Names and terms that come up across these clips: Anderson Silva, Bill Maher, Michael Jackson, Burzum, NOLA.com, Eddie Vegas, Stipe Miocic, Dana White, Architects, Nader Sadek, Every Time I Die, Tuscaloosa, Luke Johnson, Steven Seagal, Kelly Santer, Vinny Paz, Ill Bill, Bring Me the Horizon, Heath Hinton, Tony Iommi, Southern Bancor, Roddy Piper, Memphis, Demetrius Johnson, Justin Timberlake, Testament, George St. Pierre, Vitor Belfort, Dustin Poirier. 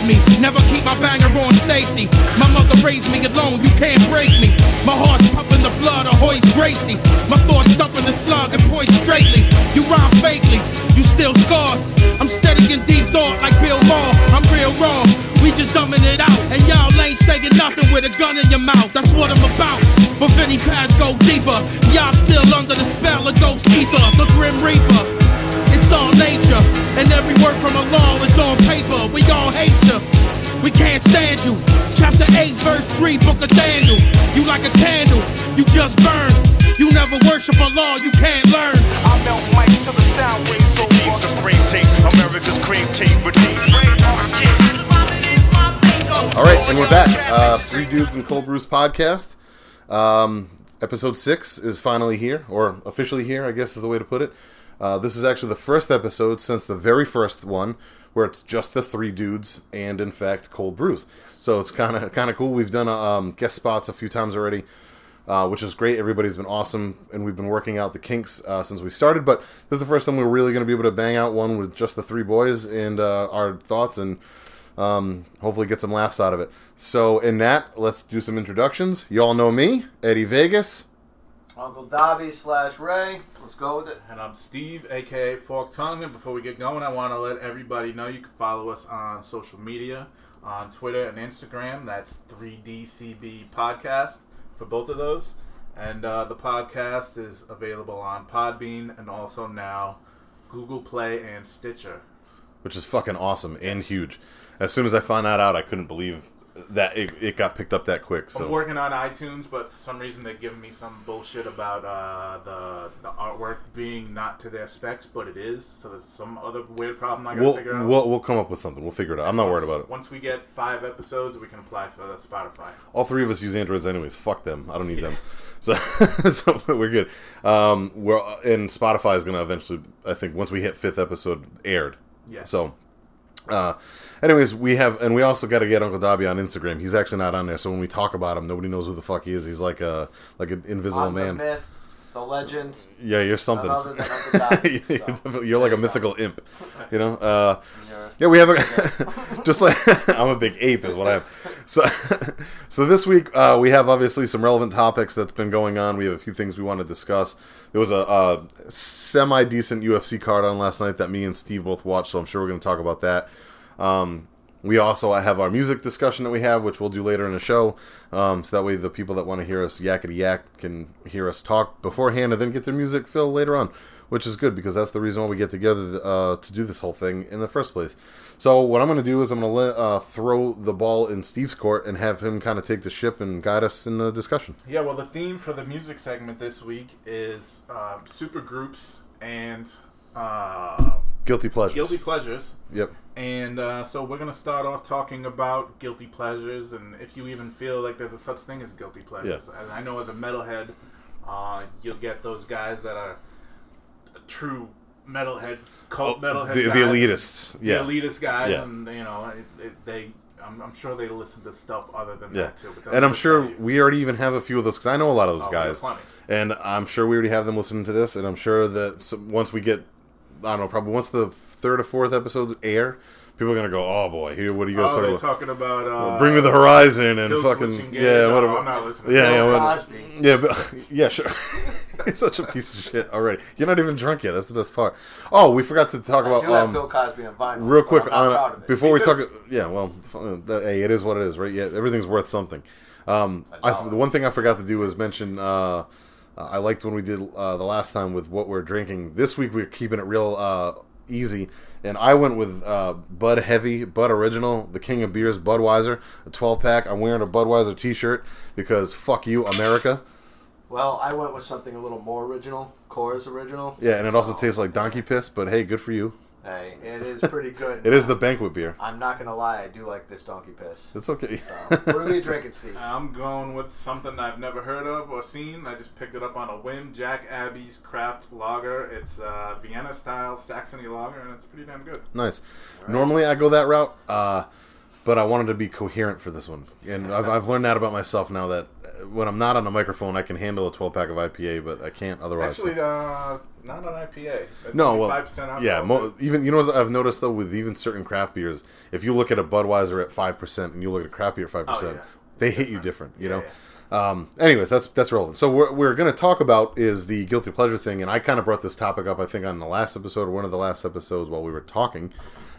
face me. Never keep my banger on safety. My mother raised me alone, you can't break me. My heart's pumping the blood of Hoist Gracie. My thoughts dumping the slug and poised straightly. You rhyme fakely, you still scarred. I'm steady in deep thought like Bill Maher. I'm real raw, we just dumbing it out. And y'all ain't saying nothing with a gun in your mouth. That's what I'm about. But Vinny Paz go deeper. Y'all still under the spell of Ghost Ether, the Grim Reaper. It's all nature, and every word from a law is on paper. We all hate you, we can't stand you. Chapter 8, verse 3, book of Daniel. You like a candle, you just burn. You never worship a law, you can't learn. I melt mics till the sound waves over. Leaves of green tape, America's cream tape with me. All right, and we're back. Three Dudes and Cold Brews podcast. Episode 6 is finally here, or officially here, I guess is the way to put it. This is actually the first episode since the very first one where it's just the three dudes and, in fact, cold brews. So it's kind of cool. We've done guest spots a few times already, which is great. Everybody's been awesome, and we've been working out the kinks since we started. But this is the first time we're really going to be able to bang out one with just the three boys and our thoughts and hopefully get some laughs out of it. So in that, let's do some introductions. Y'all know me, Eddie Vegas. Uncle Dobby / Ray. Let's go with it. And I'm Steve, a.k.a. Fork Tongue. And before we get going, I want to let everybody know you can follow us on social media, on Twitter and Instagram. That's 3DCB Podcast for both of those. And the podcast is available on Podbean and also now Google Play and Stitcher. Which is fucking awesome and huge. As soon as I found that out, I couldn't believe that it got picked up that quick. So I'm working on iTunes, but for some reason they're giving me some bullshit about the artwork being not to their specs, but it is. So there's some other weird problem I gotta figure out. We'll come up with something. We'll figure it out. I'm not worried about it. Once we get 5 episodes, we can apply for Spotify. All three of us use Androids anyways. Fuck them. I don't need them. So we're good. And Spotify is gonna eventually, I think, once we hit 5th episode aired. Yeah. So. Anyways, we also got to get Uncle Dobby on Instagram. He's actually not on there, so when we talk about him, nobody knows who the fuck he is. He's like an invisible man. The myth, the legend. Yeah, you're something. Other than Uncle Dobby, you're like a mythical imp, you know. Yeah, we have just like I'm a big ape is what I have. So this week we have obviously some relevant topics that's been going on. We have a few things we want to discuss. There was a semi-decent UFC card on last night that me and Steve both watched, so I'm sure we're going to talk about that. We also have our music discussion that we have, which we'll do later in the show, so that way the people that want to hear us yakety yak can hear us talk beforehand and then get their music filled later on, which is good because that's the reason why we get together to do this whole thing in the first place. So what I'm going to do is I'm going to throw the ball in Steve's court and have him kind of take the ship and guide us in the discussion. Yeah, well, the theme for the music segment this week is supergroups and guilty pleasures. Guilty pleasures. Yep. And so we're going to start off talking about guilty pleasures and if you even feel like there's a such thing as guilty pleasures. Yeah. As I know as a metalhead, you'll get those guys that are true metalhead, metalhead the guys. The elitists. Yeah. The elitist guys. Yeah. And, you know, I'm sure they listen to stuff other than that, too. But and I'm sure we already even have a few of those, because I know a lot of those guys. And I'm sure we already have them listening to this, and I'm sure that once we get, I don't know, probably once the 3rd or 4th episode air, people are going to go, oh boy, here, what are you guys talking about? Bring Me the Horizon and fucking, whatever. I'm not listening. Yeah, sure. You're such a piece of shit already. You're not even drunk yet. That's the best part. Oh, we forgot to talk about. I do have Bill Cosby on vinyl. Real quick, before we talk, hey, it is what it is, right? Yeah, everything's worth something. The one thing I forgot to do was mention. I liked when we did the last time with what we're drinking. This week we're keeping it real easy, and I went with Bud Heavy, Bud Original, the king of beers, Budweiser, a 12-pack. I'm wearing a Budweiser T-shirt because fuck you, America. Well, I went with something a little more original, Coors Original. Yeah, and it also tastes like donkey piss, but hey, good for you. Hey, it is pretty good. It is the banquet beer. I'm not going to lie, I do like this donkey piss. It's okay. So, what are we drinking, Steve? I'm going with something I've never heard of or seen. I just picked it up on a whim, Jack Abbey's Craft Lager. It's Vienna-style Saxony lager, and it's pretty damn good. Nice. Right. Normally I go that route, but I wanted to be coherent for this one. And I've learned that about myself now that when I'm not on a microphone, I can handle a 12-pack of IPA, but I can't otherwise. It's actually Not an IPA. It's no, well, 5% yeah. Even you know what I've noticed though with even certain craft beers, if you look at a Budweiser at 5% and you look at a craft beer at 5%, they hit you different. You know. Yeah. Anyways, that's relevant. So what we're going to talk about is the guilty pleasure thing, and I kind of brought this topic up I think on the last episode or one of the last episodes while we were talking,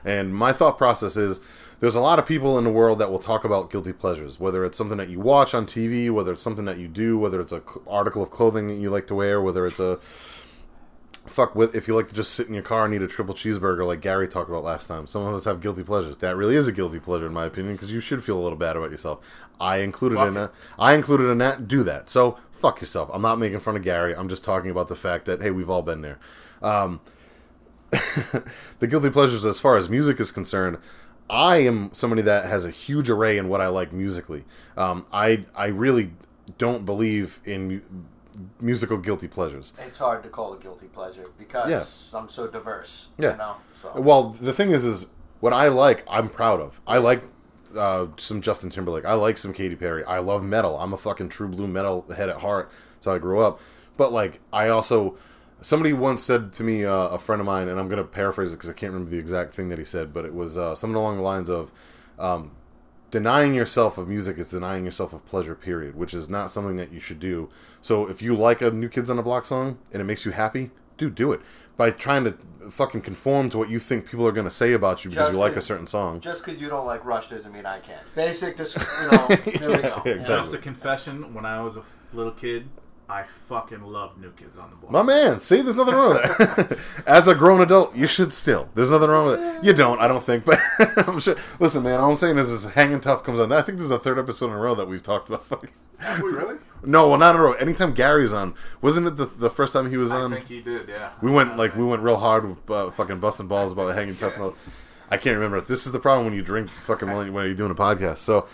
and my thought process is. There's a lot of people in the world that will talk about guilty pleasures, whether it's something that you watch on TV, whether it's something that you do, whether it's an article of clothing that you like to wear, whether it's a... Fuck, with if you like to just sit in your car and eat a triple cheeseburger like Gary talked about last time. Some of us have guilty pleasures. That really is a guilty pleasure in my opinion because you should feel a little bad about yourself. I included in that. Do that. So, fuck yourself. I'm not making fun of Gary. I'm just talking about the fact that, hey, we've all been there. The guilty pleasures as far as music is concerned... I am somebody that has a huge array in what I like musically. I really don't believe in musical guilty pleasures. It's hard to call a guilty pleasure because I'm so diverse. Yeah. You know, so. Well, the thing is what I like, I'm proud of. I like some Justin Timberlake. I like some Katy Perry. I love metal. I'm a fucking true blue metal head at heart. That's how I grew up. But, like, I also... Somebody once said to me, a friend of mine, and I'm going to paraphrase it because I can't remember the exact thing that he said, but it was something along the lines of denying yourself of music is denying yourself of pleasure, period, which is not something that you should do. So if you like a New Kids on the Block song and it makes you happy, dude, do it. By trying to fucking conform to what you think people are going to say about you because you like a certain song. Just because you don't like Rush doesn't mean I can. Basic, just, you know, there we go. Yeah, exactly. Just a confession, when I was a little kid... I fucking love New Kids on the Block. My man, see, there's nothing wrong with that. As a grown adult, you should still. There's nothing wrong with it. You don't, I don't think, but I'm sure. Listen, man, all I'm saying is Hangin' Tough comes on. I think this is the third episode in a row that we've talked about. Have we really? No, well, not in a row. Anytime Gary's on, wasn't it the first time he was on? I think he did, yeah. We went real hard with fucking busting balls about Hangin' Tough. And all. I can't remember. This is the problem when you drink fucking when you're doing a podcast. So,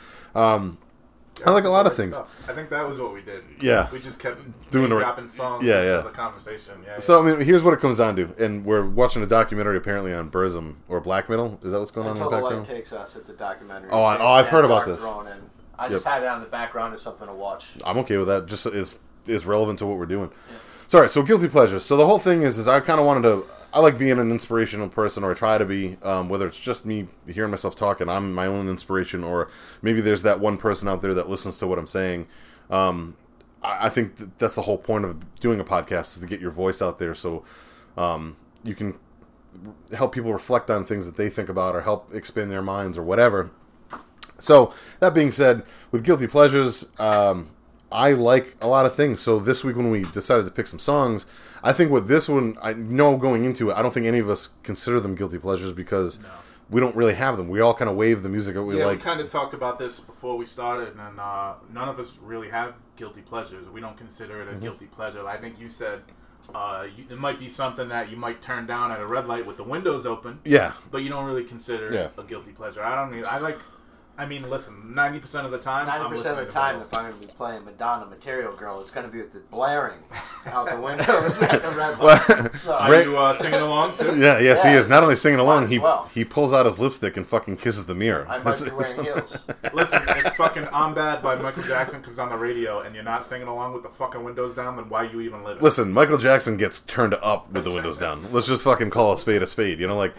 I like a lot of things. Stuff. I think that was what we did. Yeah. We just kept dropping songs into the conversation. Yeah, so, I mean, here's what it comes down to. And we're watching a documentary apparently on Burzum or Black Metal. Is that what's going on in the background? Life Takes Us. It's a documentary. Oh, I've heard about this. I just had it on the background as something to watch. I'm okay with that. Just it's relevant to what we're doing. Yeah. Sorry, so guilty pleasures. So the whole thing is I kind of wanted to... I like being an inspirational person, or I try to be, whether it's just me hearing myself talk and I'm my own inspiration, or maybe there's that one person out there that listens to what I'm saying. I think that's the whole point of doing a podcast is to get your voice out there so you can help people reflect on things that they think about or help expand their minds or whatever. So, that being said, with guilty pleasures... I like a lot of things. So this week when we decided to pick some songs, I think with this one, I know going into it, I don't think any of us consider them guilty pleasures because we don't really have them. We all kind of wave the music that we like. Yeah, we kind of talked about this before we started, and none of us really have guilty pleasures. We don't consider it a guilty pleasure. I think you said it might be something that you might turn down at a red light with the windows open. Yeah. But you don't really consider it a guilty pleasure. I mean, listen, 90% of the time... 90% of the time, if I'm going to be playing Madonna Material Girl, it's going to be with the blaring out the windows at the red light. So. Are you singing along, too? Yeah, yes, he is. Not only singing along, he pulls out his lipstick and fucking kisses the mirror. I might be wearing heels. Listen, if fucking I'm Bad by Michael Jackson comes on the radio and you're not singing along with the fucking windows down, then why you even live? Listen, Michael Jackson gets turned up with the windows down. Let's just fucking call a spade, you know, like...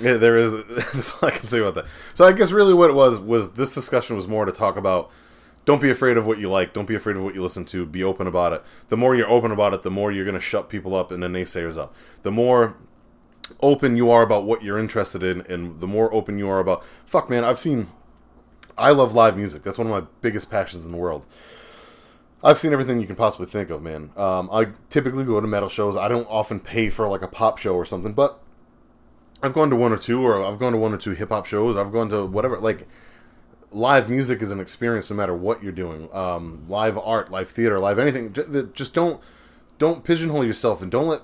Yeah, there is. That's all I can say about that. So I guess really what it was this discussion was more to talk about don't be afraid of what you like. Don't be afraid of what you listen to. Be open about it. The more you're open about it, the more you're going to shut people up and the naysayers up. The more open you are about what you're interested in and the more open you are about... Fuck, man, I love live music. That's one of my biggest passions in the world. I've seen everything you can possibly think of, man. I typically go to metal shows. I don't often pay for like a pop show or something, but... I've gone to one or two, hip-hop shows. I've gone to whatever. Like, live music is an experience no matter what you're doing. Live art, live theater, live anything. Just don't pigeonhole yourself and don't let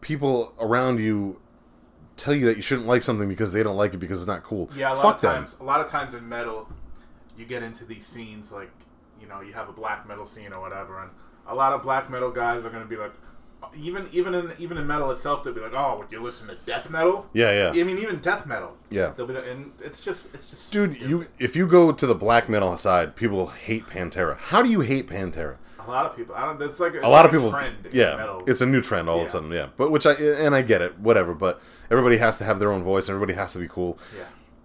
people around you tell you that you shouldn't like something because they don't like it because it's not cool. Yeah, a lot of times in metal, you get into these scenes like, you know, you have a black metal scene or whatever, and a lot of black metal guys are going to be like, Even in metal itself, they'll be like, "Oh, would you listen to death metal?" Yeah, yeah. I mean, even death metal. Yeah. They'll be, and it's just. Dude, if you go to the black metal side, people hate Pantera. How do you hate Pantera? A lot of people. That's like a lot of people. Trend in metal. It's a new trend all of a sudden. Yeah, but I get it. Whatever. But everybody has to have their own voice. Everybody has to be cool. Yeah.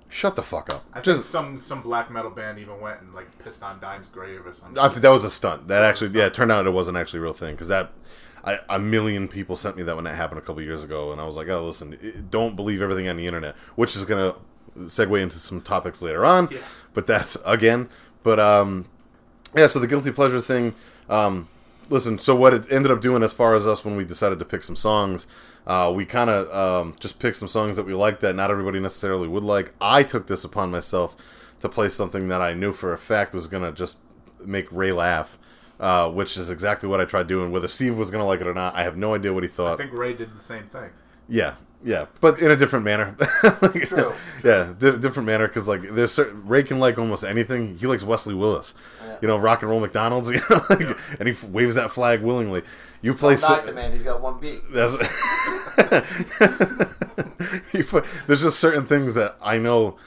Shut the fuck up. I think some black metal band even went and pissed on Dime's grave or something. That was a stunt. It turned out it wasn't actually a real thing because a million people sent me that when that happened a couple years ago, and I was like, oh, listen, don't believe everything on the internet, which is gonna segue into some topics later on. Yeah. But that's again. But so the guilty pleasure thing. Listen, so what it ended up doing as far as us when we decided to pick some songs, we kind of just picked some songs that we liked that not everybody necessarily would like. I took this upon myself to play something that I knew for a fact was going to just make Ray laugh, which is exactly what I tried doing. Whether Steve was going to like it or not, I have no idea what he thought. I think Ray did the same thing. Yeah, but in a different manner. True. Yeah, different manner, because there's certain, Ray can like almost anything. He likes Wesley Willis, Rock and Roll McDonald's, and he waves that flag willingly. You play the man, he's got one beat. There's just certain things that I know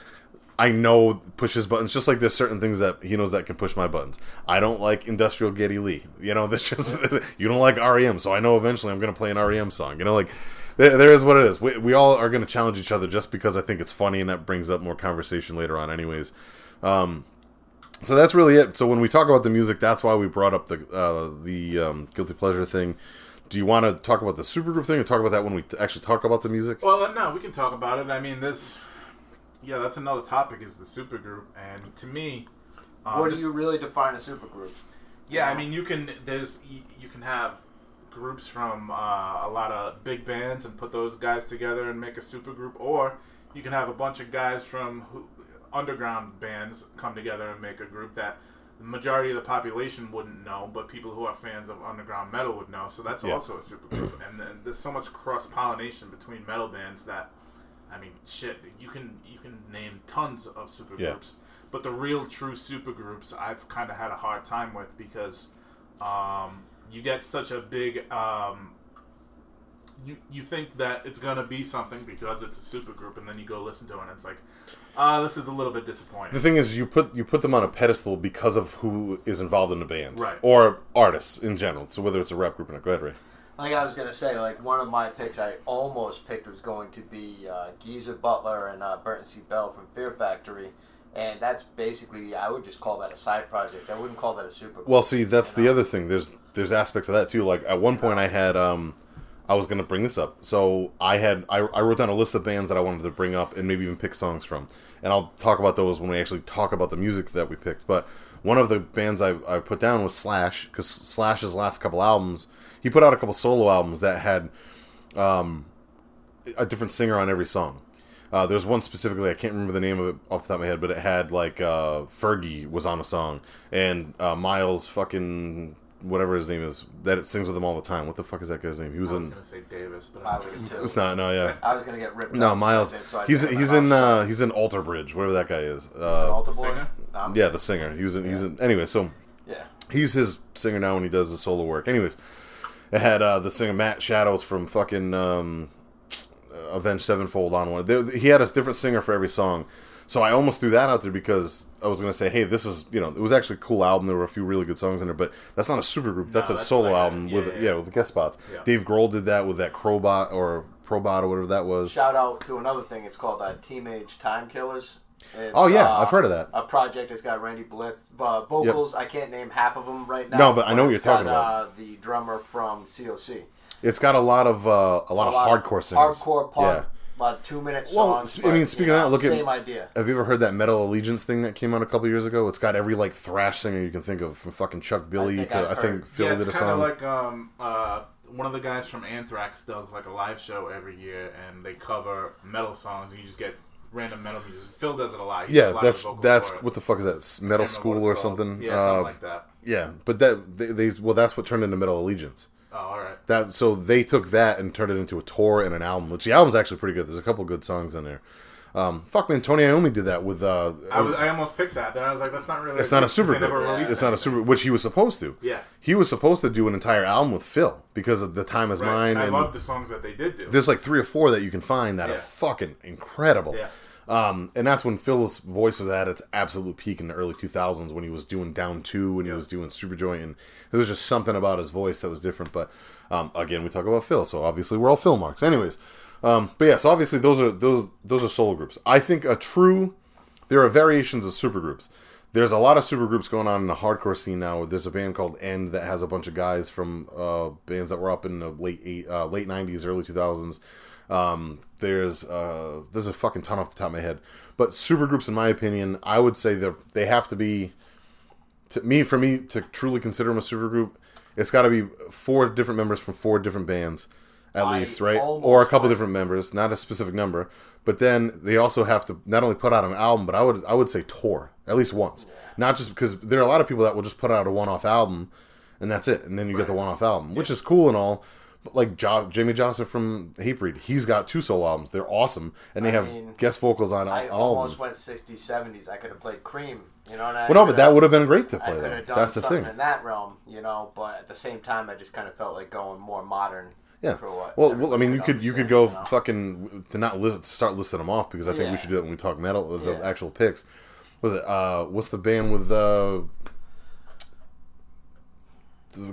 pushes buttons, just like there's certain things that he knows that can push my buttons. I don't like industrial Geddy Lee. That's just you don't like REM, so I know eventually I'm going to play an REM song. There is what it is. We all are going to challenge each other just because I think it's funny, and that brings up more conversation later on anyways. So that's really it. So when we talk about the music, that's why we brought up the guilty pleasure thing. Do you want to talk about the supergroup thing or talk about that when we actually talk about the music? Well, no, we can talk about it. I mean, that's another topic is the supergroup. And to me... what do you really define a supergroup? Yeah, I mean, you can have... groups from a lot of big bands and put those guys together and make a super group, or you can have a bunch of guys from underground bands come together and make a group that the majority of the population wouldn't know, but people who are fans of underground metal would know. So that's also a super group. And then there's so much cross pollination between metal bands that, I mean, shit, you can name tons of super groups, but the real true super groups I've kind of had a hard time with because you get such a big... you think that it's going to be something because it's a supergroup, and then you go listen to it, and it's like, this is a little bit disappointing. The thing is, you put them on a pedestal because of who is involved in the band. Right. Or artists in general. So whether it's a rap group or a... Go ahead, Ray. Like I was going to say, one of my picks I almost picked was going to be Geezer Butler and Burton C. Bell from Fear Factory. And that's basically, I would just call that a side project. I wouldn't call that a supergroup. Well, see, that's the other thing. There's aspects of that too. Like at one point, I had I was going to bring this up. So I wrote down a list of bands that I wanted to bring up and maybe even pick songs from. And I'll talk about those when we actually talk about the music that we picked. But one of the bands I put down was Slash, because Slash's last couple albums, he put out a couple solo albums that had a different singer on every song. There's one specifically, I can't remember the name of it off the top of my head, but it had, Fergie was on a song, and Miles fucking, whatever his name is, that sings with him all the time. What the fuck is that guy's name? He was in... I was going to say Davis, but I was too. It's not, no, yeah. I was going to get ripped. No, Miles. He's in Alter Bridge, whatever that guy is. Alter Boy? Yeah, the singer. He's his singer now when he does the solo work. Anyways, it had the singer Matt Shadows from fucking... Avenged Sevenfold on one. He had a different singer for every song, so I almost threw that out there because I was going to say, hey, this is it was actually a cool album. There were a few really good songs in there, but that's not a supergroup. That's a solo album with guest spots. Yeah. Dave Grohl did that with that Crowbot or whatever that was. Shout out to another thing. It's called Teenage Time Killers. It's, I've heard of that. A project that's got Randy Blitz vocals. Yep. I can't name half of them right now. No, but I know what you're talking about. The drummer from COC. It's got a lot of hardcore singers. Hardcore pop, a lot of 2-minute songs. Well, I mean, speaking of that, look at... Same idea. Have you ever heard that Metal Allegiance thing that came out a couple years ago? It's got every, thrash singer you can think of, from fucking Chuck Billy I think Phil did a song. Yeah, it's kind of one of the guys from Anthrax does, a live show every year, and they cover metal songs, and you just get random metal music. Phil does it a lot. That's what the fuck is that? Metal School or something? Yeah, something like that. Yeah, but that's what turned into Metal Allegiance. Oh, all right. So they took that and turned it into a tour and an album, which the album's actually pretty good. There's a couple good songs in there. Tony Iommi did that with... I almost picked that. Then I was like, that's not really... It's not a super group. It's not a super... Which he was supposed to. Yeah. He was supposed to do an entire album with Phil because of The Time Is Mine. I love the songs that they did do. There's 3 or 4 that you can find that are fucking incredible. Yeah. And that's when Phil's voice was at its absolute peak in the early 2000s when he was doing Down 2 and he was doing Superjoint, and there was just something about his voice that was different. But again, we talk about Phil, so obviously we're all Phil marks. Anyways, but yes, obviously those are solo groups. I think there are variations of supergroups. There's a lot of supergroups going on in the hardcore scene now. There's a band called End that has a bunch of guys from bands that were up in the late 90s, early 2000s. There's a fucking ton off the top of my head, but supergroups, in my opinion, I would say that they have to be, for me to truly consider them a supergroup, it's got to be four different members from four different bands, at least, right? Or a couple different members, not a specific number. But then they also have to not only put out an album, but I would say tour at least once, not just because there are a lot of people that will just put out a one-off album, and that's it, and then you get the one-off album, which is cool and all. Like Jamie Johnson from Hatebreed, he's got two solo albums. They're awesome, and they have guest vocals on all of them. I almost went 60s, 70s. I could have played Cream, you know. But that would have been great to play. That's the thing. I could have done something in that realm, you know. But at the same time, I just kind of felt like going more modern. Yeah. For what? Well, I mean, you could go fucking to not list, start listing them off, because I think we should do that when we talk metal. The actual picks. Was it? What's the band with the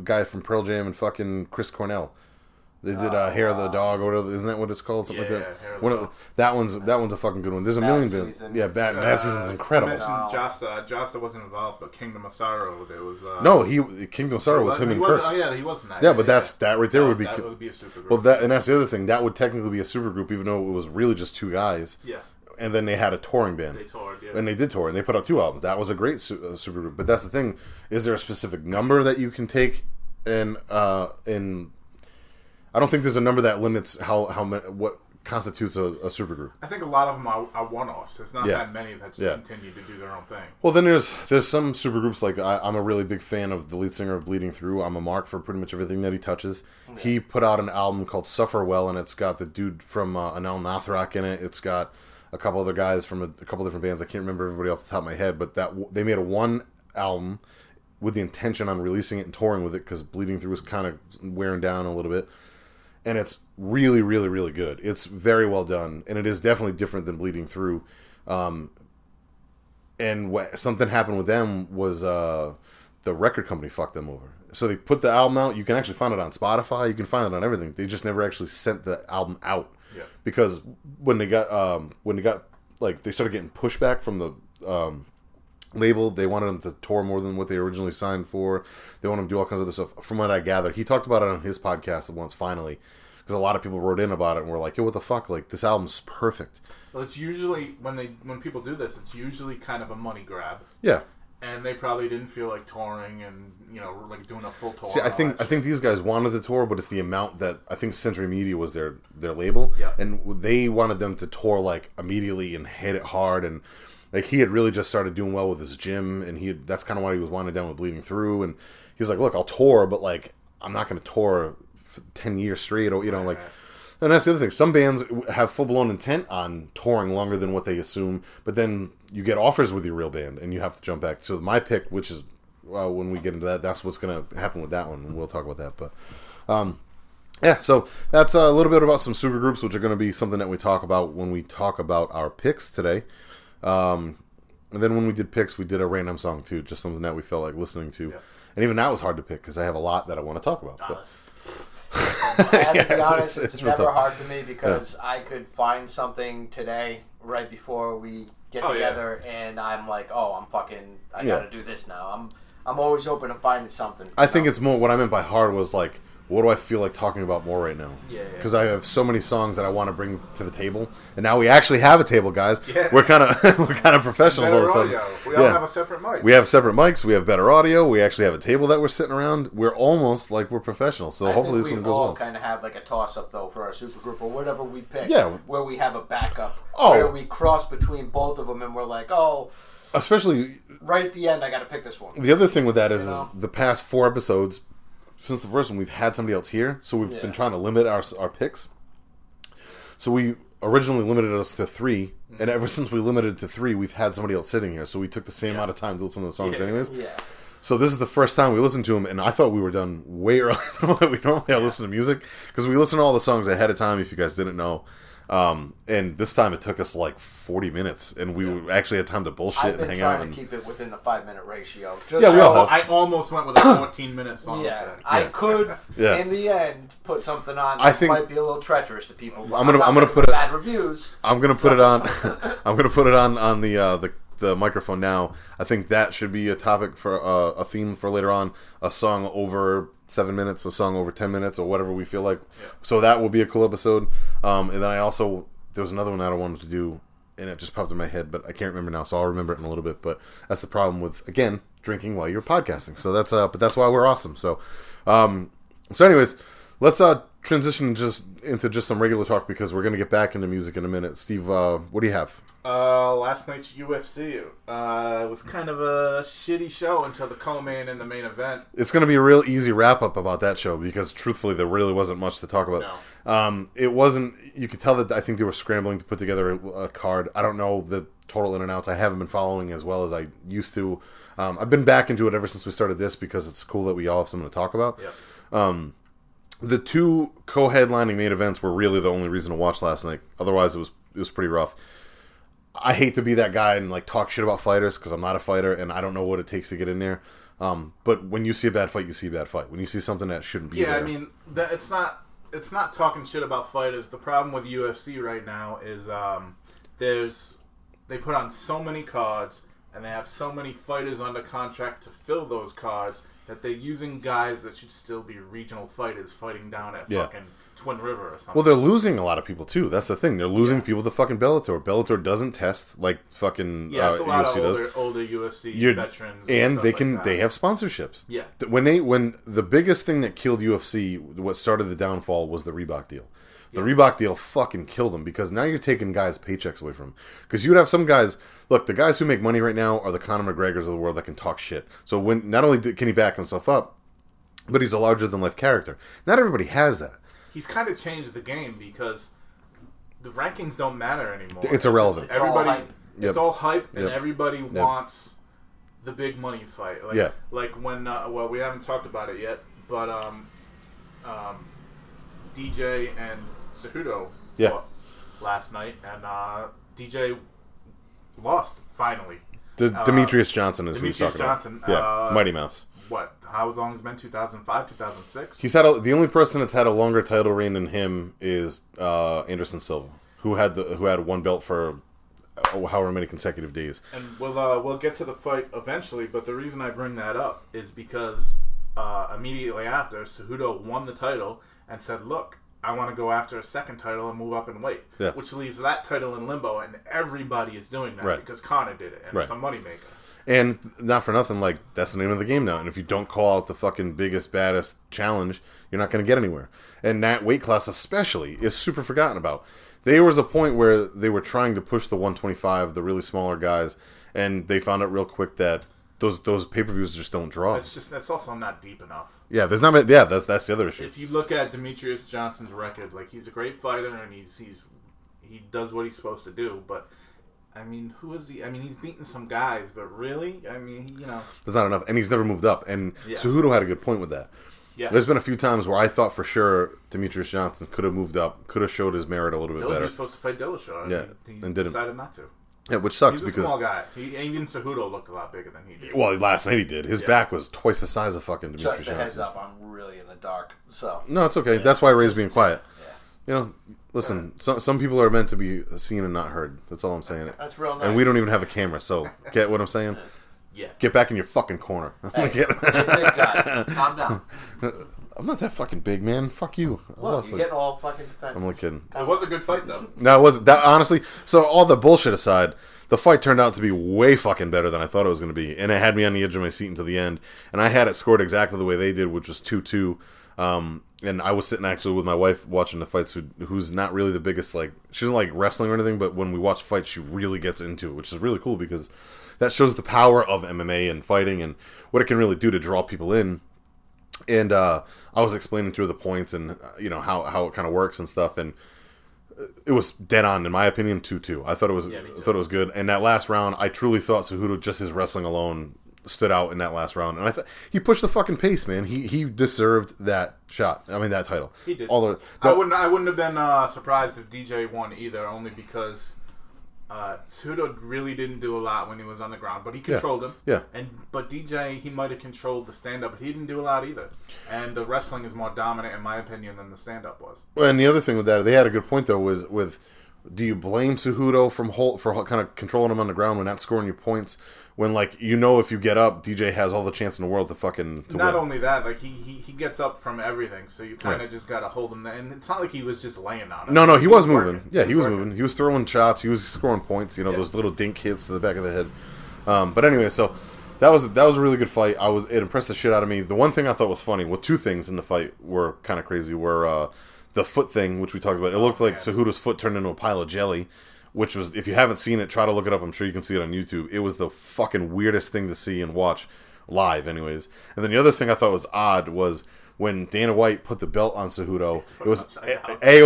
guy from Pearl Jam and fucking Chris Cornell? They did Hair of the Dog, or whatever. Isn't that what it's called? Something like that. Hair of the Dog. That one's a fucking good one. There's a million bands. Yeah, Bad Season's incredible. I mentioned Josta. Josta wasn't involved, but Kingdom of Sorrow, there was... Kingdom of Sorrow was him and Kurt. Oh, yeah, he wasn't that. Yeah, but that right there would be... That would be a supergroup. Well, and that's the other thing. That would technically be a supergroup, even though it was really just two guys. Yeah. And then they had a touring band. They toured, yeah. And they did tour, and they put out two albums. That was a great supergroup. But that's the thing. Is there a specific number that you can take and I don't think there's a number that limits what constitutes a supergroup. I think a lot of them are one-offs. There's not that many that just continue to do their own thing. Well, then there's some supergroups, like I'm a really big fan of the lead singer of Bleeding Through. I'm a mark for pretty much everything that he touches. Yeah. He put out an album called Suffer Well, and it's got the dude from Anal Nathrak in it. It's got a couple other guys from a couple different bands. I can't remember everybody off the top of my head, but they made one album with the intention on releasing it and touring with it, because Bleeding Through was kind of wearing down a little bit. And it's really, really, really good. It's very well done, and it is definitely different than Bleeding Through. And something happened with them was the record company fucked them over. So they put the album out. You can actually find it on Spotify. You can find it on everything. They just never actually sent the album out, because when they got they started getting pushback from the label. They wanted him to tour more than what they originally signed for. They wanted him to do all kinds of other stuff. From what I gather, he talked about it on his podcast once, finally, because a lot of people wrote in about it and were like, "Yo, what the fuck? Like, this album's perfect." Well, it's usually when people do this, it's usually kind of a money grab. Yeah. And they probably didn't feel like touring and like doing a full tour. See, I think these guys wanted the tour, but it's the amount that I think Century Media was their label, and they wanted them to tour like immediately and hit it hard and. Like, he had really just started doing well with his gym, and that's kind of why he was winding down with Bleeding Through. And he's like, "Look, I'll tour, but like, I'm not going to tour for 10 years straight." Or, right. And that's the other thing. Some bands have full blown intent on touring longer than what they assume, but then you get offers with your real band, and you have to jump back. So my pick, which is when we get into that, that's what's going to happen with that one. And we'll talk about that, but. Yeah, so that's a little bit about some supergroups, which are going to be something that we talk about when we talk about our picks today. And then when we did picks, we did a random song too, just something that we felt like listening to, and even that was hard to pick because I have a lot that I want to talk about. It's never hard for me because I could find something today right before we get together, and I'm like, I gotta do this now. I'm always open to finding something. I think it's more what I meant by hard was like, what do I feel like talking about more right now? Because I have so many songs that I want to bring to the table, and now we actually have a table, guys. Yeah. We're kind of professionals all of a sudden. We all have a separate mic. We have separate mics. We have better audio. We actually have a table that we're sitting around. We're almost like we're professionals. So hopefully this one goes well. We all kind of have like a toss up though for our supergroup or whatever we pick. Yeah. Where we have a backup. Oh. Where we cross between both of them, and we're like, especially right at the end, I got to pick this one. The other thing with that is the past four episodes. Since the first one, we've had somebody else here, so we've been trying to limit our picks. So we originally limited us to three, and ever since we limited it to three, we've had somebody else sitting here. So we took the same amount of time to listen to the songs anyways. Yeah. So this is the first time we listened to him, and I thought we were done way earlier than what we normally listen to music, because we listen to all the songs ahead of time, if you guys didn't know. And this time it took us like 40 minutes, and we actually had time to bullshit and hang out. I've been trying to keep it within the 5-minute ratio. Just we all have. I almost went with a 14-minute song. I could, in the end, put something on that might be a little treacherous to people. I'm gonna put it. Bad reviews. I'm gonna put it on. I'm gonna put it on the microphone now. I think that should be a topic for a theme for later on. A song over 7 minutes, a song over 10 minutes, or whatever we feel like. Yeah. So that will be a cool episode. And then I also, there was another one that I wanted to do, and it just popped in my head, but I can't remember now. So I'll remember it in a little bit. But that's the problem with, again, drinking while you're podcasting. So that's but that's why we're awesome. So, anyways, let's transition just into just some regular talk, because we're gonna get back into music in a minute. Steve, what do you have? Last night's UFC was kind of a shitty show until the co-main and the main event. It's going to be a real easy wrap-up about that show, because truthfully there really wasn't much to talk about. No. It wasn't, you could tell that I think they were scrambling to put together a card. I don't know the total in and outs. I haven't been following as well as I used to. I've been back into it ever since we started this, because it's cool that we all have something to talk about. Yep. The two co-headlining main events were really the only reason to watch last night. Otherwise it was pretty rough. I hate to be that guy and like talk shit about fighters, because I'm not a fighter and I don't know what it takes to get in there. But when you see a bad fight, you see a bad fight. When you see something that shouldn't be there. Yeah, I mean, it's not talking shit about fighters. The problem with UFC right now is they put on so many cards and they have so many fighters under contract to fill those cards that they're using guys that should still be regional fighters fighting down at fucking Twin River or something. Well, they're losing a lot of people, too. That's the thing. They're losing people to fucking Bellator. Bellator doesn't test like fucking UFC does. Yeah, it's a lot of older UFC veterans. And they have sponsorships. Yeah. When the biggest thing that killed UFC, what started the downfall, was the Reebok deal. The Reebok deal fucking killed them, because now you're taking guys' paychecks away from them. Because you would have some guys... Look, the guys who make money right now are the Conor McGregors of the world that can talk shit. So when not only can he back himself up, but he's a larger-than-life character. Not everybody has that. He's kind of changed the game, because the rankings don't matter anymore. It's irrelevant. It's everybody, all hype. It's all hype, and everybody wants the big money fight. Like, when we haven't talked about it yet, but DJ and Cejudo fought last night, and DJ lost finally. Demetrius Johnson is Demetrius who he's talking Johnson, about. Yeah, Mighty Mouse. What? How long has it been? 2005, 2006? He's had the only person that's had a longer title reign than him is Anderson Silva, who had one belt for however many consecutive days. And we'll get to the fight eventually, but the reason I bring that up is because immediately after, Cejudo won the title and said, "Look, I want to go after a second title and move up in weight," which leaves that title in limbo, and everybody is doing that because Conor did it, and it's a moneymaker. And not for nothing, like, that's the name of the game now. And if you don't call out the fucking biggest, baddest challenge, you're not going to get anywhere. And that weight class especially is super forgotten about. There was a point where they were trying to push the 125, the really smaller guys, and they found out real quick that those pay-per-views just don't draw. That's also not deep enough. Yeah, there's not. Yeah, that's the other issue. If you look at Demetrius Johnson's record, like, he's a great fighter and he does what he's supposed to do. But I mean, who is he? I mean, he's beaten some guys, but really, I mean, there's not enough, and he's never moved up. And Cejudo had a good point with that. Yeah, there's been a few times where I thought for sure Demetrius Johnson could have moved up, could have showed his merit a little bit better. He was supposed to fight Dillashaw. Yeah, and didn't. Decided not to. Yeah, which sucks because... He's a small guy. Even Cejudo looked a lot bigger than he did. Well, last night he did. His back was twice the size of fucking Demetrius Johnson. Just a heads up, I'm really in the dark, so... No, it's okay. Yeah, that's why Ray's being quiet. Yeah. Listen, some people are meant to be seen and not heard. That's all I'm saying. That's real nice. And we don't even have a camera, so get what I'm saying? Yeah. Get back in your fucking corner. Hey, big guy. Calm down. I'm not that fucking big, man. Fuck you. Look, you're getting all fucking defensive. I'm only kidding. It was a good fight, though. No, it wasn't. That, honestly, so all the bullshit aside, the fight turned out to be way fucking better than I thought it was going to be. And it had me on the edge of my seat until the end. And I had it scored exactly the way they did, which was 2-2. And I was sitting actually with my wife watching the fights, who's not really the biggest, like, she doesn't like wrestling or anything, but when we watch fights, she really gets into it, which is really cool because that shows the power of MMA and fighting and what it can really do to draw people in. And I was explaining through the points and, how it kind of works and stuff. And it was dead on, in my opinion, 2-2. I thought it was good. And that last round, I truly thought Cejudo, just his wrestling alone, stood out in that last round, and I thought he pushed the fucking pace, man. He deserved that shot. I mean, that title. He did. I wouldn't have been surprised if DJ won either, only because Cejudo really didn't do a lot when he was on the ground, but he controlled him. Yeah. But DJ, he might have controlled the stand-up, but he didn't do a lot either. And the wrestling is more dominant, in my opinion, than the stand-up was. Well, and the other thing with that, they had a good point though. With do you blame Cejudo for kind of controlling him on the ground when not scoring your points? When, like, you know, if you get up, DJ has all the chance in the world to win. Not only that, like, he gets up from everything, so you kind of just got to hold him there. And it's not like he was just laying on him. No, he was moving. Working. Yeah, he was moving. He was throwing shots. He was scoring points. You know, those little dink hits to the back of the head. But anyway, so that was a really good fight. It impressed the shit out of me. The one thing I thought was funny, well, two things in the fight were kind of crazy, were the foot thing, which we talked about. It looked like Cejudo's foot turned into a pile of jelly. Which was, if you haven't seen it, try to look it up. I'm sure you can see it on YouTube. It was the fucking weirdest thing to see and watch live, anyways. And then the other thing I thought was odd was when Dana White put the belt on Cejudo. It was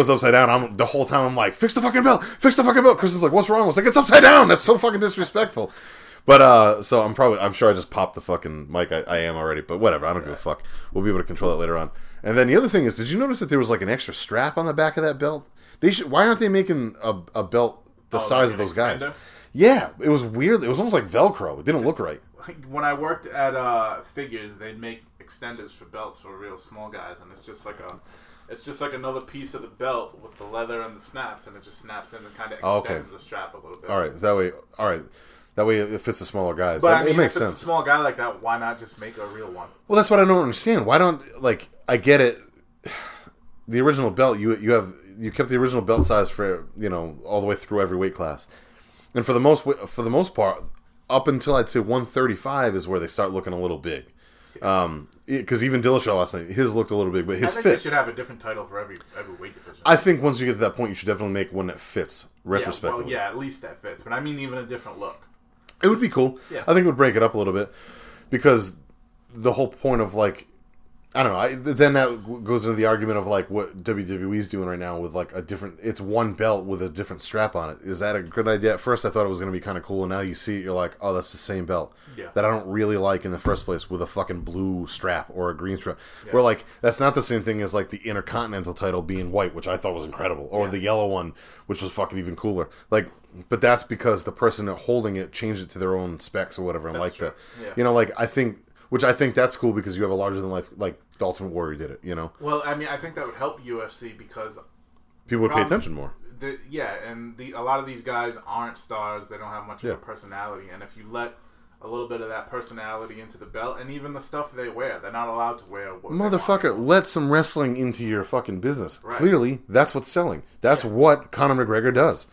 upside down. The whole time I'm like, fix the fucking belt, fix the fucking belt. Kristen's like, what's wrong? I was like, it's upside down. That's so fucking disrespectful. But so I'm sure I just popped the fucking mic. I am already, but whatever. I don't give a fuck. We'll be able to control it later on. And then the other thing is, did you notice that there was like an extra strap on the back of that belt? Why aren't they making a belt the size of those guys? Yeah, it was weird. It was almost like Velcro. It didn't look right. When I worked at Figures, they'd make extenders for belts for real small guys, and it's just like another piece of the belt with the leather and the snaps, and it just snaps in and kind of extends the strap a little bit. That way it fits the smaller guys. But I mean, it makes sense. If it's a small guy like that, why not just make a real one? Well, that's what I don't understand. Why don't, like, I get it. The original belt, you kept the original belt size for, you know, all the way through every weight class, and for the most part, up until I'd say 135 is where they start looking a little big. Because even Dillashaw last night, his looked a little big, but his fit. They should have a different title for every weight division. I think once you get to that point, you should definitely make one that fits retrospectively. Yeah, well, at least that fits. But I mean, even a different look. It would be cool. Yeah. I think it would break it up a little bit, because the whole point of, like, I don't know. Then that goes into the argument of, like, what WWE's doing right now with, like, a different... It's one belt with a different strap on it. Is that a good idea? At first, I thought it was going to be kind of cool, and now you see it, you're like, oh, that's the same belt that I don't really like in the first place, with a fucking blue strap or a green strap. Yeah. Where, like, that's not the same thing as, like, the Intercontinental title being white, which I thought was incredible, or the yellow one, which was fucking even cooler. Like... But that's because the person holding it changed it to their own specs or whatever, and like that. Yeah. You know, like, I think that's cool, because you have a larger than life, like the Ultimate Warrior did it, you know? Well, I mean, I think that would help UFC, because people would pay attention more. A lot of these guys aren't stars. They don't have much of a personality. And if you let a little bit of that personality into the belt, and even the stuff they wear, they're not allowed to wear what motherfucker, let some wrestling into your fucking business. Right. Clearly, that's what's selling. That's what Conor McGregor does.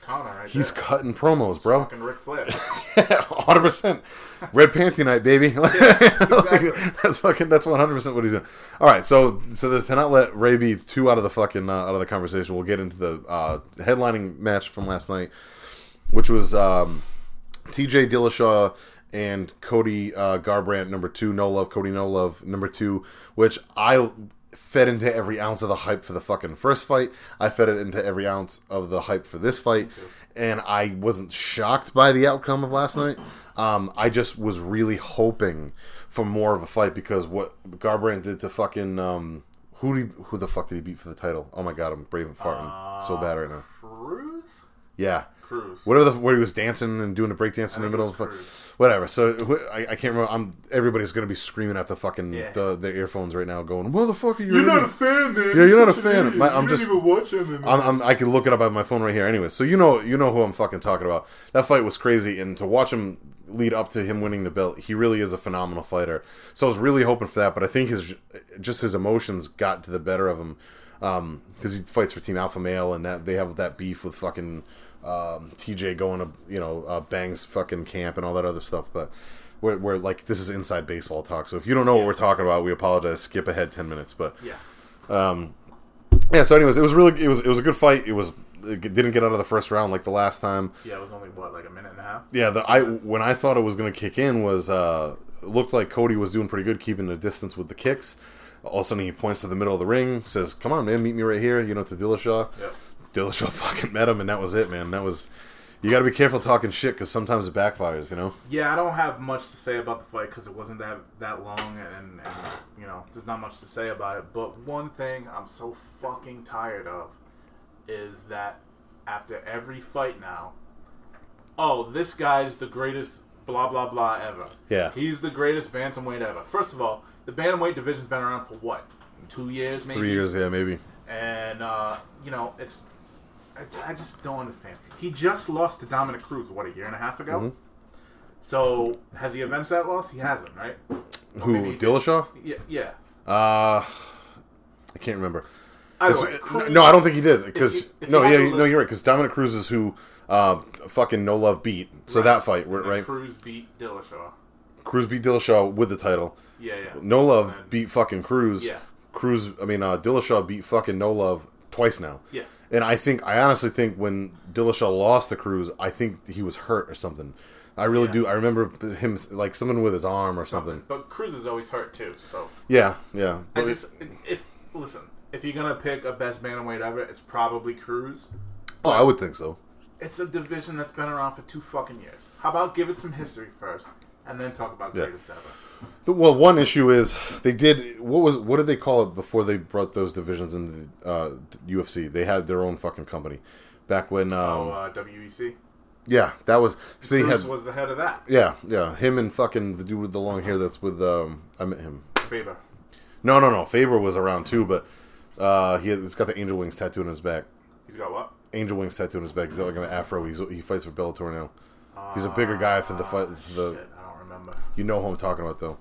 He's cutting promos, bro. He's fucking Ric Flair. 100%. Red Panty Night, baby. Exactly. That's 100% what he's doing. All right, so to not let Ray be too out of the conversation, we'll get into the headlining match from last night, which was T.J. Dillashaw and Cody Garbrandt, number 2, no love, Cody no love, number 2, which I fed into every ounce of the hype for the fucking first fight. I fed it into every ounce of the hype for this fight, and I wasn't shocked by the outcome of last night. I just was really hoping for more of a fight, because what Garbrandt did to fucking... who the fuck did he beat for the title? Oh my god, I'm braving farting so bad right now. Cruz? Yeah. Cruz. Where he was dancing and doing a breakdance in the middle of the fucking... Whatever. So I can't remember. Everybody's gonna be screaming at the fucking their earphones right now, going, "Motherfucker, you're not a fan, man. Yeah, you're not a fan. I'm just even watching it. I can look it up on my phone right here. Anyway, so you know who I'm fucking talking about. That fight was crazy, and to watch him lead up to him winning the belt, he really is a phenomenal fighter. So I was really hoping for that, but I think his emotions got to the better of him, because he fights for Team Alpha Male, and that they have that beef with fucking. TJ going to, you know, Bang's fucking camp and all that other stuff, but we're like, this is inside baseball talk, so if you don't know what we're talking about, we apologize, skip ahead 10 minutes, but so anyways, it was a good fight. It didn't get out of the first round like the last time. It was only like a minute and a half. When I thought it was going to kick in was looked like Cody was doing pretty good keeping the distance with the kicks. All of a sudden he points to the middle of the ring, says, come on man, meet me right here, you know, to Dillashaw. Dillashaw fucking met him, and that was it, man. That was You got to be careful talking shit because sometimes it backfires, you know? Yeah, I don't have much to say about the fight because it wasn't that long and, you know, there's not much to say about it. But one thing I'm so fucking tired of is that after every fight now, oh, this guy's the greatest blah, blah, blah ever. Yeah. He's the greatest bantamweight ever. First of all, the bantamweight division's been around for what? 2 years, maybe? 3 years, yeah, maybe. And, you know, it's... I just don't understand. He just lost to Dominic Cruz, what, a year and a half ago? Mm-hmm. So, has he avenged that loss? He hasn't, right? Who, Dillashaw? Yeah. I can't remember. I don't think he did. You're right, because Dominic Cruz is who fucking No Love beat. So right. That fight, right? And Cruz beat Dillashaw. Cruz beat Dillashaw with the title. Yeah. No Love beat fucking Cruz. Yeah. Dillashaw beat fucking No Love twice now. Yeah. And I honestly think when Dillashaw lost to Cruz, I think he was hurt or something. I really do. I remember him, like, someone with his arm or something. But Cruz is always hurt, too, so... Yeah. If you're going to pick a best bantamweight ever, it's probably Cruz. Oh, I would think so. It's a division that's been around for 2 fucking years. How about give it some history first, and then talk about greatest ever? Well, one issue is, they did... What did they call it before they brought those divisions into the UFC? They had their own fucking company. Back when... WEC? Yeah, that was... So Bruce was the head of that. Yeah. Him and fucking the dude with the long hair that's with... I met him. Faber. No. Faber was around too, but he's got the angel wings tattoo on his back. He's got what? Angel wings tattoo on his back. He's got like an afro. He fights for Bellator now. He's a bigger guy for the fight. Shit. You know who I'm talking about, though.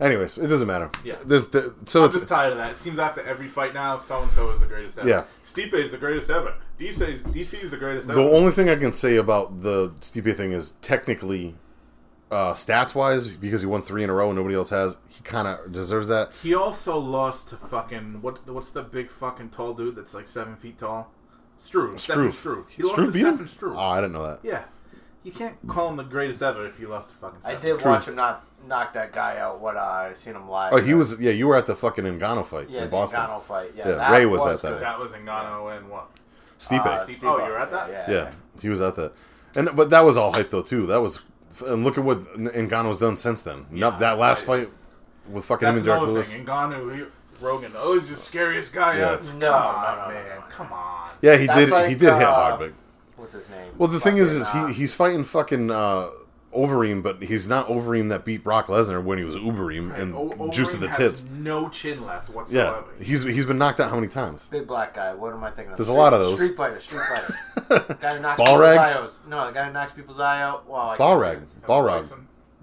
Anyways, it doesn't matter. Yeah. I'm just tired of that. It seems after every fight now, so-and-so is the greatest ever. Yeah. Stipe is the greatest ever. DC is the greatest ever. The only thing I can say about the Stipe thing is technically, stats-wise, because he won 3 in a row and nobody else has, he kind of deserves that. He also lost to fucking... What's the big fucking tall dude that's like 7 feet tall? Struve. He lost to Stephen Struve. Oh, I didn't know that. Yeah. You can't call him the greatest ever if you lost to fucking stuff. I did watch him knock that guy out. I seen him live. Oh, you were at the fucking Ngannou fight in Boston. Yeah, Ngannou fight. Yeah, Ray was at that. That was Ngannou and what? Stipe. Oh, you were at that? Yeah, he was at that. But that was all hype, though, too. That was... And look at what Ngannou's done since then. Yeah, that last fight with fucking him and Derek Lewis. That's another thing. Ngannou... Rogan, he's the scariest guy out. No, man. Come on. Yeah, he did hit hard, but... What's his name? Well, the thing is he's fighting fucking Overeem, but he's not Overeem that beat Brock Lesnar when he was Ubereem and juice to the tits. Has no chin left whatsoever. Yeah, he's been knocked out how many times? Big black guy. What am I thinking of? There's a lot of those. Street fighter. Guy who knocks people's eye out. No, the guy who knocks people's eye out. Wow. Balrog.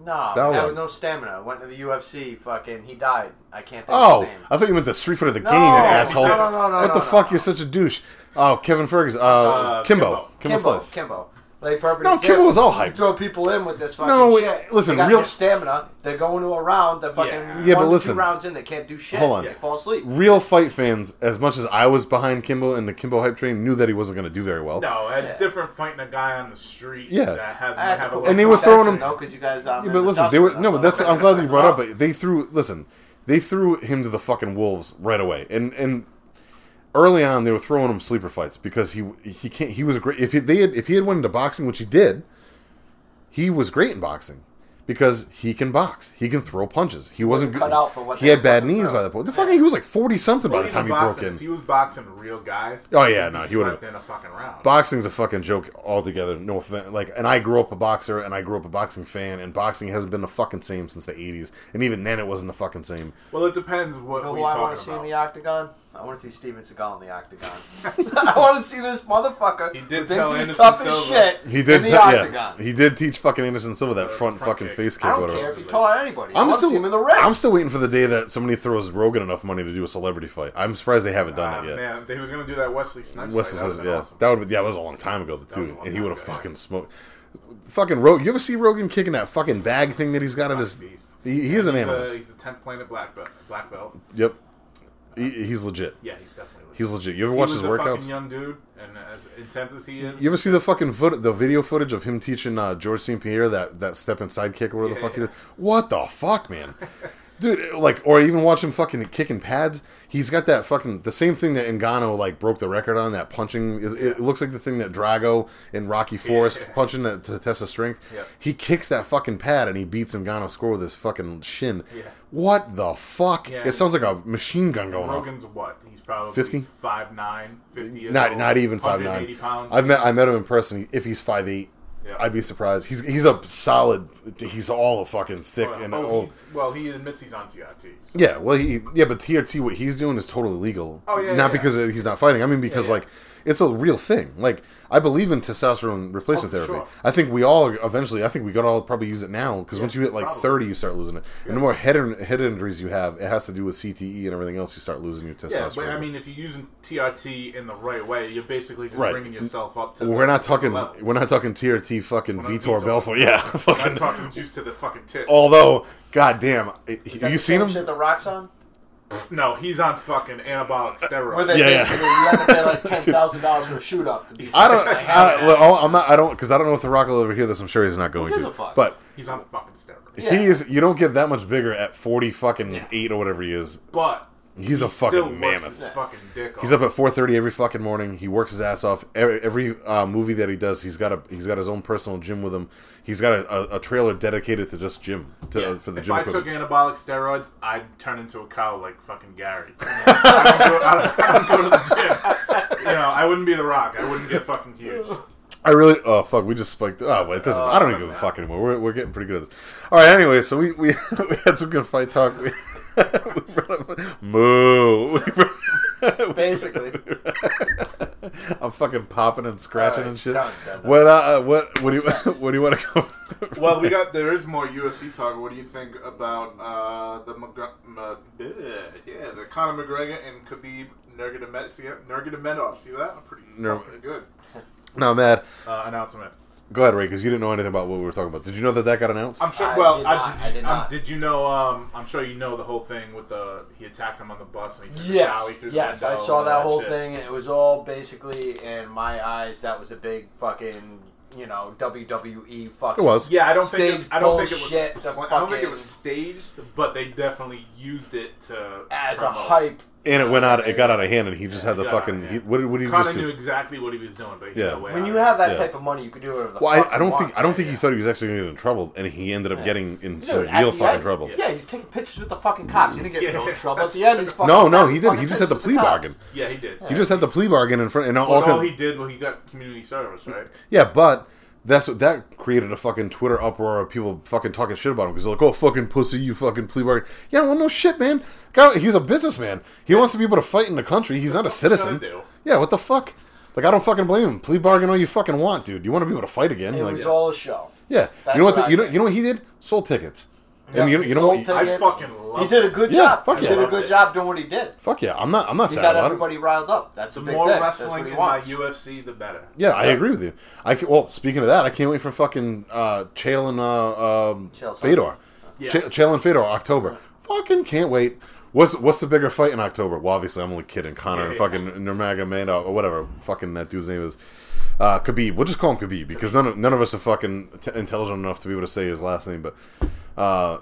No, that was no stamina. Went to the UFC, fucking, he died. I can't think of his name. I thought you meant the Street Fighter of the Game, an asshole. No. What the fuck? You're such a douche. Oh, Kevin Ferguson. Kimbo Slice. Kimbo. Like, perfect example. Kimbo was all hyped. You throw people in with this fucking shit. Listen, they got no stamina. They're going to a round. They're fucking 2 rounds in. They can't do shit. Hold on. They fall asleep. Real fight fans, as much as I was behind Kimbo and the Kimbo hype train, knew that he wasn't going to do very well. No, it's different fighting a guy on the street that hasn't had a lot of... And they were throwing him... No, because you guys... but listen, they were... No, but that's... I'm glad that you brought up, but they threw... Listen, they threw him to the fucking wolves right away. And... Early on, they were throwing him sleeper fights because he can't. He was great. If he had went into boxing, which he did, he was great in boxing because he can box. He can throw punches. He wasn't cut out for what he had bad knees by that point. The fucking he was like 40-something by the time he broke in. If he was boxing real guys, he would have slept in a fucking round. Boxing's a fucking joke altogether. No offense, and I grew up a boxer and I grew up a boxing fan, and boxing hasn't been the fucking same since the 80s, and even then it wasn't the fucking same. Well, it depends what we talking about. I want to see in the octagon. I want to see Steven Seagal in the octagon. I want to see this motherfucker. He did tell Anderson Silva. He did. Yeah, he did teach fucking Anderson Silva that front fucking kick. Face kick. I don't care if he taught anybody. I want to see him in the ring. I'm still waiting for the day that somebody throws Rogan enough money to do a celebrity fight. I'm surprised they haven't done it yet. Man, he was going to do that Wesley Snipes. Awesome. That was a long time ago too, and he would have fucking smoked. Fucking Rogan. You ever see Rogan kicking that fucking bag thing that he's got in his? He is an animal. He's a 10th planet black belt. Yep. He's legit. Yeah, he's definitely legit. You ever watch his workouts? He was a fucking young dude, and as intense as he is. You ever see the fucking video footage of him teaching George St. Pierre that step and side kick or whatever the fuck he did? What the fuck, man? Dude, like, or even watch him fucking kicking pads. He's got that fucking, the same thing that Ngannou, like, broke the record on, that punching. It looks like the thing that Drago in Rocky Forest punching to test his strength. Yeah. He kicks that fucking pad and he beats Ngannou's score with his fucking shin. Yeah. What the fuck? Yeah, it sounds like a machine gun going Rogan's off. Rogan's what? He's probably 50? 5'9", 50 years old. Not even 5'9". Pounds. I met him in person. If he's 5'8". Yeah. I'd be surprised. He's a solid. He's all a fucking thick and old. Well, he admits he's on TRTs. Yeah. Well, but TRT, what he's doing is totally legal. Oh yeah. Not because he's not fighting. I mean, because like it's a real thing. Like, I believe in testosterone replacement therapy. Sure. I think we all eventually. I think we could all probably use it now because once you hit like 30, you start losing it. Yeah. And the more head injuries you have, it has to do with CTE and everything else. You start losing your testosterone. Yeah, but I mean, if you're using TRT in the right way, you're basically just bringing yourself up to. We're not talking TRT. Fucking Vitor Belfort. Yeah. Fucking. I'm talking juice to the fucking tip. Although, goddamn, have you seen him? Shit the Rock's on. No, he's on fucking anabolic steroids. Where they basically pay like $10,000 for a shoot up to be. I'm not because I don't know if The Rock will ever hear this. I'm sure he's not going to. But he's on fucking steroids. He is. You don't get that much bigger at 40 fucking 8 or whatever he is. But he's a fucking mammoth. His fucking dick off. He's up at 4:30 every fucking morning. He works his ass off. Every movie that he does, he's got his own personal gym with him. He's got a trailer dedicated to just gym for the gym. If I took anabolic steroids, I'd turn into a cow like fucking Gary. I don't go to the gym. You know, I wouldn't be The Rock. I wouldn't get fucking huge. Oh, fuck. We just spiked. Oh, wait. It doesn't. I don't even give a fuck anymore. We're getting pretty good at this. All right. Anyway, so we had some good fight talk. Moo. Basically. I'm fucking popping and scratching and shit. Done. What do you want to go? Well, there is more UFC talk. What do you think about the Conor McGregor and Khabib Nurmagomedov? See that? I'm pretty fucking good. Not bad. Announcement. Go ahead, Ray, because you didn't know anything about what we were talking about. Did you know that got announced? I'm sure. I did not. Did you know? I'm sure you know the whole thing with he attacked him on the bus and he through the window. I saw that whole thing. It was all basically, in my eyes, that was a big fucking WWE fucking. It was. Yeah, I don't think it was staged, but they definitely used it to as promote. A hype. And it went out. It got out of hand, and he just had the fucking. What did he just do? Knew exactly what he was doing, but he had a way when you have that type of money, you can do whatever. I don't think he thought he was actually going to get in trouble, and he ended up getting in some real fucking trouble. Yeah, he's taking pictures with the fucking cops. He didn't get in no trouble at the end. He's fucking no, he didn't. He just had the plea bargain. Yeah, he did. He just had the plea bargain in front, and all he did was he got community service, right? Yeah, but. That created a fucking Twitter uproar of people fucking talking shit about him because they're like, "Oh, fucking pussy, you fucking plea bargain." Yeah, well, no shit, man. God, he's a businessman. He wants to be able to fight in the country. He's not a citizen. Yeah, what the fuck? Like, I don't fucking blame him. Plea bargain all you fucking want, dude. You want to be able to fight again? It was all a show. Yeah, you know what he did? Sold tickets. And you know what? I fucking love it. He did a good job. Fuck yeah. He did a good job doing what he did. Fuck yeah. I'm not sad about it. He got everybody riled up. That's a big thing. The more wrestling in my UFC, the better. Yeah, I agree with you. Well, speaking of that, I can't wait for fucking Chael and Fedor. Yeah. Chael and Fedor, October. Right. Fucking can't wait. What's the bigger fight in October? Well, obviously, I'm only kidding. Conor and fucking Nurmagomedov or whatever fucking that dude's name is. Khabib. We'll just call him Khabib because none of us are fucking intelligent enough to be able to say his last name, but...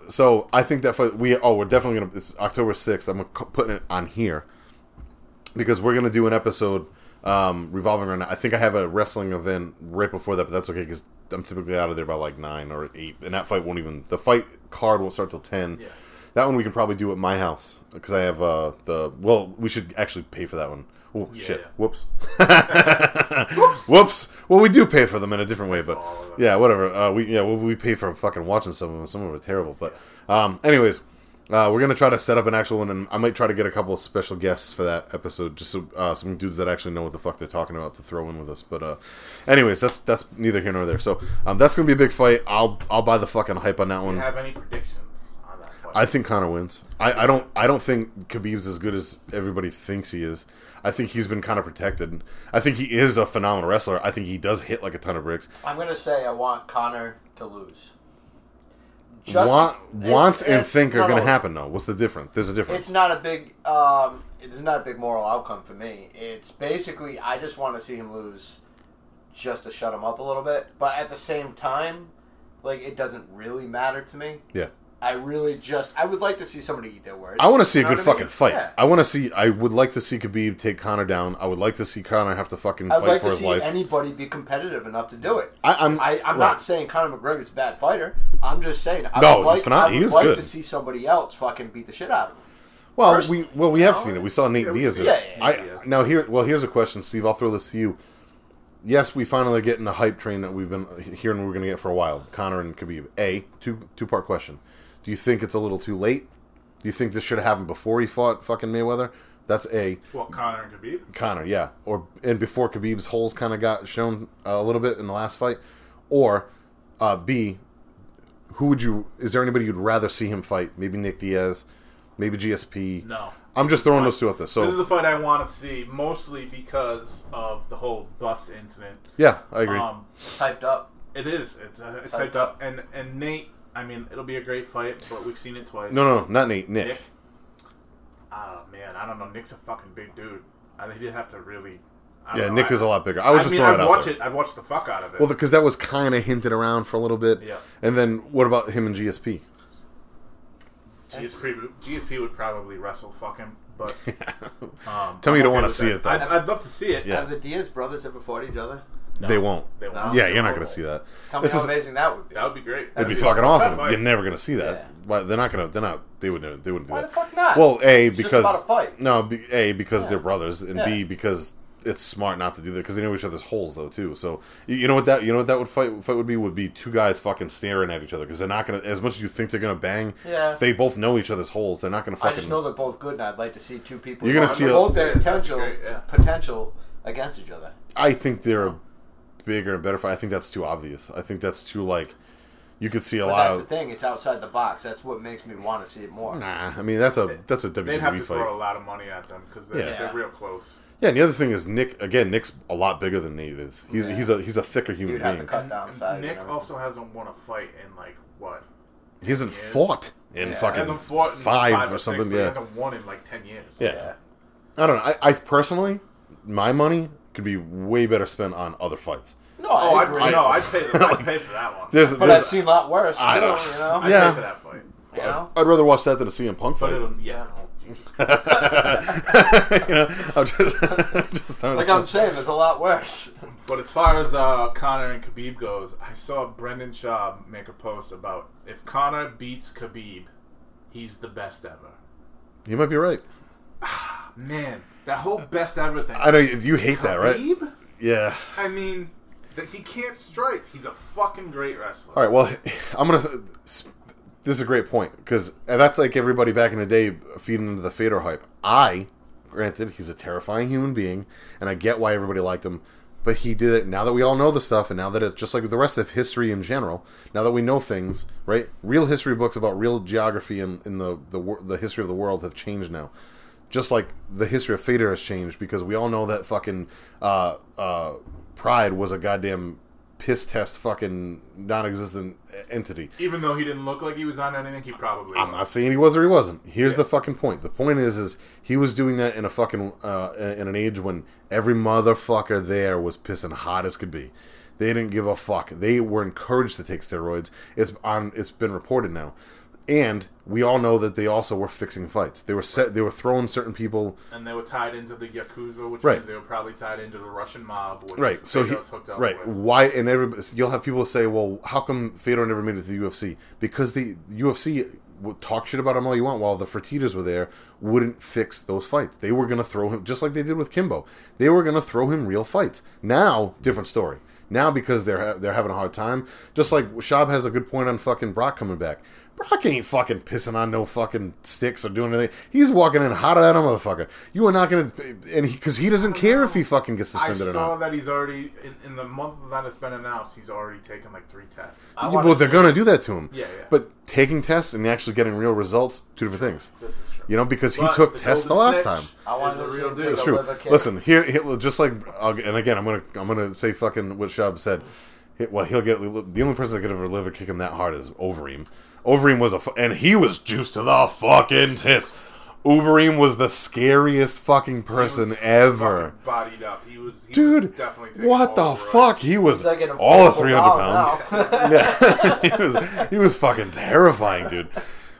So I think that fight, we're definitely gonna. It's October 6th. I'm putting it on here because we're gonna do an episode revolving around. I think I have a wrestling event right before that, but that's okay because I'm typically out of there by like 9 or 8, and that fight won't even. The fight card won't start till 10. Yeah. That one we can probably do at my house because I have we should actually pay for that one. Oh shit! Yeah. Whoops. Whoops. Well, we do pay for them in a different way, but yeah, whatever. We pay for fucking watching some of them. Some of them are terrible, but anyways, we're gonna try to set up an actual one, and I might try to get a couple of special guests for that episode, just so, some dudes that actually know what the fuck they're talking about to throw in with us. But anyways, that's neither here nor there. So that's gonna be a big fight. I'll buy the fucking hype on that one. Do you have any predictions? I think Conor wins. I don't think Khabib's as good as everybody thinks he is. I think he's been kind of protected. I think he is a phenomenal wrestler. I think he does hit like a ton of bricks. I'm going to say I want Conor to lose. Wants and think are going to happen, though. What's the difference? There's a difference. It's not a big moral outcome for me. It's basically I just want to see him lose just to shut him up a little bit. But at the same time, like, it doesn't really matter to me. Yeah. I really just... I would like to see somebody eat their words. I want to see a good fucking fight. Yeah. I want to see... I would like to see Khabib take Conor down. I would like to see Conor have to fucking fight for his life. I'd like to see anybody be competitive enough to do it. I'm not saying Conor McGregor's a bad fighter. I'm just saying... I would like to see somebody else fucking beat the shit out of him. Well, we have seen it. We saw Nate Diaz. Here's a question, Steve. I'll throw this to you. Yes, we finally are getting the hype train that we've been hearing we're going to get for a while. Conor and Khabib. Two-part question. Do you think it's a little too late? Do you think this should have happened before he fought fucking Mayweather? That's A. Well, Conor and Khabib? Conor, yeah. And before Khabib's holes kind of got shown a little bit in the last fight. Or B, is there anybody you'd rather see him fight? Maybe Nick Diaz, maybe GSP? No. I'm just throwing those two at this. So this is the fight I want to see, mostly because of the whole bus incident. Yeah, I agree. It's hyped up. It is. It's hyped up. And Nate... I mean, it'll be a great fight, but we've seen it twice. No, not Nate. Nick. Oh, man. I don't know. Nick's a fucking big dude. He did have to really... I don't know. Nick is a lot bigger. I watched the fuck out of it. Well, because that was kind of hinted around for a little bit. Yeah. And then what about him and GSP? GSP would probably wrestle fucking... But, tell me you don't want to see it, though. I'd love to see it. Yeah. Have the Diaz brothers ever fought each other? No, they won't. Yeah, you're not going to see that. Tell me how amazing that would be. That would be great. It'd be fucking awesome. You're never going to see that. Yeah. They're not going to. They're not. They wouldn't do that. Why the fuck not? Well, because they're brothers, and B, because it's smart not to do that because they know each other's holes though too. So you know what that fight would be two guys fucking staring at each other because they're not gonna, as much as you think they're gonna bang. Yeah. They both know each other's holes. They're not gonna fucking. I just know they're both good, and I'd like to see two people. You're gonna see both their potential against each other. I think they're a bigger and better fight. I think that's too obvious. I think that's too like you could see a lot. That's the thing. It's outside the box. That's what makes me want to see it more. Nah, I mean that's a WWE fight. They'd have to throw a lot of money at them because they're real close. Yeah, and the other thing is Nick's a lot bigger than Nate is. He's a thicker human being. To cut down size. Nick also hasn't won a fight in like what? He hasn't fought in fucking 5 or something. He hasn't won in like 10 years. Yeah. I don't know. I personally, my money could be way better spent on other fights. I'd pay for that one. But I've seen a lot worse. I'd pay for that fight. I'd rather watch that than a CM Punk fight. I'm saying, it's a lot worse. But as far as Conor and Khabib goes, I saw Brendan Schaub make a post about if Conor beats Khabib, he's the best ever. You might be right. Man, that whole best ever thing. I know you hate Khabib? That, right? Yeah. I mean, he can't strike. He's a fucking great wrestler. All right. Well, I'm gonna. This is a great point, because that's like everybody back in the day feeding into the Fedor hype. Granted, he's a terrifying human being, and I get why everybody liked him, but he did it now that we all know the stuff, and now that it's just like the rest of history in general, now that we know things, right? Real history books about real geography and in the history of the world have changed now. Just like the history of Fedor has changed, because we all know that fucking Pride was a goddamn... piss test fucking non-existent entity. Even though he didn't look like he was on anything, he probably was. I'm not saying he was or he wasn't. Here's the fucking point. The point is he was doing that in a fucking in an age when every motherfucker there was pissing hot as could be. They didn't give a fuck. They were encouraged to take steroids. It's been reported now. And we all know that they also were fixing fights. They were they were throwing certain people, and they were tied into the Yakuza, which means they were probably tied into the Russian mob. Which was hooked up with. Why? And you'll have people say, "Well, how come Fedor never made it to the UFC?" Because the UFC would talk shit about him all you want, while the Fertittas were there, wouldn't fix those fights. They were going to throw him just like they did with Kimbo. They were going to throw him real fights. Now, different story. Now because they're having a hard time, just like Schaub has a good point on fucking Brock coming back. Brock ain't fucking pissing on no fucking sticks or doing anything. He's walking in hotter than a motherfucker. You are not gonna, because he doesn't care if he fucking gets suspended or not. I saw that he's already in the month that it's been announced, he's already taken like 3 tests. Well, they're gonna do that to him. Yeah. But taking tests and actually getting real results, 2 different things. This is true. You know, because he took tests the last time. I want to real dude. It's true. Listen, here, just like, and again, I'm gonna say fucking what Schaub said. Well, he'll get the only person that could ever liver kick him that hard is Overeem. Overeem was and he was juiced to the fucking tits. Overeem was the scariest fucking person ever. Fucking bodied up. He was definitely what the fuck? He was like all of 300 pounds. Yeah, he was fucking terrifying, dude.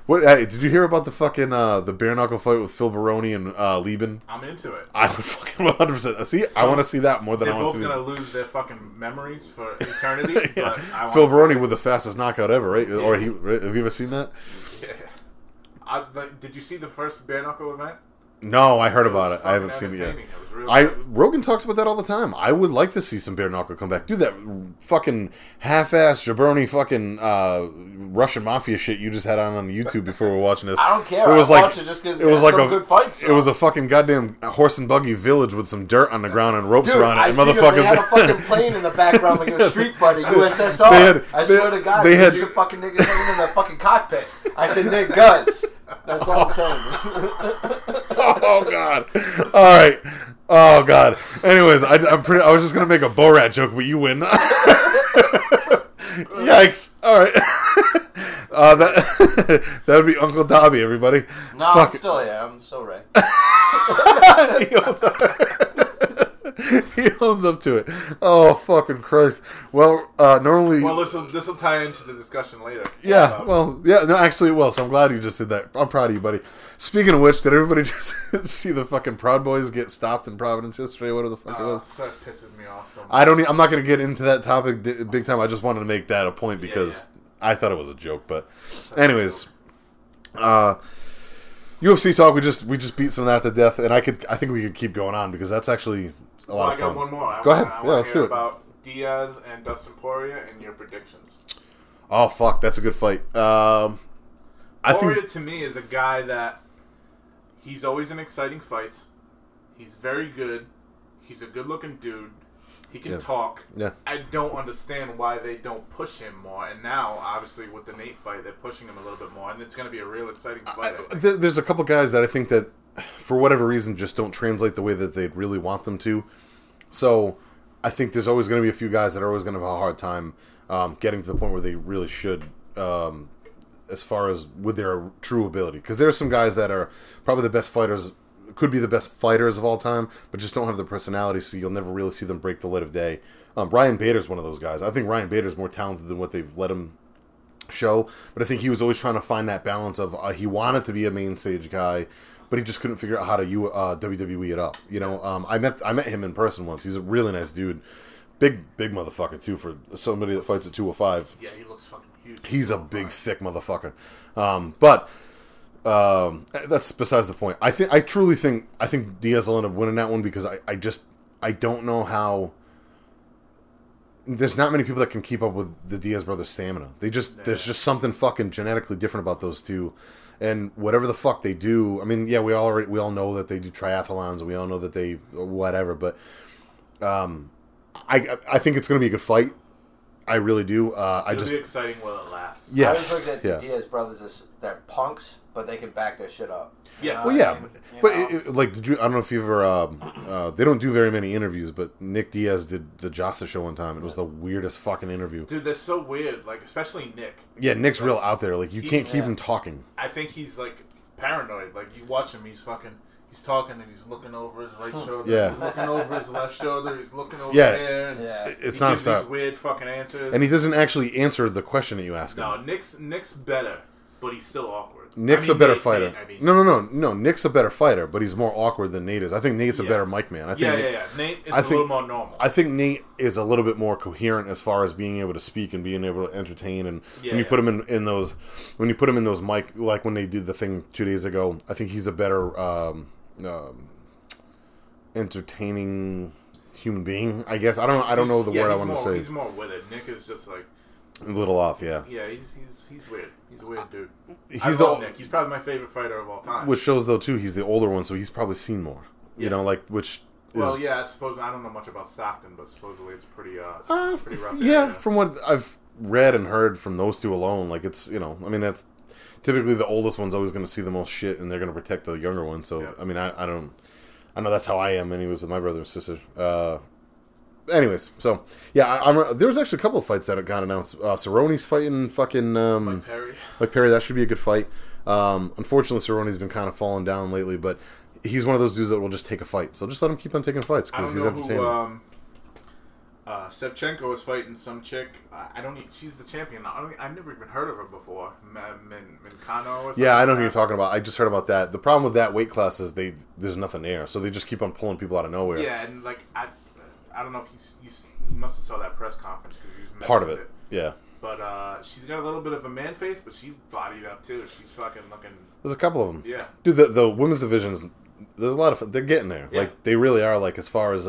What, hey, did you hear about the fucking the bare knuckle fight with Phil Baroni and Lieben? I'm into it. I would fucking 100%. See, so I want to see that more than I want to see. They're both gonna lose their fucking memories for eternity. Yeah. But I Phil Baroni with the fastest knockout ever, right? Yeah. Or he? Right? Have you ever seen that? Yeah. Did you see the first bare knuckle event? No, I heard about it. I haven't seen it yet. Rogan talks about that all the time. I would like to see some bare knuckle come back. Dude, that fucking half-assed jabroni fucking Russian mafia shit you just had on YouTube before we were watching this. I don't care. I watch it just because it was like some good fights. So. It was a fucking goddamn horse and buggy village with some dirt on the ground and ropes around it. Dude, they had a fucking plane in the background like a street fighter, USSR. I swear to God, you fucking niggas in that fucking cockpit. I said, Nick Guns. That's all I'm saying. Oh God! All right. Oh God. Anyways, I was just gonna make a Borat joke, but you win. Yikes! All right. That would be Uncle Dobby, everybody. No, fuck. I'm still here. I'm still right. He owns up to it. Oh fucking Christ! Well, normally. Well, this will tie into the discussion later. Yeah. Actually, it will. So I'm glad you just did that. I'm proud of you, buddy. Speaking of which, did everybody just see the fucking Proud Boys get stopped in Providence yesterday? Whatever the fuck it was. That pisses me off. So much. I'm not going to get into that topic big time. I just wanted to make that a point because I thought it was a joke. But, anyways. UFC talk. We just beat some of that to death, and I think we could keep going on because that's actually a lot of fun. I got one more. Go ahead. Let's do it. About Diaz and Dustin Poirier and your predictions. Oh fuck, that's a good fight. Poirier to me is a guy that he's always in exciting fights. He's very good. He's a good-looking dude. He can talk. Yeah. I don't understand why they don't push him more. And now, obviously, with the Nate fight, they're pushing him a little bit more. And it's going to be a real exciting fight. There's a couple guys that I think that, for whatever reason, just don't translate the way that they'd really want them to. So, I think there's always going to be a few guys that are always going to have a hard time getting to the point where they really should, as far as with their true ability. Because there's some guys that are probably the best fighters could be the best fighters of all time, but just don't have the personality, so you'll never really see them break the light of day. Ryan Bader's one of those guys. I think Ryan Bader's more talented than what they've let him show, but I think he was always trying to find that balance of he wanted to be a main stage guy, but he just couldn't figure out how to WWE it up. You know, I met him in person once. He's a really nice dude. Big motherfucker, too, for somebody that fights at 205. Yeah, he looks fucking huge. He's a big, thick motherfucker. But that's besides the point. I truly think Diaz will end up winning that one because I don't know how. There's not many people that can keep up with the Diaz brothers' stamina. There's just something fucking genetically different about those two, and whatever the fuck they do. I mean, yeah, we all know that they do triathlons, and we all know that they whatever. But I think it's gonna be a good fight. I really do. It'll be exciting while it lasts. Yeah. I always look at the Diaz brothers as they're punks, but they can back their shit up. Yeah. Well, yeah. I mean, I don't know if you've ever, they don't do very many interviews, but Nick Diaz did the Josta show one time. It was the weirdest fucking interview. Dude, they're so weird. Like, especially Nick. Yeah, Nick's real out there. Like, you can't keep him talking. I think he's, like, paranoid. Like, you watch him, he's fucking... He's talking and he's looking over his right shoulder. Yeah. He's looking over his left shoulder. He's looking over there. And it's not gives these weird fucking answers. And he doesn't actually answer the question that you ask him. No, Nick's better, but he's still awkward. Nick's a better fighter. No. Nick's a better fighter, but he's more awkward than Nate is. I think Nate's a better mic man. Nate is a little more normal. I think Nate is a little bit more coherent as far as being able to speak and being able to entertain. And when you put him in those mic, like when they did the thing 2 days ago, I think he's a better. Entertaining human being, I guess. I don't know the word I want to say. He's more with it. Nick is just like a little off. Yeah. Yeah. He's weird. He's a weird dude. I love Nick. He's probably my favorite fighter of all time. Which shows though too. He's the older one, so he's probably seen more. Yeah. You know, like which. Well, yeah. I suppose I don't know much about Stockton, but supposedly it's pretty rough. Yeah. Area. From what I've read and heard from those two alone, like it's that's. Typically, the oldest one's always going to see the most shit, and they're going to protect the younger one. So, yeah. I mean, I know that's how I am, and he was with my brother and sister. Anyways, so yeah, there was actually a couple of fights that got announced. Cerrone's fighting fucking Mike Perry. That should be a good fight. Unfortunately, Cerrone's been kind of falling down lately, but he's one of those dudes that will just take a fight. So just let him keep on taking fights because he's entertaining. Shevchenko is fighting some chick. She's the champion. I've never even heard of her before. Mincano or something. Yeah, I know who you're talking about. I just heard about that. The problem with that weight class is there's nothing there, so they just keep on pulling people out of nowhere. Yeah, and like I don't know if you must have saw that press conference because you mentioned part of it. Yeah. But she's got a little bit of a man face, but she's bodied up too. She's fucking looking. There's a couple of them. Yeah, dude. The women's divisions. There's a lot of. They're getting there. Yeah. Like they really are. Like as far as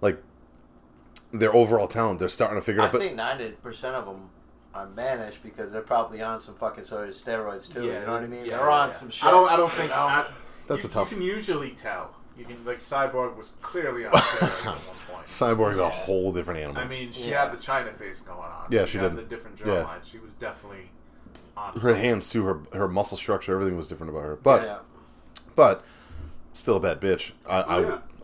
like their overall talent, they're starting to figure it out. I think 90% of them are mannish because they're probably on some fucking sort of steroids too. Yeah, you know what I mean? Yeah, they're on some shit. I don't think. That's a tough. You can usually tell. You can, like, Cyborg was clearly on steroids at one point. Cyborg's a whole different animal. I mean, she had the China face going on. Yeah, she did. She had the different jawline. Yeah. She was definitely on. Her hands, too, her muscle structure, everything was different about her. But, but still a bad bitch.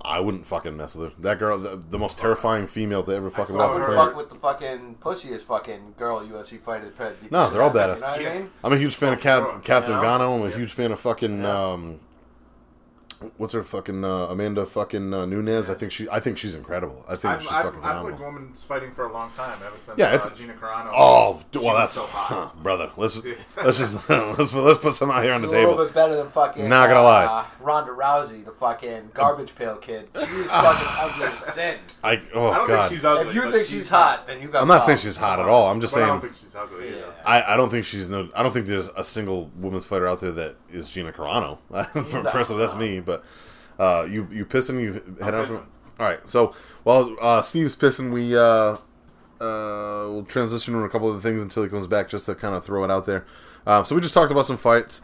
I wouldn't fucking mess with her. That girl, the most terrifying female to ever fucking walk the planet. Fuck with the fucking pussiest fucking girl UFC fighter. No, they're all badass. You know what I mean? I'm a huge fan of Kat Zingano. I'm a huge fan of fucking... what's her fucking Amanda fucking Nunes? I think she's incredible. She's fucking phenomenal. I've been women fighting for a long time ever since Gina Carano. Oh, well, that's so hot. Brother. Let's put some out here on the table. A little bit better than fucking. Not gonna lie. Ronda Rousey, the fucking garbage pail kid. She's fucking ugly as sin. I don't think she's ugly. If you think she's hot, then you got. I'm not saying she's hot at all. I'm just saying. I don't think she's ugly either. I don't think she's no. I don't think there's a single women's fighter out there that is Gina Carano. Impressive. That's me. But you pissing, you head out. All right. So while Steve's pissing, we will transition on a couple of things until he comes back, just to kind of throw it out there. So we just talked about some fights.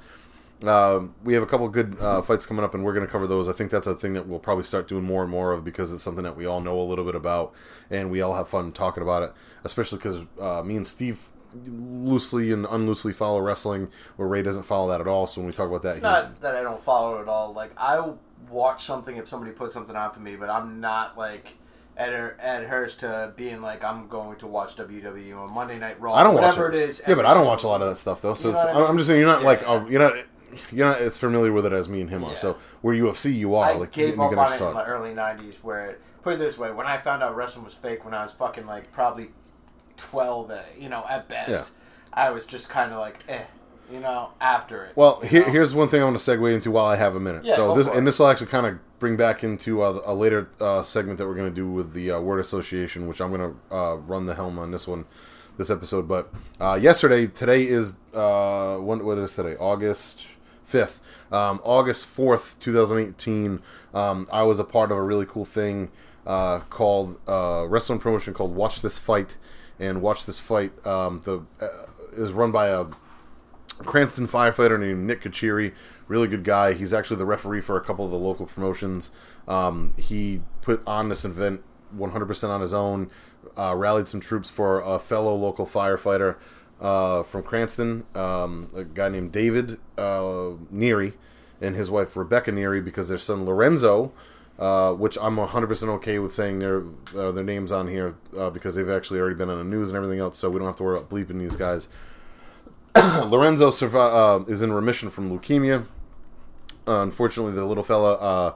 We have a couple of good fights coming up, and we're going to cover those. I think that's a thing that we'll probably start doing more and more of because it's something that we all know a little bit about, and we all have fun talking about it, especially because me and Steve loosely and unloosely follow wrestling, where Ray doesn't follow that at all. So when we talk about that, it's not that I don't follow it at all. Like I watch something if somebody puts something on for me, but I'm not like adheres to being like I'm going to watch WWE on Monday Night Raw. I don't whatever watch it. It is. Yeah, but I don't watch a lot of that stuff though. So you know I mean? I'm just saying you're not as familiar with it as me and him are. So where UFC you are. I like gave up on it in the early '90s. Where put it this way, when I found out wrestling was fake, when I was fucking like probably 12, at best. Yeah. I was just kind of like, after it. Well, here's one thing I want to segue into while I have a minute. Yeah, so this will actually kind of bring back into a later segment that we're going to do with the word association, which I'm going to run the helm on this episode. But today is what is today? August 5th, August 4th, 2018. I was a part of a really cool thing called wrestling promotion called Watch This Fight. And Watch This Fight is run by a Cranston firefighter named Nick Kachiri. Really good guy. He's actually the referee for a couple of the local promotions. He put on this event 100% on his own, rallied some troops for a fellow local firefighter from Cranston, a guy named David Neri and his wife Rebecca Neri, because their son Lorenzo... which I'm 100% okay with saying their names on here because they've actually already been on the news and everything else, so we don't have to worry about bleeping these guys. Lorenzo is in remission from leukemia. Unfortunately, the little fella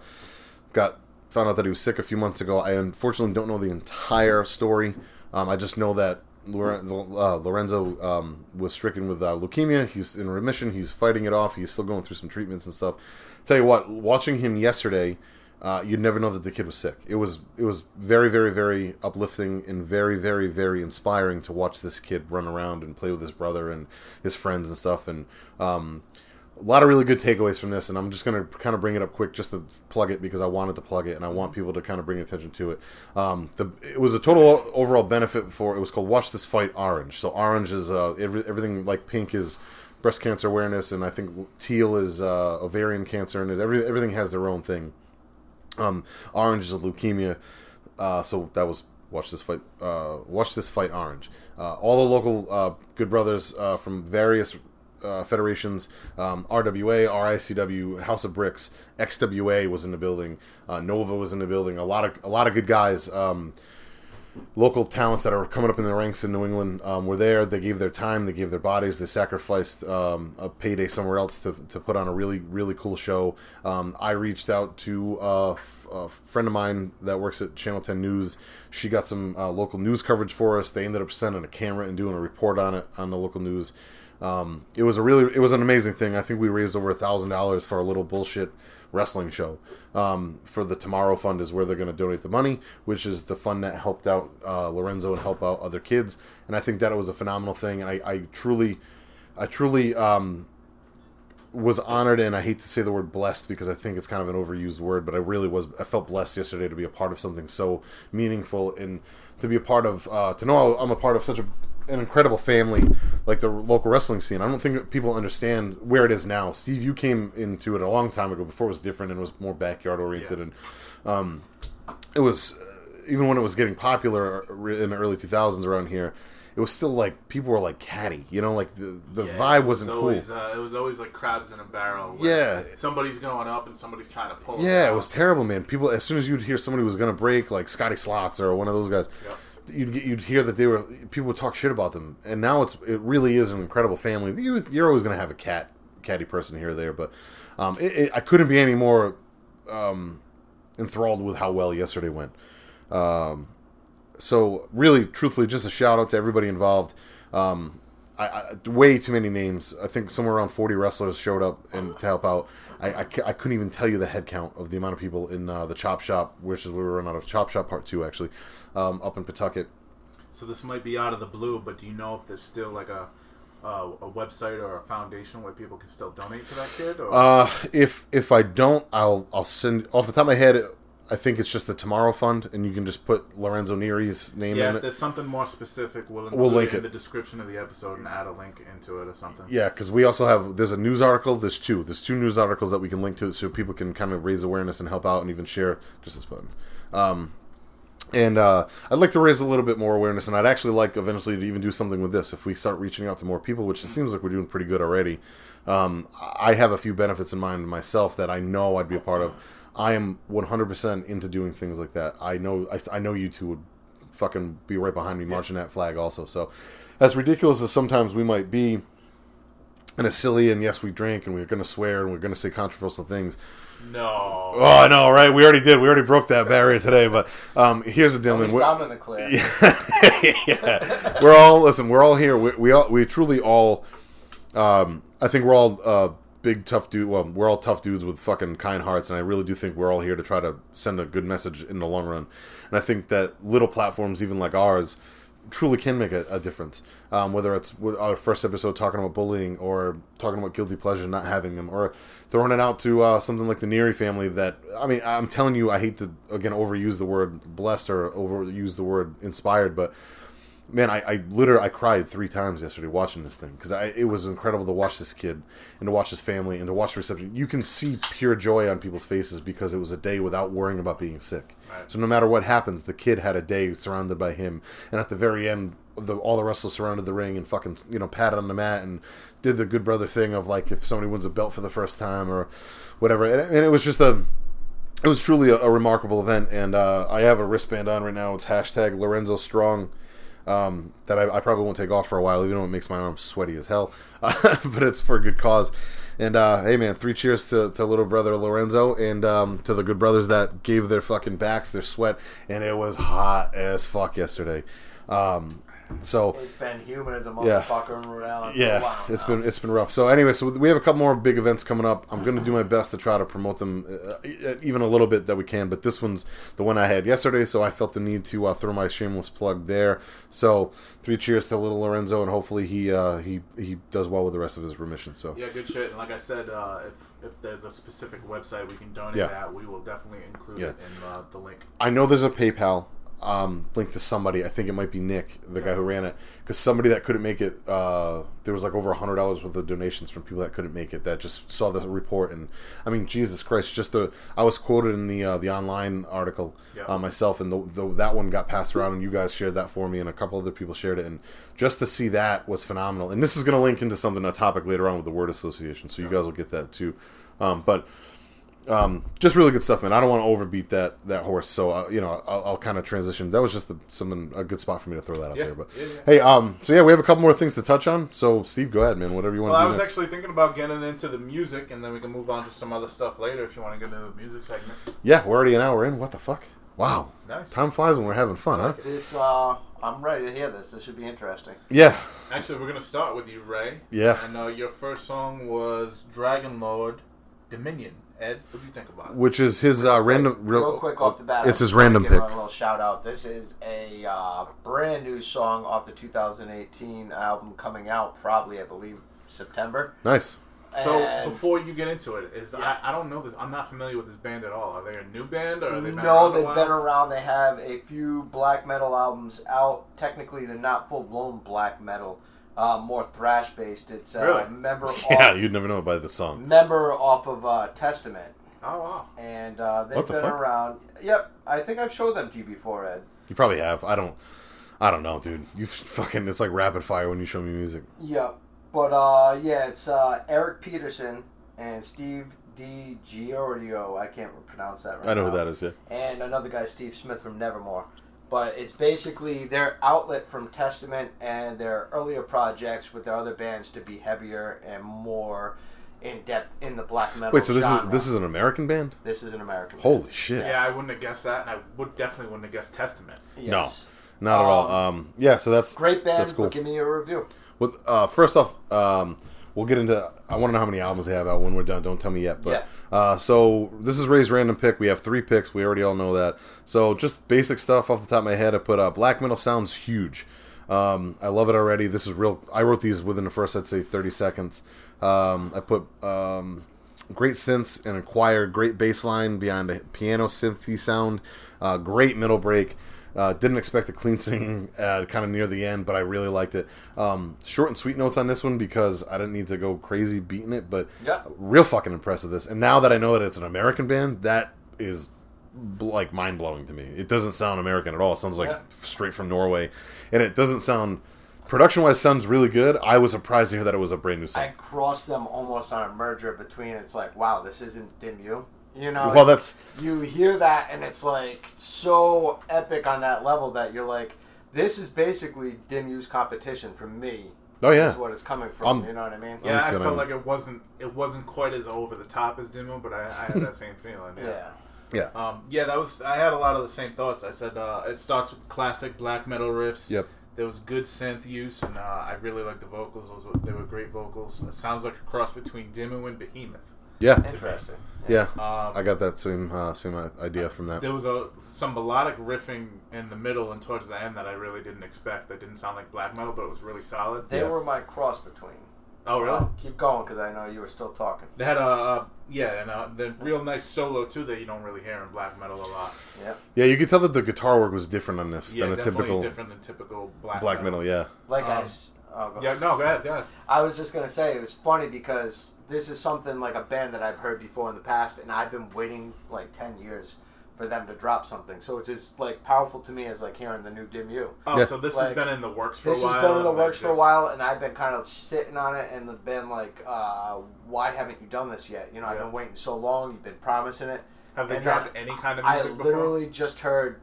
found out that he was sick a few months ago. I unfortunately don't know the entire story. I just know that Lorenzo was stricken with leukemia. He's in remission. He's fighting it off. He's still going through some treatments and stuff. Tell you what, watching him yesterday... you'd never know that the kid was sick. It was very, very, very uplifting and very, very, very inspiring to watch this kid run around and play with his brother and his friends and stuff. And a lot of really good takeaways from this. And I'm just going to kind of bring it up quick just to plug it because I wanted to plug it and I want people to kind of bring attention to it. It was a total overall benefit it was called Watch This Fight Orange. So orange is everything like pink is... breast cancer awareness. And I think teal is ovarian cancer and everything has their own thing. Orange is a leukemia, so that was Watch This Fight Orange. All the local good brothers from various federations, RWA, RICW, House of Bricks, XWA was in the building, Nova was in the building. A lot of good guys. local talents that are coming up in the ranks in New England were there. They gave their time, they gave their bodies, they sacrificed a payday somewhere else to put on a really, really cool show. I reached out to a friend of mine that works at Channel 10 News. She got some local news coverage for us. They ended up sending a camera and doing a report on it on the local news. It was an amazing thing. I think we raised over $1,000 for a little bullshit wrestling show. For the Tomorrow Fund is where they're going to donate the money, which is the fund that helped out Lorenzo and help out other kids. And I think that it was a phenomenal thing. And I truly was honored, and I hate to say the word blessed because I think it's kind of an overused word, but I felt blessed yesterday to be a part of something so meaningful and to be a part of, to know I'm a part of such an incredible family like the local wrestling scene. I don't think people understand where it is now. Steve, you came into it a long time ago before it was different and was more backyard oriented. Yeah. And it was, even when it was getting popular in the early 2000s around here, it was still like people were like catty, you know, like the vibe wasn't cool. It was always like crabs in a barrel. Yeah, somebody's going up and somebody's trying to pull. Yeah, it was terrible, man. People, as soon as you'd hear somebody was going to break, like Scotty Slotz or one of those guys, you'd hear that people would talk shit about them. And now it really is an incredible family. You're always going to have a catty person here or there, but I couldn't be any more enthralled with how well yesterday went. So really, truthfully, just a shout out to everybody involved. I way too many names. I think somewhere around 40 wrestlers showed up and to help out. I couldn't even tell you the head count of the amount of people in the Chop Shop, which is where we run out of Chop Shop Part 2, actually, up in Pawtucket. So this might be out of the blue, but do you know if there's still like a website or a foundation where people can still donate to that kid? Or? If I don't, I'll send off the top of my head. I think it's just the Tomorrow Fund, and you can just put Lorenzo Neri's name in it. Yeah, if there's something more specific, we'll link it in the description of the episode and add a link into it or something. Yeah, because we also have, there's a news article, there's two news articles that we can link to so people can kind of raise awareness and help out and even share just this button. And I'd like to raise a little bit more awareness, and I'd actually like eventually to even do something with this if we start reaching out to more people, which it seems like we're doing pretty good already. I have a few benefits in mind myself that I know I'd be a part of. I am 100% into doing things like that. I know you two would fucking be right behind me marching that flag also. So as ridiculous as sometimes we might be, and as silly, and yes, we drink, and we're going to swear, and we're going to say controversial things. No. Oh, I know, right? We already did. We already broke that barrier today. But here's the deal, man. I'm in the clear. Yeah. We're all here. We truly all big tough dude. Well, we're all tough dudes with fucking kind hearts, and I really do think we're all here to try to send a good message in the long run. And I think that little platforms, even like ours, truly can make a difference. Whether it's our first episode talking about bullying, or talking about guilty pleasure, not having them, or throwing it out to something like the Neri family. That, I mean, I'm telling you, I hate to again overuse the word blessed or overuse the word inspired, but. Man, I literally cried 3 times yesterday watching this thing because it was incredible to watch this kid and to watch his family and to watch the reception. You can see pure joy on people's faces because it was a day without worrying about being sick. Right. So no matter what happens, the kid had a day surrounded by him. And at the very end, all the wrestlers surrounded the ring and fucking, you know, patted on the mat and did the good brother thing of like if somebody wins a belt for the first time or whatever. And it was just it was truly a remarkable event. And I have a wristband on right now. It's #LorenzoStrong. That I probably won't take off for a while, even though it makes my arms sweaty as hell. But it's for a good cause. And hey, man, 3 cheers to little brother Lorenzo and to the good brothers that gave their fucking backs their sweat. And it was hot as fuck yesterday. So it's been humid as a motherfucker in Rhode Island. Yeah, for a while now. It's been rough. So anyway, we have a couple more big events coming up. I'm going to do my best to try to promote them even a little bit that we can. But this one's the one I had yesterday, so I felt the need to throw my shameless plug there. So 3 cheers to little Lorenzo, and hopefully he does well with the rest of his remission. So yeah, good shit. And like I said, if there's a specific website we can donate at, we will definitely include it in the link. I know there's a PayPal. Linked to somebody. I think it might be Nick, the guy who ran it, because somebody that couldn't make it, there was like over $100 worth of donations from people that couldn't make it that just saw the report. And I mean, Jesus Christ, I was quoted in the online article myself, and that one got passed around, and you guys shared that for me, and a couple other people shared it, and just to see that was phenomenal. And this is going to link into a topic later on with the word association, so you guys will get that too. But Just really good stuff, man. I don't want to overbeat that horse, so I'll kind of transition. That was just a good spot for me to throw that out there. But hey, we have a couple more things to touch on. So Steve, go ahead, man. Whatever you want. Well, I was actually thinking about getting into the music, and then we can move on to some other stuff later if you want to get into the music segment. Yeah, we're already an hour in. What the fuck? Wow. Nice. Time flies when we're having fun, huh? I'm ready to hear this. This should be interesting. Yeah. Actually, we're gonna start with you, Ray. Yeah. I know your first song was Dragon Lord, Dominion. Ed, what do you think about it? Which is his real quick off the bat. It's his random pick. A little shout out. This is a brand new song off the 2018 album coming out probably, I believe, September. Nice. So before you get into it, I don't know this. I'm not familiar with this band at all. Are they a new band or are they? No, they've been around. They have a few black metal albums out. Technically, they're not full blown black metal. More thrash based. It's really? You'd never know by the song. Member off of Testament. Oh wow! And they've been around. Yep, I think I've showed them to you before, Ed. You probably have. I don't know, dude. You fucking. It's like rapid fire when you show me music. Yep, but it's Eric Peterson and Steve D. Giorgio. I can't pronounce that right. I know who that is. Yeah. And another guy, Steve Smith from Nevermore. But it's basically their outlet from Testament and their earlier projects with their other bands to be heavier and more in depth in the black metal genre. Wait, so this is an American band? This is an American band. Holy shit. Yeah, I wouldn't have guessed that, and I definitely wouldn't have guessed Testament. Yes. No, not at all. So that's great band. That's cool. Give me a review. Well, first off, we'll get into. I want to know how many albums they have out when we're done. Don't tell me yet, but. Yeah. So this is Ray's random pick. We have three picks. We already all know that. So just basic stuff off the top of my head. I put black metal sounds huge. I love it already. This is real. I wrote these within the first, I'd say, 30 seconds. I put great synths and a choir, great bass line beyond a piano synthy sound. Great middle break. Didn't expect a clean singing kind of near the end, but I really liked it. Short and sweet notes on this one because I didn't need to go crazy beating it, but real fucking impressed with this. And now that I know that it's an American band, that is like mind-blowing to me. It doesn't sound American at all. It sounds like straight from Norway. And it doesn't sound... Production-wise, sounds really good. I was surprised to hear that it was a brand new song. I crossed them almost on a merger between it's like, wow, this isn't Dimmu. You know, well, that's... you hear that, and it's, like, so epic on that level that you're like, this is basically Dimmu's competition for me. Oh, yeah. Is what it's coming from, you know what I mean? Yeah, I felt like it wasn't quite as over-the-top as Dimmu, but I had that same feeling. Yeah. Yeah. I had a lot of the same thoughts. I said it starts with classic black metal riffs. Yep. There was good synth use, and I really liked the vocals. They were great vocals. It sounds like a cross between Dimmu and Behemoth. Yeah. Interesting. Yeah. I got that same idea from that. There was some melodic riffing in the middle and towards the end that I really didn't expect. That didn't sound like black metal, but it was really solid. They were my cross between. Oh, really? Keep going, because I know you were still talking. They had a real nice solo, too, that you don't really hear in black metal a lot. Yeah. Yeah, you could tell that the guitar work was different on this than a typical... Yeah, different than typical black metal. Metal, yeah. Like go ahead, go ahead. I was just going to say, it was funny because... This is something like a band that I've heard before in the past, and I've been waiting like 10 years for them to drop something. So it's as like powerful to me as like hearing the new Dimmu. Oh, yeah. So this has been in the works for a while. This has been in the works for a while, and I've been kind of sitting on it and been like, why haven't you done this yet? You know, I've been waiting so long. You've been promising it. Have they dropped any kind of music before? I literally just heard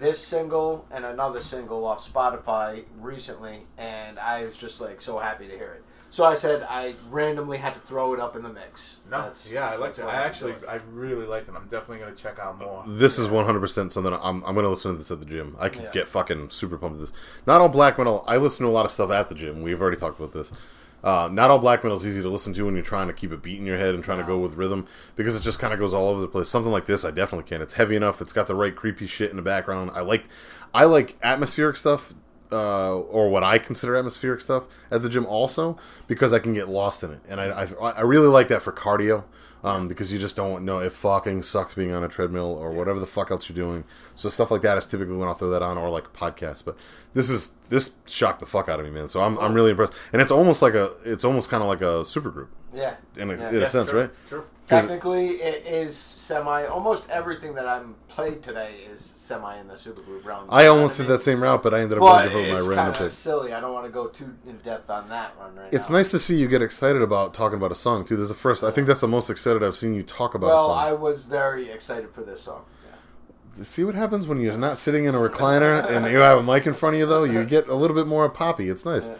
this single and another single off Spotify recently, and I was just like so happy to hear it. So I said I randomly had to throw it up in the mix. No, I liked it. I really liked it. I'm definitely going to check out more. This is 100% something I'm going to listen to this at the gym. I could get fucking super pumped with this. Not all black metal. I listen to a lot of stuff at the gym. We've already talked about this. Not all black metal is easy to listen to when you're trying to keep a beat in your head and trying to go with rhythm because it just kind of goes all over the place. Something like this, I definitely can. It's heavy enough. It's got the right creepy shit in the background. I like atmospheric stuff. Or what I consider atmospheric stuff at the gym also, because I can get lost in it. And I really like that for cardio, because you just don't know. It fucking sucks being on a treadmill or whatever the fuck else you're doing. So stuff like that is typically when I'll throw that on, or like podcasts. But this shocked the fuck out of me, man. So I'm really impressed. And it's almost kind of like a supergroup. Yeah. In a sense, sure, right? Sure. Technically, it is semi. Almost everything that I'm played today is semi in the supergroup round. I almost did that same route, but I ended up going to vote my random pick. It's silly. I don't want to go too in depth on that one right now. It's nice to see you get excited about talking about a song too. This is the first. I think that's the most excited I've seen you talk about a song. Well, I was very excited for this song. Yeah. See what happens when you're not sitting in a recliner and you have a mic in front of you. Though you get a little bit more poppy. It's nice. Yeah.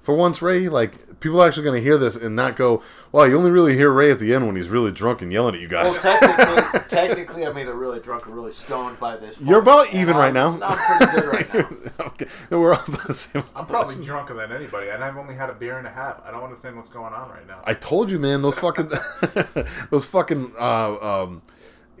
For once, Ray, like, people are actually going to hear this and not go, wow, you only really hear Ray at the end when he's really drunk and yelling at you guys. Well, technically I'm either really drunk or really stoned by this point. You're about even right now. I'm pretty good right now. Okay. No, we're all about the same. I'm probably drunker than anybody, and I've only had a beer and a half. I don't understand what's going on right now. I told you, man, those fucking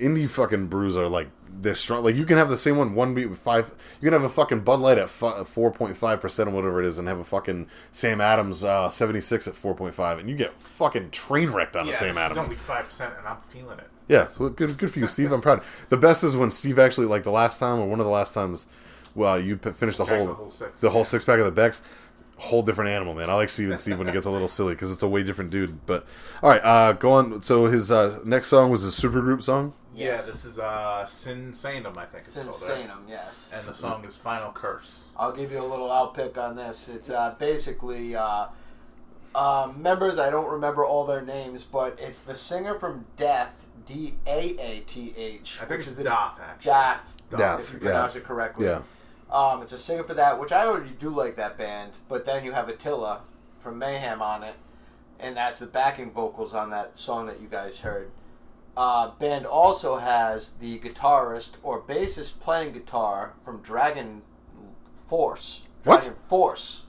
indie fucking brews are like, they're strong. Like, you can have the same one beat with five. You can have a fucking Bud Light at 4.5% or whatever it is, and have a fucking Sam Adams 76 at 4.5, and you get fucking train wrecked on the Sam Adams. It's only 5%, and I'm feeling it. Yeah, so good for you, Steve. I'm proud. The best is when Steve actually, like the last time or one of the last times, well, you finished the whole six pack of the Becks. Whole different animal, man. I like seeing Steve when he gets a little silly because it's a way different dude. But all right, go on. So his next song was his supergroup song. Yes. Yeah, this is Sin Sanum, I think it's called. Sin Sanum, yes. And the song is Final Curse. I'll give you a little outpick on this. It's basically members, I don't remember all their names, but it's the singer from Death, DAATH. I think it's Doth, actually. Doth, if you pronounce it correctly. Yeah. It's a singer for that, which I already do like that band, but then you have Attila from Mayhem on it, and that's the backing vocals on that song that you guys heard. Band also has the guitarist or bassist playing guitar from Dragon Force. Dragon Force.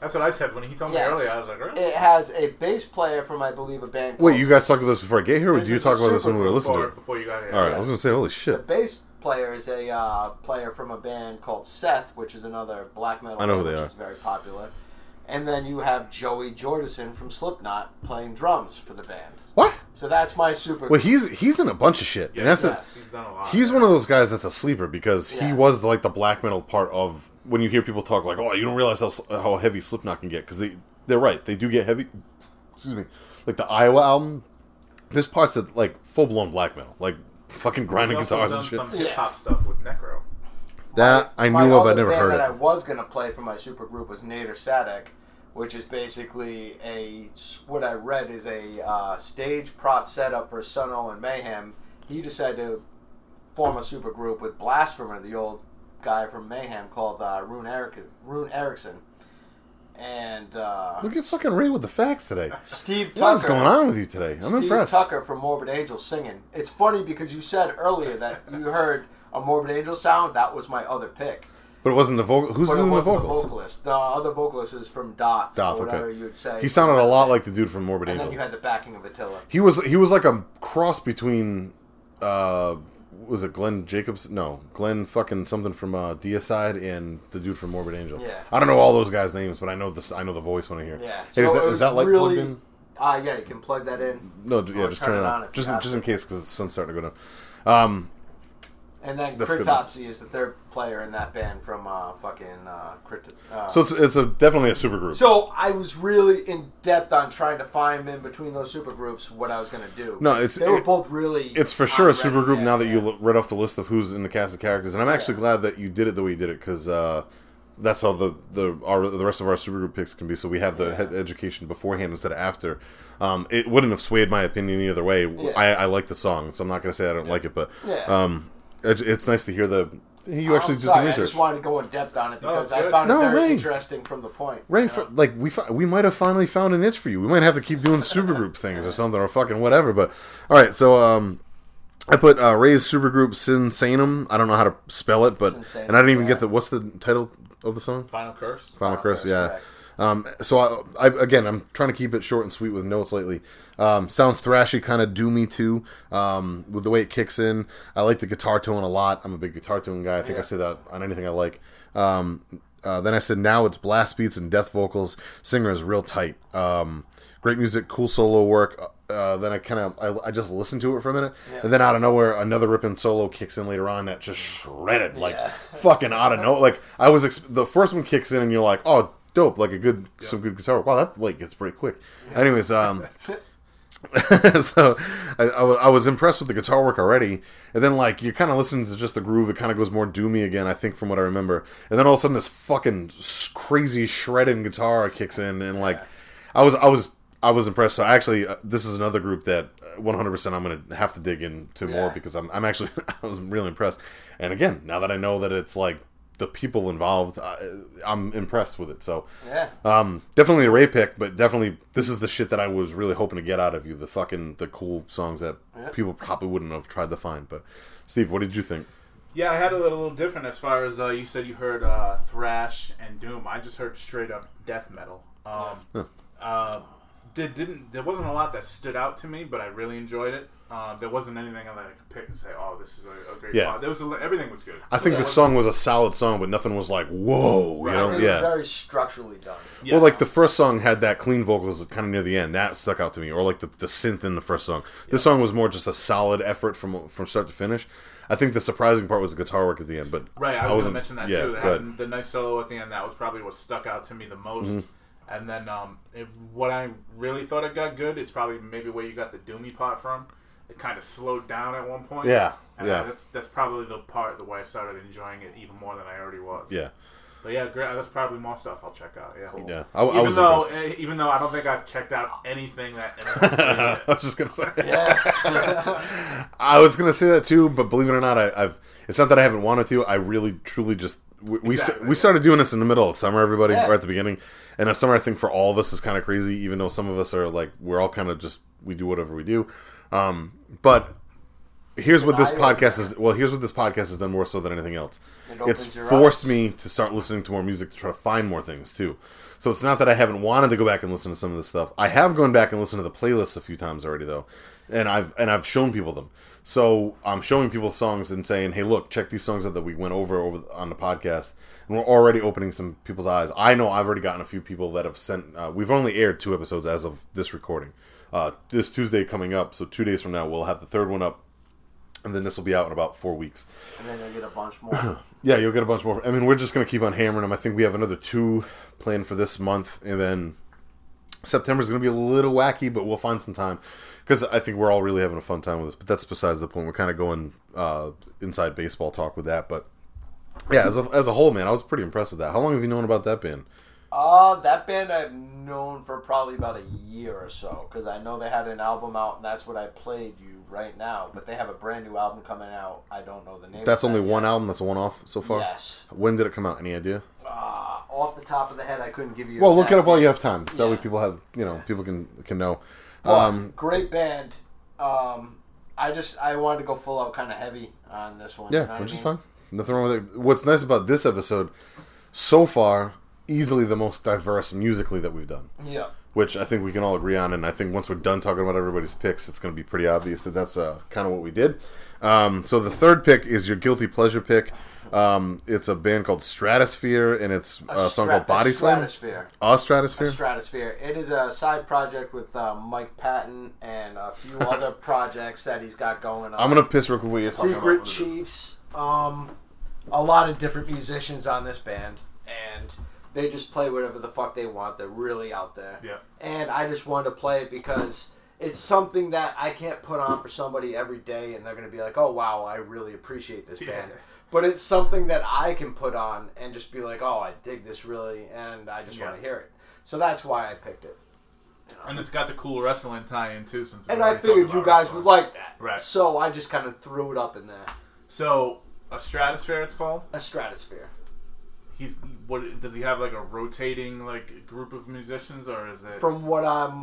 That's what I said when he told me earlier. I was like, really? It has a bass player from, I believe, a band called... Wait, you guys talked about this before I get here, or did you talk about this when we were listening to it? Before you got here. All right, I was going to say, holy shit. The bass player is a player from a band called Seth, which is another black metal band, which is very popular. And then you have Joey Jordison from Slipknot playing drums for the band. What? So that's my super. Well, he's in a bunch of shit. Yeah, and that's he's done a lot. He's one of those guys that's a sleeper because he was like the black metal part of when you hear people talk like, oh, you don't realize how heavy Slipknot can get because they're right. They do get heavy. Excuse me. Like the Iowa album, this part's like full blown black metal, like fucking grinding guitars and shit. Some hip hop stuff with Necro. That I knew of. I never heard of. The band that I was gonna play for my super group was Nader Sadek, which is basically what I read is a stage prop setup for Sunno and Mayhem. He decided to form a supergroup with Blasphemer, the old guy from Mayhem called Rune Erickson. And look at fucking Ray with the facts today. Steve Tucker. What's going on with you today? I'm impressed. Steve Tucker from Morbid Angel singing. It's funny because you said earlier that you heard a Morbid Angel sound. That was my other pick. But it wasn't the vocal. Who's doing the vocals? The vocalist. The other vocalist was from Doth. Doth, okay. You'd say. He sounded a lot like the dude from Morbid Angel. And then you had the backing of Attila. He was like a cross between, was it Glenn Jacobs? No, Glenn fucking something from Deicide and the dude from Morbid Angel. Yeah. I don't know all those guys' names, but I know this. I know the voice when I hear. Yeah. Hey, so is that like really, plugged in? Yeah, you can plug that in. No, yeah, just turn it on. Just in case because the sun's starting to go down. And then Cryptopsy is the third player in that band from so it's definitely a supergroup. So I was really in depth on trying to find in between those supergroups what I was going to do. No, they were both really. It's for sure a supergroup now that you read off the list of who's in the cast of characters, and I'm actually glad that you did it the way you did it because that's how the rest of our supergroup picks can be. So we have the education beforehand instead of after. It wouldn't have swayed my opinion either way. Yeah. I like the song, so I'm not going to say I don't like it, but. Yeah. It's nice to hear you actually did some research. I just wanted to go in depth on it because I found it very interesting from the point. Ray, we might have finally found an itch for you. We might have to keep doing supergroup things or something or fucking whatever. But all right, so I put Ray's supergroup Sin Sanum. I don't know how to spell it, but Insanum, and I didn't even get what's the title of the song? Final Curse. Final Curse. Yeah. Correct. So I again, I'm trying to keep it short and sweet with notes lately. Sounds thrashy, kind of doomy too, with the way it kicks in. I like the guitar tone a lot. I'm a big guitar tone guy. I think I say that on anything I like. Then I said now it's blast beats and death vocals. Singer is real tight. Great music, cool solo work. Then I kind of I just listened to it for a minute, and then out of nowhere another ripping solo kicks in later on that just shredded like fucking out of nowhere. Like I was the first one kicks in and you're like, oh. Dope, like some good guitar. Wow, that like gets pretty quick. Anyways, So I was impressed with the guitar work already, and then like you're kind of listening to just the groove. It kind of goes more doomy again, I think, from what I remember. And then all of a sudden, this fucking crazy shredding guitar kicks in, and like I was impressed. So actually, this is another group that 100% I'm gonna have to dig into more, because I'm actually I was really impressed. And again, now that I know that it's like the people involved, I'm impressed with it. So definitely a Ray pick, but definitely this is the shit that I was really hoping to get out of you, the cool songs that people probably wouldn't have tried to find. But Steve, what did you think? Yeah, I had a little different as far as you said you heard thrash and doom. I just heard straight up death metal. There wasn't a lot that stood out to me, but I really enjoyed it. There wasn't anything that I could pick and say, "Oh, this is a great." Yeah, song. Everything was good. I think the song was a solid song, but nothing was like, "Whoa!" Right. You know, it was very structurally done. Yes. Well, like the first song had that clean vocals kind of near the end that stuck out to me, or like the synth in the first song. This song was more just a solid effort from start to finish. I think the surprising part was the guitar work at the end, but I was going to mention that too. The nice solo at the end, that was probably what stuck out to me the most. Mm-hmm. And then what I really thought it got good is probably maybe where you got the doomy part from. It kind of slowed down at one point. That's probably the part the way I started enjoying it even more than I already was. Yeah. But yeah, great. That's probably more stuff I'll check out. Yeah. Yeah. Even though I don't think I've checked out anything that. I was just gonna say. Yeah. I was gonna say that too, but believe it or not, I've. It's not that I haven't wanted to. I really, truly just. We started doing this in the middle of summer, everybody, right at the beginning. And the summer, I think, for all of us is kind of crazy, even though some of us are like, we're all kind of just, we do whatever we do. But here's what this podcast is, here's what this podcast has done more so than anything else. It's forced me to start listening to more music to try to find more things, too. So it's not that I haven't wanted to go back and listen to some of this stuff. I have gone back and listened to the playlists a few times already, though. And I've shown people them. So I'm showing people songs and saying, "Hey, look, check these songs out that we went over on the podcast." And we're already opening some people's eyes. I know I've already gotten a few people that have sent. We've only aired 2 episodes as of this recording. This Tuesday coming up, so 2 days from now we'll have the 3rd one up, and then this will be out in about 4 weeks. And then you'll get a bunch more. Yeah, you'll get a bunch more. I mean, we're just gonna keep on hammering them. I think we have another 2 planned for this month, and then September is going to be a little wacky, but we'll find some time, because I think we're all really having a fun time with this. But that's besides the point. We're kind of going inside baseball talk with that. But yeah, as a whole, man, I was pretty impressed with that. How long have you known about that band? That band I've known for probably about a year or so, because I know they had an album out, and that's what I played you right now. But they have a brand new album coming out. I don't know the name. That's only one album. That's a one-off so far. Yes. When did it come out? Any idea? Off the top of the head, I couldn't give you. Well, look it up while you have time. So that way people have, people can know. Well, great band. I wanted to go full out, kind of heavy on this one. Yeah, which is fine. Nothing wrong with it. What's nice about this episode, so far, easily the most diverse musically that we've done. Yeah. Which I think we can all agree on, and I think once we're done talking about everybody's picks, it's going to be pretty obvious that that's kind of what we did. So the 3rd pick is your guilty pleasure pick. It's a band called Stratosphere, and it's a song called Body Slam. Stratosphere. It is a side project with Mike Patton and a few other projects that he's got going on. I'm going to piss real quick with you. Secret Chiefs. A lot of different musicians on this band, and they just play whatever the fuck they want. They're really out there. Yeah. And I just wanted to play it because it's something that I can't put on for somebody every day, and they're going to be like, "Oh, wow, I really appreciate this band." But it's something that I can put on and just be like, "Oh, I dig this really, and I just want to hear it." So that's why I picked it. And it's got the cool wrestling tie-in, too. And I figured you guys would like that. Right. So I just kind of threw it up in there. So, a Stratosphere it's called? A Stratosphere. Does he have like a rotating like group of musicians, or is it? From what I'm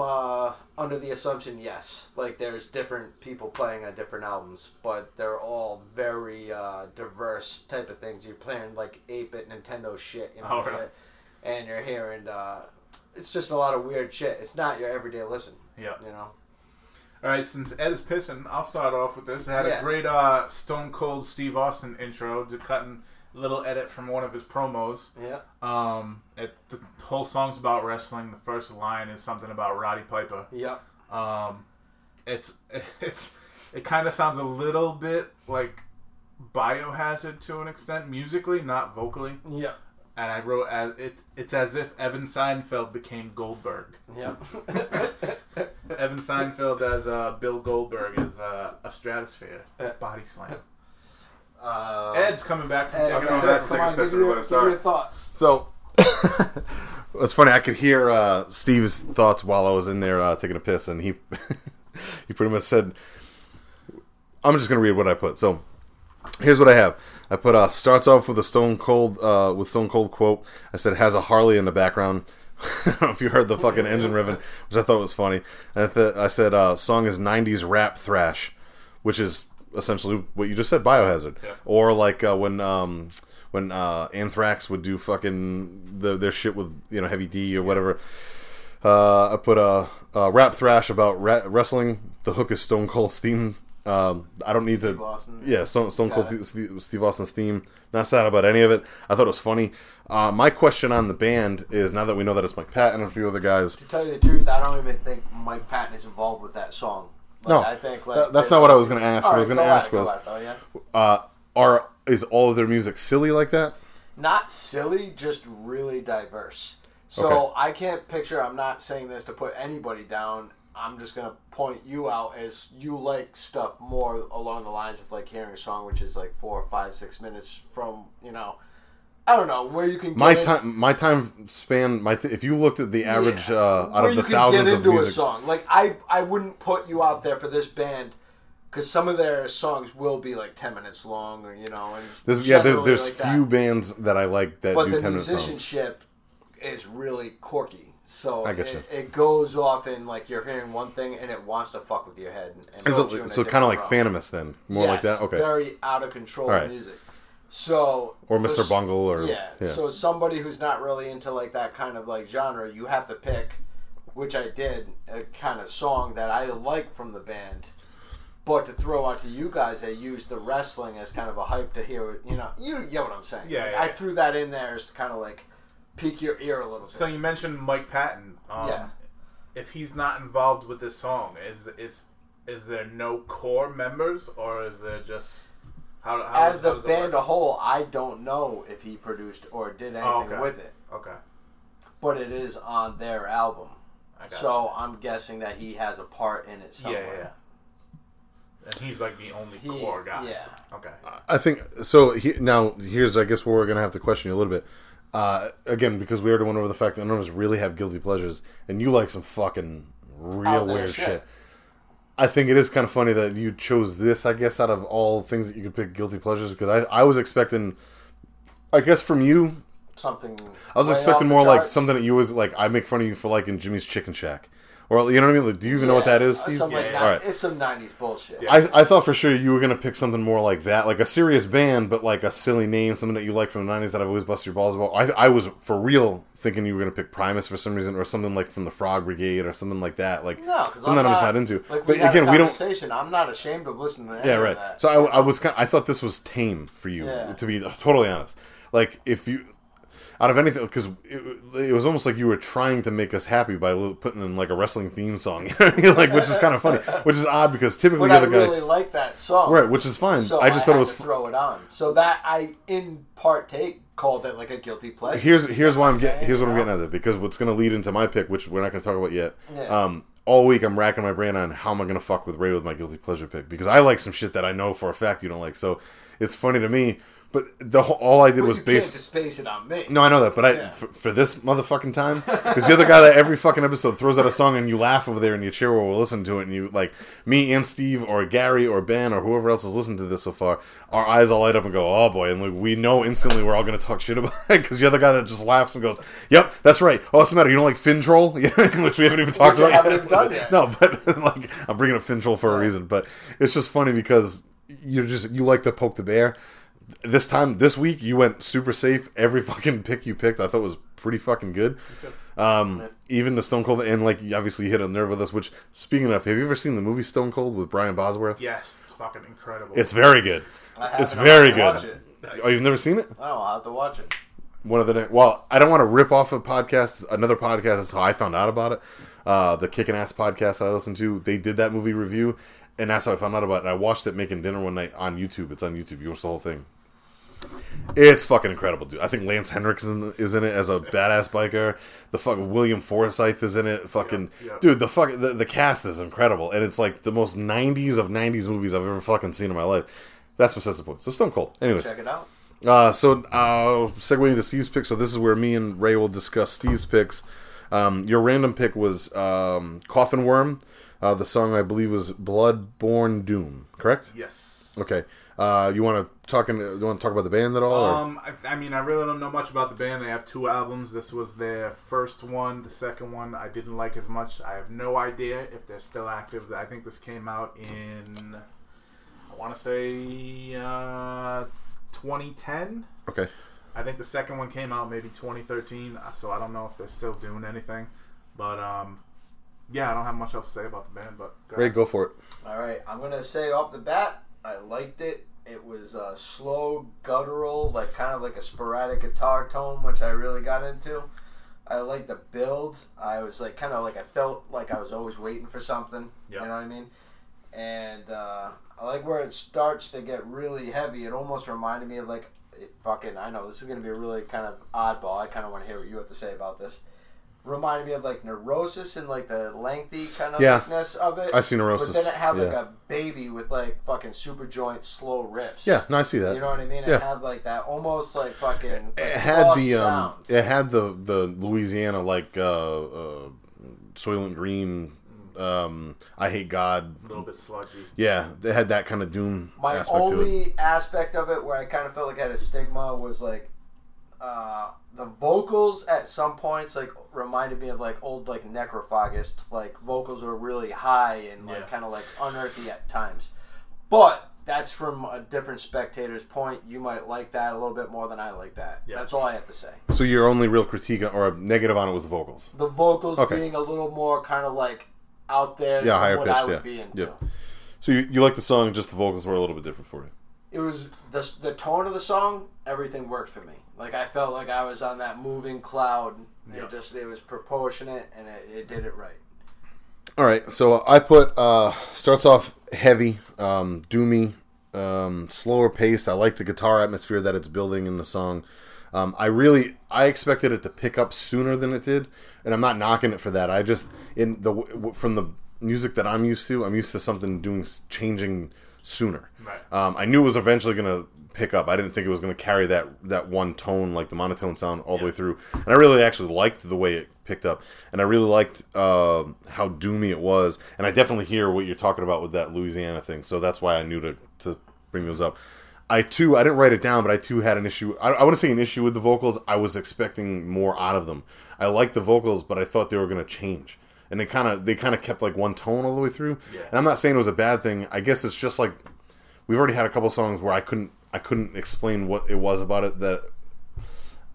under the assumption, yes. Like there's different people playing on different albums, but they're all very diverse type of things. You're playing like 8-bit Nintendo shit, right. And you're hearing it's just a lot of weird shit. It's not your everyday listen. Yeah, All right, since Ed is pissing, I'll start off with this. I had a great Stone Cold Steve Austin intro to cutting. Little edit from one of his promos. Yeah. The whole song's about wrestling. The first line is something about Roddy Piper. Yeah. It kind of sounds a little bit like Biohazard to an extent musically, not vocally. Yeah. And I wrote, it's as if Evan Seinfeld became Goldberg. Yep. Evan Seinfeld as Bill Goldberg is a stratosphere. Body slam. Ed's coming back from Give me your thoughts. So, it's funny. I could hear Steve's thoughts while I was in there taking a piss. And he pretty much said, I'm just going to read what I put. So, here's what I have. I put starts off with a Stone Cold quote. I said has a Harley in the background. I don't know if you heard the fucking engine ribbon, which I thought was funny. And I said song is 90s rap thrash, which is essentially what you just said, Biohazard. Yeah. Or like when Anthrax would do fucking their shit with Heavy D or whatever. I put a rap thrash about wrestling. The hook is Stone Cold's theme. I don't need Steve to. Austin. Yeah, Stone Cold Steve Austin's theme. Not sad about any of it. I thought it was funny. My question on the band is, now that we know that it's Mike Patton and a few other guys. To tell you the truth, I don't even think Mike Patton is involved with that song. Like, no, I think that's not what I was going to ask. What I was going to ask was, is all of their music silly like that? Not silly, just really diverse. So okay. I can't picture. I'm not saying this to put anybody down. I'm just going to point you out as you like stuff more along the lines of like hearing a song which is like 4, 5, 6 minutes from, I don't know, where you can get if you looked at the average out of the thousands of music. Where you can get into a song. Like, I wouldn't put you out there for this band because some of their songs will be like 10 minutes long or, And there's like few bands that I like that do 10-minute songs. But the musicianship is really quirky. So it goes off and like you're hearing one thing and it wants to fuck with your head. And so kind of like Phantomus then, like that. Okay, very out of control music. So or Mr. Bungle or So somebody who's not really into like that kind of like genre, you have to pick, which I did, a kind of song that I like from the band. But to throw out to you guys, I used the wrestling as kind of a hype to hear. You get what I'm saying. Yeah, I threw that in there as to kind of like. Pique your ear a little bit. So you mentioned Mike Patton. If he's not involved with this song, is there no core members, or is there just how as the band a whole? I don't know if he produced or did anything with it. Okay, but it is on their album, so I'm guessing that he has a part in it somewhere. Yeah. And he's like the only core guy. Yeah. Okay. I think so. Now here's I guess where we're gonna have to question you a little bit. Again, because we already went over the fact that none of us really have guilty pleasures, and you like some fucking real weird shit. I think it is kind of funny that you chose this, I guess, out of all things that you could pick guilty pleasures, because I was expecting, I guess from you... something... I was expecting more like something that you was like, I make fun of you for liking Jimmy's Chicken Shack. Or, you know what I mean? Like, do you even know what that is, Steve? All right. It's some 90s bullshit. Yeah. I thought for sure you were going to pick something more like that. Like a serious band, but like a silly name, something that you like from the 90s that I've always busted your balls about. I was, for real, thinking you were going to pick Primus for some reason, or something like from the Frog Brigade, or something like that. Like, no, something I'm just not into. Like, but again, we don't... I'm not ashamed of listening to any of that. Yeah, right. So I was kind of, I thought this was tame for you, to be totally honest. Like, if you... out of anything, because it was almost like you were trying to make us happy by putting in like a wrestling theme song, like, which is kind of funny, which is odd because typically the other guy really like that song, right? Which is fine. So I just thought it was throw it on, so that I in part called it like a guilty pleasure. Here's why I'm getting I'm getting at it, because what's going to lead into my pick, which we're not going to talk about yet. Yeah. All week I'm racking my brain on how am I going to fuck with Ray with my guilty pleasure pick, because I like some shit that I know for a fact you don't like. So it's funny to me. But the whole, all I did was base... you can't just base it on me. No, I know that, but for this motherfucking time, because you're the guy that every fucking episode throws out a song and you laugh over there and you cheer while we're listening to it, and you, like, me and Steve or Gary or Ben or whoever else has listened to this so far, our eyes all light up and go, oh boy, and we know instantly we're all going to talk shit about it, because you're the guy that just laughs and goes, yep, that's right, oh, what's the matter, you don't like Fintroll? Which we haven't even talked about yet. No, but, like, I'm bringing up Fintroll for a reason, but it's just funny because you like to poke the bear. This time, this week, you went super safe. Every fucking pick you picked, I thought was pretty fucking good. Even the Stone Cold, and like, obviously you hit a nerve with us, which, speaking of, have you ever seen the movie Stone Cold with Brian Bosworth? Yes, it's fucking incredible. It's very good. It's very good. Watch it. Oh, you've never seen it? No, I'll have to watch it. One of the well, I don't want to rip off a podcast. Another podcast, that's how I found out about it. The Kickin' Ass podcast that I listened to, they did that movie review, and that's how I found out about it. I watched it making dinner one night on YouTube. It's on YouTube. You watch the whole thing. It's fucking incredible, dude. I think Lance Henriksen is in it as a badass biker. The fucking William Forsythe is in it. Fucking dude, the cast is incredible, and it's like the most '90s of '90s movies I've ever fucking seen in my life. That's besides the point. So Stone Cold. Anyways, check it out. Segueing to Steve's pick. So this is where me and Ray will discuss Steve's picks. Your random pick was Coffin Worm. The song I believe was Bloodborne Doom. Correct? Yes. Okay. You want to talk about the band at all? I really don't know much about the band. They have 2 albums. This was their first one. The second one I didn't like as much. I have no idea if they're still active. I think this came out in, I want to say 2010. Okay. I think the second one came out maybe 2013. So I don't know if they're still doing anything. But yeah, I don't have much else to say about the band. But Ray, go for it. All right, I'm gonna say off the bat, I liked it. It was slow, guttural, like kind of like a sporadic guitar tone, which I really got into. I liked the build. I was like kind of like I felt like I was always waiting for something. Yep. You know what I mean? And I like where it starts to get really heavy. It almost reminded me of like it fucking. I know this is gonna be a really kind of oddball. I kind of want to hear what you have to say about this. Reminded me of like Neurosis and like the lengthy kind of thickness of it. I see Neurosis. But then it had like a baby with like fucking super joint slow riffs. Yeah, no, I see that. You know what I mean? It had like that almost like fucking. Like it had the sound. It had the Louisiana like Soylent Green. I Hate God. A little bit sludgy. Yeah, they had that kind of doom. My aspect only to it. Aspect of it where I kind of felt like I had a stigma was like. The vocals at some points like reminded me of like old like Necrophagus, like vocals were really high and like kind of like unearthly at times, but that's from a different spectator's point. You might like that a little bit more than I like that. That's all I have to say. So your only real critique or negative on it was the vocals? The vocals being a little more kind of like out there than higher what pitched, I would be into. So you like the song, just the vocals were a little bit different for you? It was the tone of the song, everything worked for me. Like, I felt like I was on that moving cloud. It was proportionate, and it did it right. All right, so I put, starts off heavy, doomy, slower paced. I like the guitar atmosphere that it's building in the song. I expected it to pick up sooner than it did, and I'm not knocking it for that. I just, from the music that I'm used to something changing sooner. Right. I knew it was eventually going to pick up. I didn't think it was going to carry that one tone, like the monotone sound, all the way through. And I really actually liked the way it picked up. And I really liked how doomy it was. And I definitely hear what you're talking about with that Louisiana thing. So that's why I knew to bring those up. I didn't write it down, but I too had an issue. I wouldn't say an issue with the vocals. I was expecting more out of them. I liked the vocals, but I thought they were going to change. And they kind of kept like one tone all the way through. Yeah. And I'm not saying it was a bad thing. I guess it's just like we've already had a couple songs where I couldn't explain what it was about it that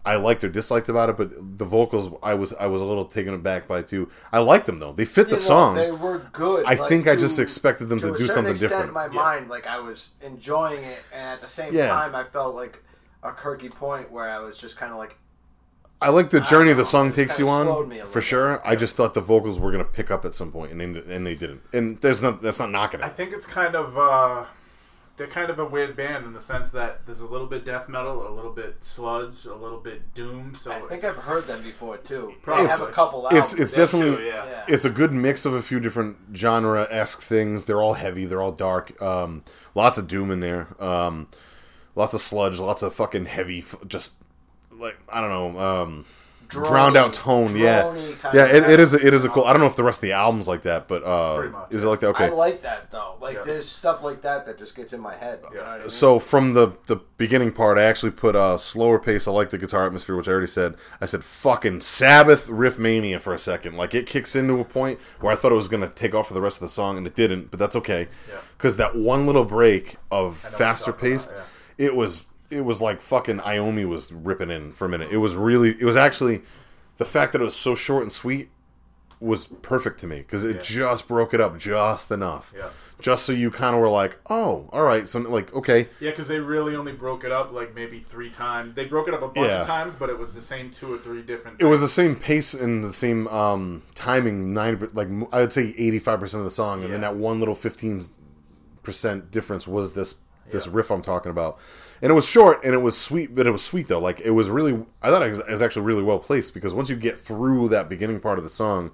I liked or disliked about it, but the vocals I was a little taken aback by too. I liked them though; they fit the song. They were good. I think I just expected them to do something different. In my mind, like I was enjoying it, and at the same time, I felt like a quirky point where I was just kind of like. I like the journey the song takes you on, for sure. I just thought the vocals were going to pick up at some point, and they didn't. And that's not knocking it. I think it's kind of they're kind of a weird band in the sense that there's a little bit death metal, a little bit sludge, a little bit doom. So I think I've heard them before too. Probably have a couple albums. It's definitely too, it's a good mix of a few different genre-esque things. They're all heavy, they're all dark. Lots of doom in there. Lots of sludge, lots of fucking heavy, just. Like I don't know, drowned out tone. Yeah. It is a cool. I don't know if the rest of the album's like that, but is it like that? Okay, I like that though. Like there's stuff like that just gets in my head. Yeah. You know what I mean? So from the beginning part, I actually put slower pace. I like the guitar atmosphere, which I already said. I said fucking Sabbath riff mania for a second. Like it kicks into a point where I thought it was gonna take off for the rest of the song, and it didn't. But that's okay, because that one little break of faster paced, It was like fucking Iomi was ripping in for a minute. It was actually the fact that it was so short and sweet was perfect to me because it just broke it up just enough. Yeah. Just so you kind of were like, oh, all right. So like, okay. Yeah, because they really only broke it up like maybe 3 times. They broke it up a bunch of times, but it was the same 2 or 3 different things. It was the same pace and the same timing, I would say 85% of the song. And then that one little 15% difference was this this riff I'm talking about. And it was short and it was sweet, but it was sweet though. Like it was really, I thought it was actually really well placed because once you get through that beginning part of the song,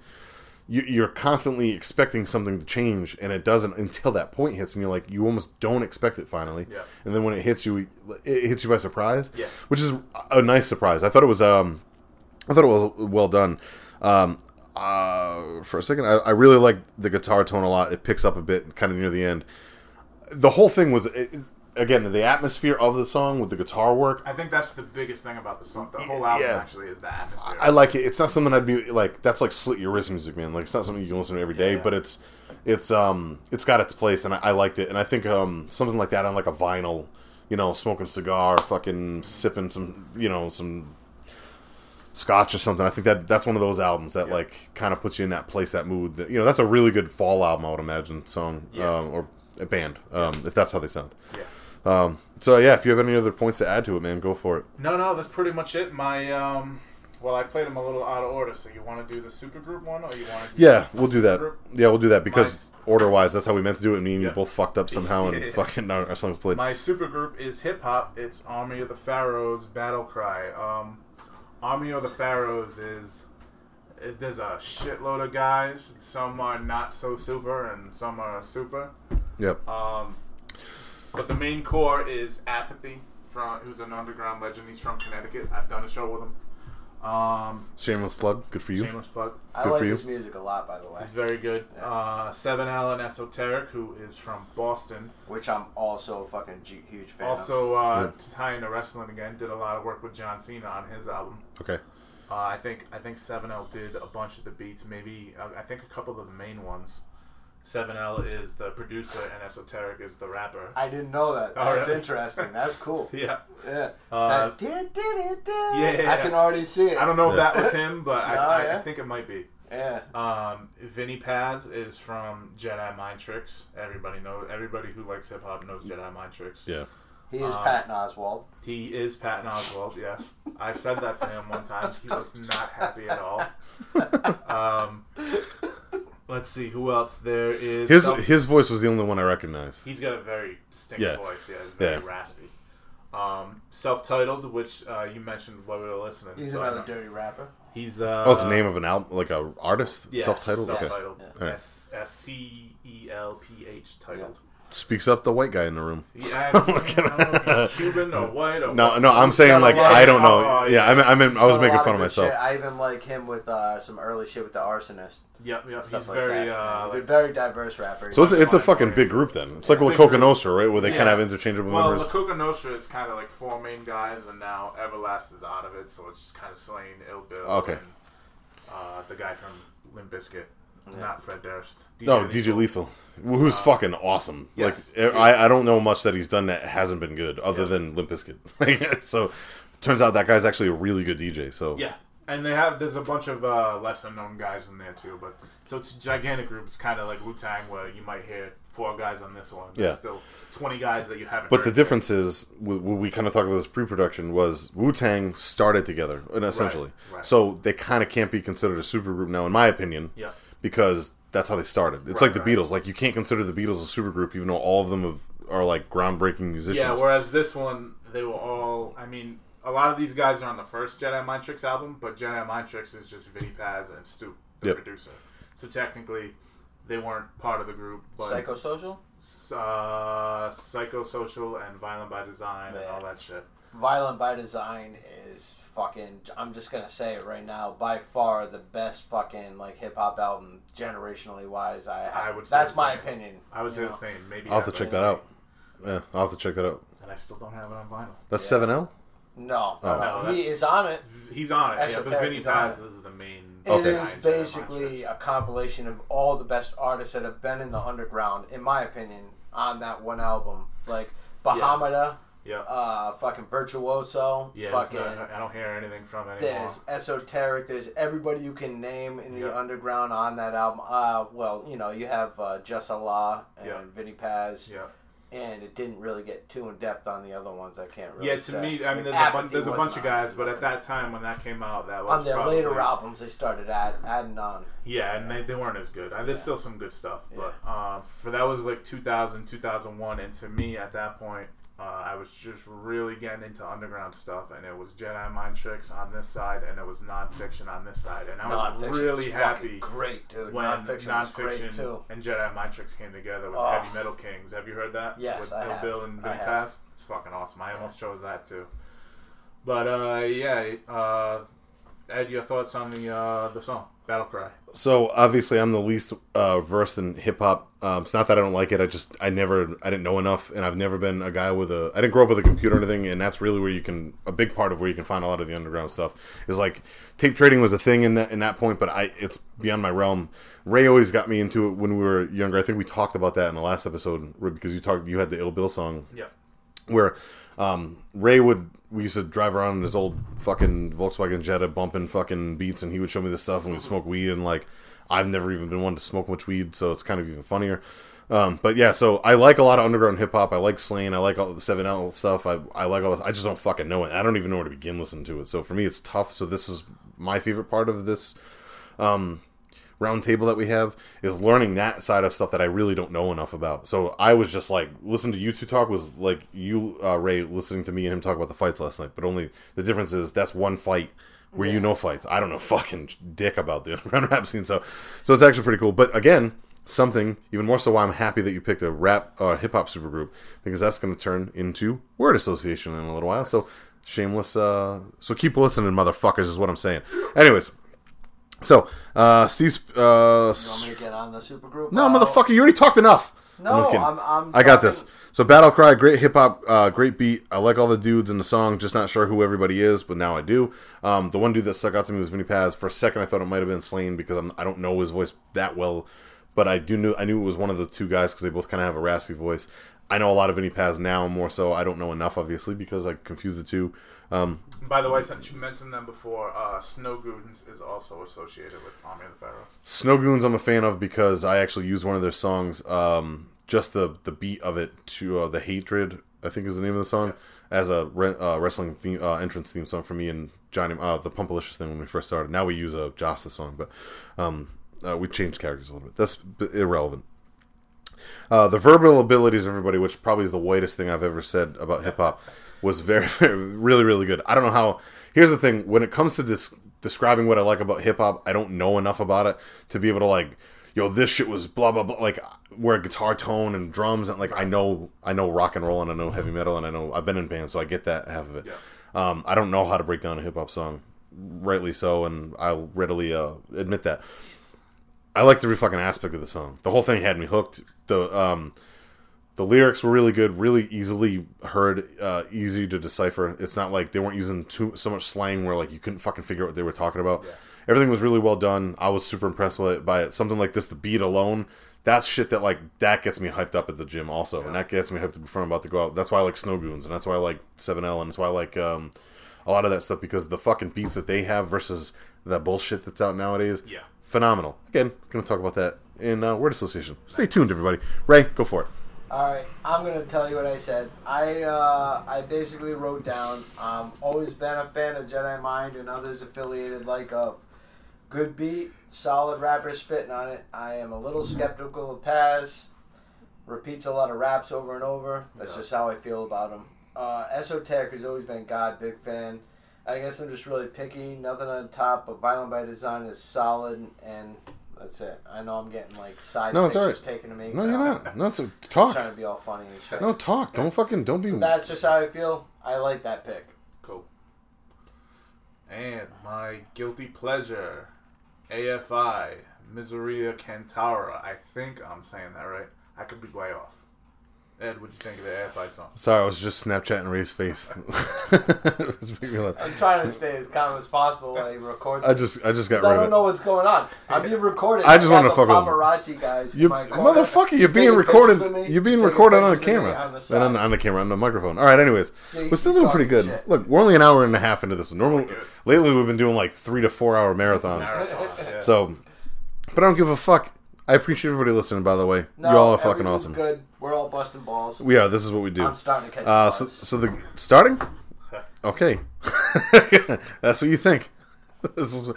you're constantly expecting something to change and it doesn't until that point hits and you're like, you almost don't expect it finally. Yeah. And then when it hits you by surprise, which is a nice surprise. I thought it was well done. For a second, I really like the guitar tone a lot. It picks up a bit kind of near the end. The whole thing was, again, the atmosphere of the song with the guitar work. I think that's the biggest thing about the song. The whole album actually is the atmosphere. I like it. It's not something I'd be like, that's like slit your wrist music, man. Like it's not something you can listen to every day, but it's got its place and I liked it. And I think something like that on like a vinyl, you know, smoking a cigar, fucking sipping some, you know, some Scotch or something. I think that's one of those albums that like kind of puts you in that place, that mood. That, you know, that's a really good fall album, I would imagine, song or a band, if that's how they sound. Yeah. So yeah, if you have any other points to add to it, man, go for it. No, that's pretty much it. My well, I played them a little out of order. So you want to do the supergroup one, or you want to? We'll do that because order wise, that's how we meant to do it. Me and you both fucked up somehow, and fucking our songs played. My supergroup is hip hop. It's Army of the Pharaohs, Battle Cry. Army of the Pharaohs is, there's a shitload of guys. Some are not so super, and some are super. Yep. But the main core is Apathy, who's an underground legend. He's from Connecticut. I've done a show with him. Shameless plug. Good for you. Shameless plug. I like his music a lot, by the way. He's very good. Yeah. Seven Allen Esoteric, who is from Boston. Which I'm also a fucking huge fan of. Also, tying to wrestling again, did a lot of work with John Cena on his album. Okay. I think 7L did a bunch of the beats, maybe, I think a couple of the main ones. 7L is the producer and Esoteric is the rapper. I didn't know that. That's interesting. That's cool. Yeah. I can already see it. I don't know if that was him, but I think it might be. Yeah. Vinny Paz is from Jedi Mind Tricks. Everybody who likes hip hop knows Jedi Mind Tricks. Yeah. He is Patton Oswalt. Yes. I said that to him one time. He was not happy at all. Let's see who else there is. His voice was the only one I recognized. He's got a very distinct voice. Yeah, it's very raspy. Self-titled, which you mentioned while we were listening. He's another dirty rapper. He's it's the name of an album, like a artist. Yes, self-titled. Okay. Yeah. SCELPH titled. Speaks up the white guy in the room. Yeah, I don't know if he's Cuban or white or no. I'm saying like I don't know. I was making fun of myself. Shit. I even like him with some early shit with the Arsonist. Yep. He's very like very diverse rapper. So it's a fucking big group then. It's like La Coca Nostra, right? Where they kind of have interchangeable members. Well, La Coca Nostra is kind of like four main guys, and now Everlast is out of it, so it's just kind of Slain, Ill Bill, and the guy from Limp Bizkit. Not Fred Durst. DJ Lethal. Who's fucking awesome. Yes. Like I don't know much that he's done that hasn't been good, other than Limp Bizkit. So it turns out that guy's actually a really good DJ. So yeah, and there's a bunch of lesser known guys in there too. But so it's a gigantic group. It's kind of like Wu-Tang, where you might hear four guys on this one. There's still 20 guys that you haven't. But the difference is, we kind of talked about this pre-production, was Wu-Tang started together, essentially. Right. So they kind of can't be considered a supergroup now, in my opinion. Yeah. Because that's how they started. It's like the Beatles. Like, you can't consider the Beatles a supergroup, even though all of them are like groundbreaking musicians. Yeah, whereas this one, they were all... I mean, a lot of these guys are on the first Jedi Mind Tricks album, but Jedi Mind Tricks is just Vinny Paz and Stu, the producer. So technically, they weren't part of the group. But Psychosocial? Psychosocial and Violent by Design and all that shit. Violent by Design is... fucking, I'm just gonna say it right now, by far the best fucking like hip hop album generationally wise. I would say that's my opinion. I would say the same. Maybe I'll have to check that out. Yeah, I'll have to check that out. And I still don't have it on vinyl. That's 7L? No. Oh. No, he is on it. He's on it. Yeah, but Vinny Paz is the main. It is basically a compilation of all the best artists that have been in the underground, in my opinion, on that one album. Like Bahamada. Yeah. Fucking Virtuoso. Yeah. Fucking, I don't hear anything from it anymore. There's Esoteric. There's everybody you can name in the underground on that album. You have Just Allah and Vinny Paz. Yeah. and it didn't really get too in depth on the other ones. I can't really. Yeah, to say. Me, I mean, there's a bunch of guys, but at that time when that came out, that was on their probably, later albums. They started adding on. Yeah, and they weren't as good. There's still some good stuff, but for that was like 2000, 2001, and to me at that point, I was just really getting into underground stuff, and it was Jedi Mind Tricks on this side, and it was nonfiction on this side, and I was really happy. Great, dude. When nonfiction and Jedi Mind Tricks came together with Heavy Metal Kings. Have you heard that? Yes, with Bill Bill and Vinny Pass. It's fucking awesome. I almost chose that too. But Ed, your thoughts on the song Battle Cry? So obviously, I'm the least versed in hip hop. It's not that I don't like it. I didn't know enough, and I've never been a guy with I didn't grow up with a computer or anything, and that's really where a big part of where you can find a lot of the underground stuff is like tape trading was a thing in that point, but it's beyond my realm. Ray always got me into it when we were younger. I think we talked about that in the last episode because you had the Ill Bill song, where Ray would. We used to drive around in his old fucking Volkswagen Jetta bumping fucking beats, and he would show me this stuff, and we'd smoke weed, and like, I've never even been one to smoke much weed, so it's kind of even funnier. But yeah, so I like a lot of underground hip-hop. I like Slain. I like all the 7L stuff. I like all this. I just don't fucking know it. I don't even know where to begin listening to it. So for me, it's tough. So this is my favorite part of this round table that we have is learning that side of stuff that I really don't know enough about. So I was just like, listening to you two talk was like you, Ray, listening to me and him talk about the fights last night. But only the difference is that's one fight where you know fights. I don't know fucking dick about the underground rap scene. So it's actually pretty cool. But again, something even more so why I'm happy that you picked a rap hip-hop supergroup because that's going to turn into word association in a little while. So shameless. So keep listening, motherfuckers, is what I'm saying. Anyways. So, Steve's... you want me to get on the supergroup? No, motherfucker, you already talked enough. No, I got this. So, Battle Cry, great hip-hop, great beat. I like all the dudes in the song, just not sure who everybody is, but now I do. The one dude that stuck out to me was Vinny Paz. For a second, I thought it might have been Slain because I don't know his voice that well, but I knew it was one of the two guys because they both kind of have a raspy voice. I know a lot of Vinny Paz now, more so. I don't know enough, obviously, because I confuse the two. By the way, since you mentioned them before, Snow Goons is also associated with Army of the Pharaoh. Snow Goons I'm a fan of because I actually used one of their songs, just the beat of it to The Hatred, I think is the name of the song, as a wrestling theme, entrance theme song for me and Johnny, the Pumpalicious thing when we first started. Now we use a Josta song, but we changed characters a little bit. That's irrelevant. The verbal abilities of everybody, which probably is the whitest thing I've ever said about hip-hop, was very, very, really, really good. I don't know how... Here's the thing. When it comes to describing what I like about hip-hop, I don't know enough about it to be able to, like, yo, this shit was blah, blah, blah. Like, where guitar tone and drums. And like, I know rock and roll, and I know heavy metal, and I know... I've been in bands, so I get that half of it. Yeah. I don't know how to break down a hip-hop song. Rightly so, and I'll readily admit that. I liked every fucking aspect of the song. The whole thing had me hooked. The lyrics were really good, really easily heard, easy to decipher. It's not like they weren't using so much slang where like you couldn't fucking figure out what they were talking about. Yeah. Everything was really well done. I was super impressed by it. Something like this, the beat alone, that's shit that like that gets me hyped up at the gym also, and that gets me hyped up before I'm about to go out. That's why I like Snow Goons, and that's why I like 7L, and that's why I like a lot of that stuff because the fucking beats that they have versus that bullshit that's out nowadays. Yeah, phenomenal. Again, gonna talk about that in word association. Stay tuned, everybody. Ray, go for it. All right, I'm going to tell you what I said. I basically wrote down, always been a fan of Jedi Mind and others affiliated like of. Good beat, solid rapper spitting on it. I am a little skeptical of Paz. Repeats a lot of raps over and over. That's just how I feel about him. Esoteric has always been God, big fan. I guess I'm just really picky. Nothing on top, but Violent by Design is solid and... That's it. I know I'm getting like side pictures taken to me. No, you're not. No, it's a talk. Trying to be all funny and shit. No, talk. Don't be. But that's just how I feel. I like that pick. Cool. And my guilty pleasure, AFI, Miseria Cantara. I think I'm saying that right. I could be way off. Ed, what'd you think of the AFI song? Sorry, I was just Snapchatting Ray's face. It was making me laugh. I'm trying to stay as calm as possible while you record. I just got rid of it. I don't know what's going on. I'm being recorded. I just want to fuck with paparazzi guys. You, in my motherfucker, you're being recorded. You're being recorded on the camera. On the camera, on the microphone. All right, anyways. See, we're still doing pretty good. Shit. Look, we're only an hour and a half into this. Lately, we've been doing like 3 to 4 hour marathons. So, but I don't give a fuck. I appreciate everybody listening, by the way. No, you all are fucking awesome. Good. We're all busting balls. We are. This is what we do. I'm starting to catch balls. Starting? Okay. That's what you think. This is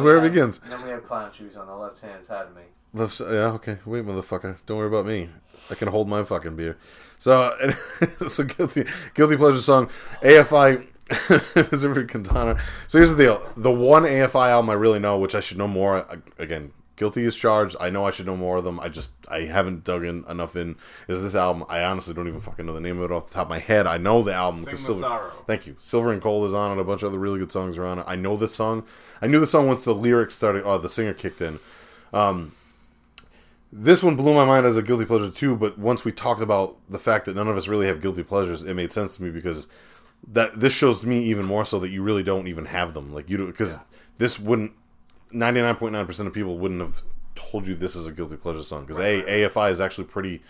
where it begins. And then we have clown shoes on the left-hand side of me. Okay. Wait, motherfucker. Don't worry about me. I can hold my fucking beer. So Guilty Pleasure song, AFI... So here's the deal. The one AFI album I really know, which I should know more, again, guilty as charged, I know I should know more of them, I haven't dug in enough in, is this album. I honestly don't even fucking know the name of it off the top of my head. I know the album because Silver and Cold is on it, a bunch of other really good songs are on it. I know this song. I knew the song once the lyrics started, the singer kicked in. This one blew my mind as a guilty pleasure too, but once we talked about the fact that none of us really have guilty pleasures, it made sense to me because that this shows me even more so that you really don't even have them, like you do, because this wouldn't 99.9% of people wouldn't have told you this is a guilty pleasure song because AFI is actually pretty.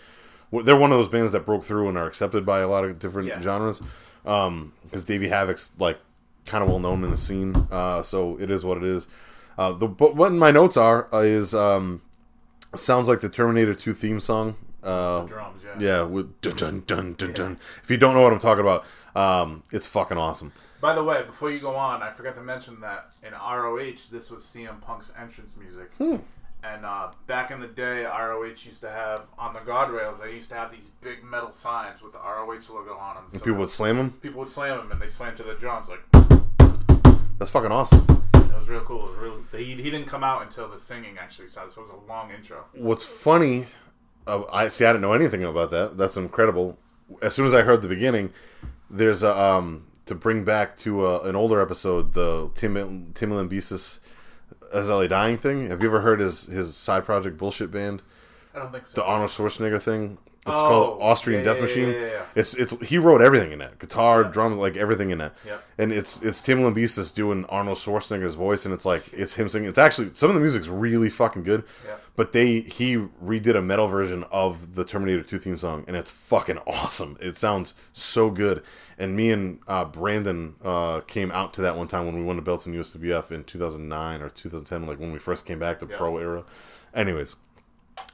They're one of those bands that broke through and are accepted by a lot of different genres. Because Davey Havok's like kind of well known in the scene, so it is what it is. But what my notes are is sounds like the Terminator 2 theme song. Drums, yeah, with dun dun dun dun dun. If you don't know what I'm talking about, it's fucking awesome. By the way, before you go on, I forgot to mention that in ROH, this was CM Punk's entrance music. And back in the day, ROH used to have, on the guardrails, they used to have these big metal signs with the ROH logo on them. And so people would slam them? People would slam them, and they slammed to the drums like... That's fucking awesome. It was real cool. He didn't come out until the singing actually started, so it was a long intro. What's funny... I didn't know anything about that. That's incredible. As soon as I heard the beginning, there's a to bring back to an older episode, the Tim Lambesis as LA Dying thing. Have you ever heard his side project bullshit band? I don't think so. The Arnold Schwarzenegger thing. It's called Austrian Death Machine. Yeah. It's he wrote everything in that guitar, drums, like everything in that. Yeah. And it's Tim Lambesis doing Arnold Schwarzenegger's voice, and it's like it's him singing. It's actually some of the music's really fucking good. Yeah. But he redid a metal version of the Terminator 2 theme song, and it's fucking awesome. It sounds so good. And me and Brandon came out to that one time when we won the belts in USWF in 2009 or 2010, like when we first came back to pro era. Anyways.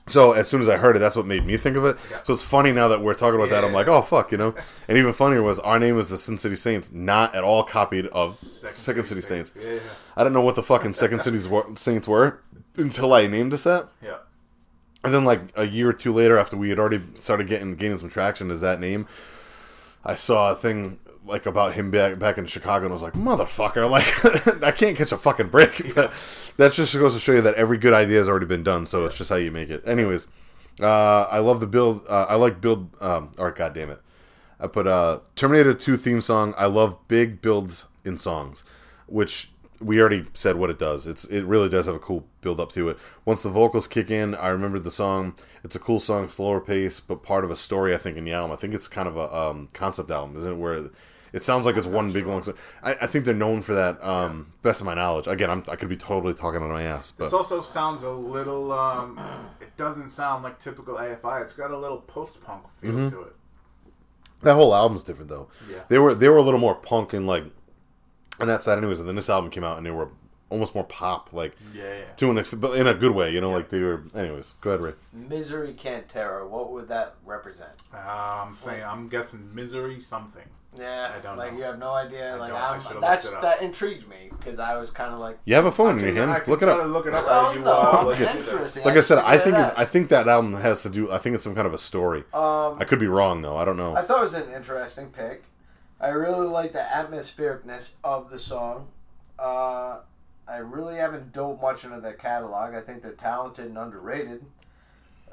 So as soon as I heard it, that's what made me think of it. Yeah. So it's funny now that we're talking about that. I'm like, oh, fuck, you know? And even funnier was Our Name is the Sin City Saints, not at all copied of Second City Saints. Yeah. I didn't know what the fucking Second City Saints were until I named us that. Yeah. And then like a year or two later, after we had already started gaining some traction as that name, I saw a thing... like about him back in Chicago, and I was like, motherfucker, like, I can't catch a fucking break. But that just goes to show you that every good idea has already been done, so it's just how you make it. Anyways, I love the build. I like build. Or god damn it, I put Terminator 2 theme song. I love big builds in songs, which we already said what it does. It really does have a cool build up to it. Once the vocals kick in, I remember the song. It's a cool song, slower pace, but part of a story. I think in the album, I think it's kind of a concept album, isn't it? Where it sounds like it's one big long story. I think they're known for that, best of my knowledge. Again, I could be totally talking on my ass. But. This also sounds a little... it doesn't sound like typical AFI. It's got a little post-punk feel to it. That whole album's different, though. Yeah. They were a little more punk and like... on that side anyways. And then this album came out and they were almost more pop. Like, to an extent, but in a good way, you know? Yeah. Like they were... Anyways, go ahead, Ray. Misery Cantera. What would that represent? I'm guessing Misery something. Yeah, I don't know. You have no idea. That intrigued me because I was kind of like, you have a phone in your hand. Look it up. Look it up. Like I said, I think that album has to do. I think it's some kind of a story. I could be wrong though. I don't know. I thought it was an interesting pick. I really like the atmosphericness of the song. I really haven't dove much into their catalog. I think they're talented and underrated.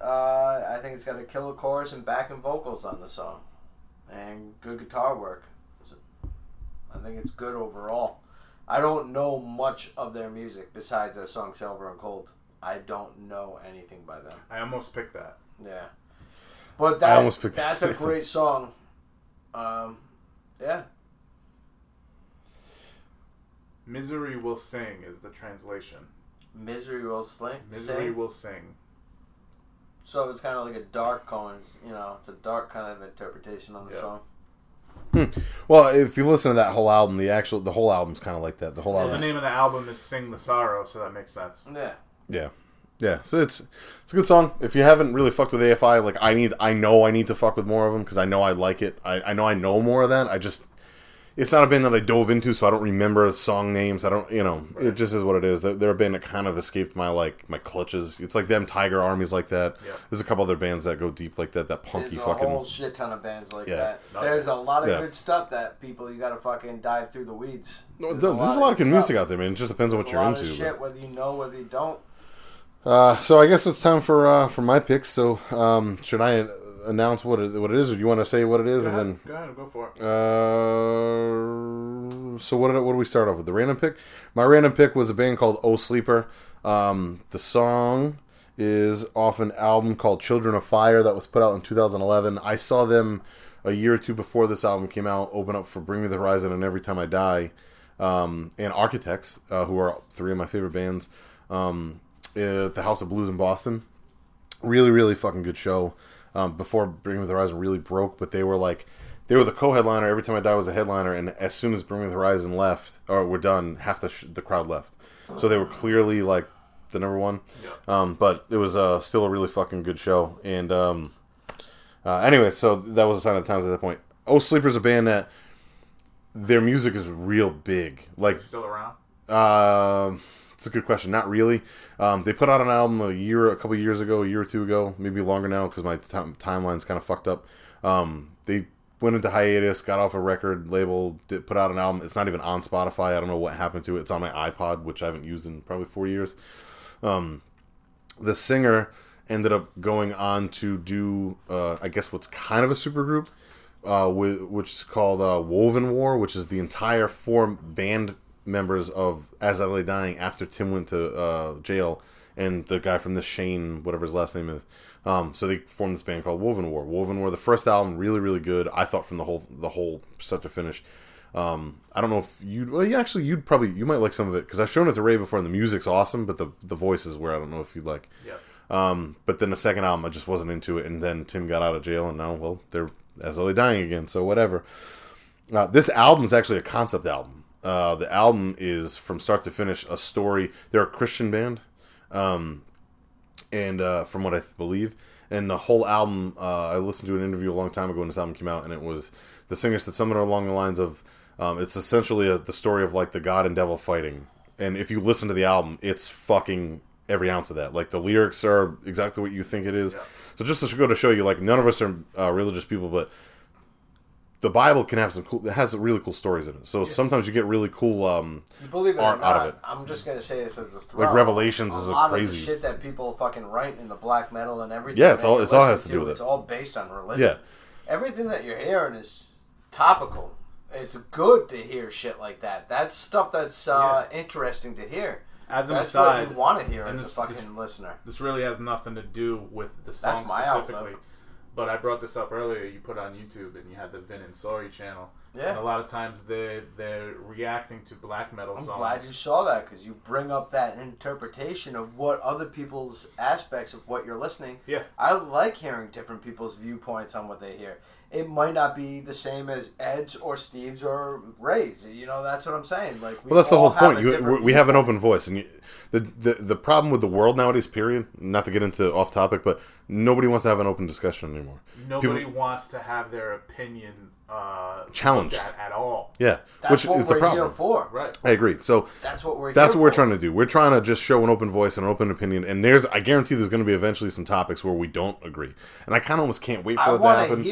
I think it's got a killer chorus and backing vocals on the song. And good guitar work. I think it's good overall. I don't know much of their music besides their song Silver and Cold. I don't know anything by them. I almost picked that. Yeah. But that's a great song. Yeah. Misery Will Sing is the translation. Misery Will Sing? Misery Will Sing. So it's kind of like a dark Collins, you know, it's a dark kind of interpretation on the song. Well, if you listen to that whole album, the whole album's kind of like that. The whole album. The name of the album is "Sing the Sorrow," so that makes sense. Yeah. Yeah, so it's a good song. If you haven't really fucked with AFI, like I need to fuck with more of them because I know I like it. I know more of that. It's not a band that I dove into, so I don't remember song names. It just is what it is. They're a band that kind of escaped my clutches. It's like them, Tiger Army's like that. Yep. There's a couple other bands that go deep like that. That punky fucking. There's a whole shit ton of bands like that. There's a lot of good stuff that people you gotta fucking dive through the weeds. There's a lot of good music out there, man. It just depends on what you're into. Shit, whether you know, whether you don't. So I guess it's time for my picks. So should I announce what it is, or do you want to say what it is? Go ahead and go for it. So what do we start off with? The random pick? My random pick was a band called Oh Sleeper. The song is off an album called Children of Fire that was put out in 2011. I saw them a year or two before this album came out, open up for Bring Me the Horizon and Every Time I Die, and Architects, who are three of my favorite bands, at the House of Blues in Boston. Really, really fucking good show. Before Bring Me the Horizon really broke, but they were the co-headliner. Every Time I Die was a headliner, and as soon as Bring Me the Horizon left, or were done, half the crowd left. So they were clearly, like, the number one. But it was still a really fucking good show. And anyway, so that was a sign of the times at that point. Oh Sleeper's a band that their music is real big. Like, are they still around? It's a good question. Not really. They put out an album a year or two ago, maybe longer now because my timeline's kind of fucked up. They went into hiatus, got off a record label, put out an album. It's not even on Spotify. I don't know what happened to it. It's on my iPod, which I haven't used in probably 4 years. The singer ended up going on to do, I guess, what's kind of a supergroup, which is called Woven War, which is the entire four-band members of As I Lay Dying after Tim went to jail, and the guy from the Shane, whatever his last name is. So they formed this band called Woven War. Woven War, the first album, really, really good, I thought, from the whole start to finish. I don't know if you might like some of it, because I've shown it to Ray before, and the music's awesome, but the voice is where I don't know if you'd like. Yeah. But then the second album, I just wasn't into it, and then Tim got out of jail, and now, well, they're As I Lay Dying again, so whatever. This album is actually a concept album. The album is, from start to finish, a story. They're a Christian band, and from what I believe. And the whole album, I listened to an interview a long time ago when this album came out, and it was, the singer said something along the lines of, it's essentially the story of, like, the God and devil fighting. And if you listen to the album, it's fucking every ounce of that. Like, the lyrics are exactly what you think it is. Yeah. So just to go to show you, like, none of us are religious people, but the Bible can have has really cool stories in it. So sometimes you get really cool art out of it. I'm just going to say this as a throw. Like, Revelations is a lot crazy of the shit that people fucking write in the black metal and everything. Yeah, it's all has to do with it. It's all based on religion. Yeah. Everything that you're hearing is topical. It's good to hear shit like that. That's stuff that's interesting to hear. As an aside, what you want to hear as a fucking listener. This really has nothing to do with the song specifically. Outlook. But I brought this up earlier. You put it on YouTube, and you had the Vin and Sorry channel. Yeah. And a lot of times they're reacting to black metal songs. I'm glad you saw that, because you bring up that interpretation of what other people's aspects of what you're listening. Yeah. I like hearing different people's viewpoints on what they hear. It might not be the same as Ed's or Steve's or Ray's. You know, that's what I'm saying. Like, that's the whole point. We have an open voice, and the problem with the world nowadays, period. Not to get into off topic, but nobody wants to have an open discussion anymore. Nobody wants to have their opinion challenged at all. Yeah, that's which is the problem. Here for. Right. I agree. So that's what we're trying to do. We're trying to just show an open voice and an open opinion. And I guarantee there's going to be eventually some topics where we don't agree. And I kind of almost can't wait for that to happen.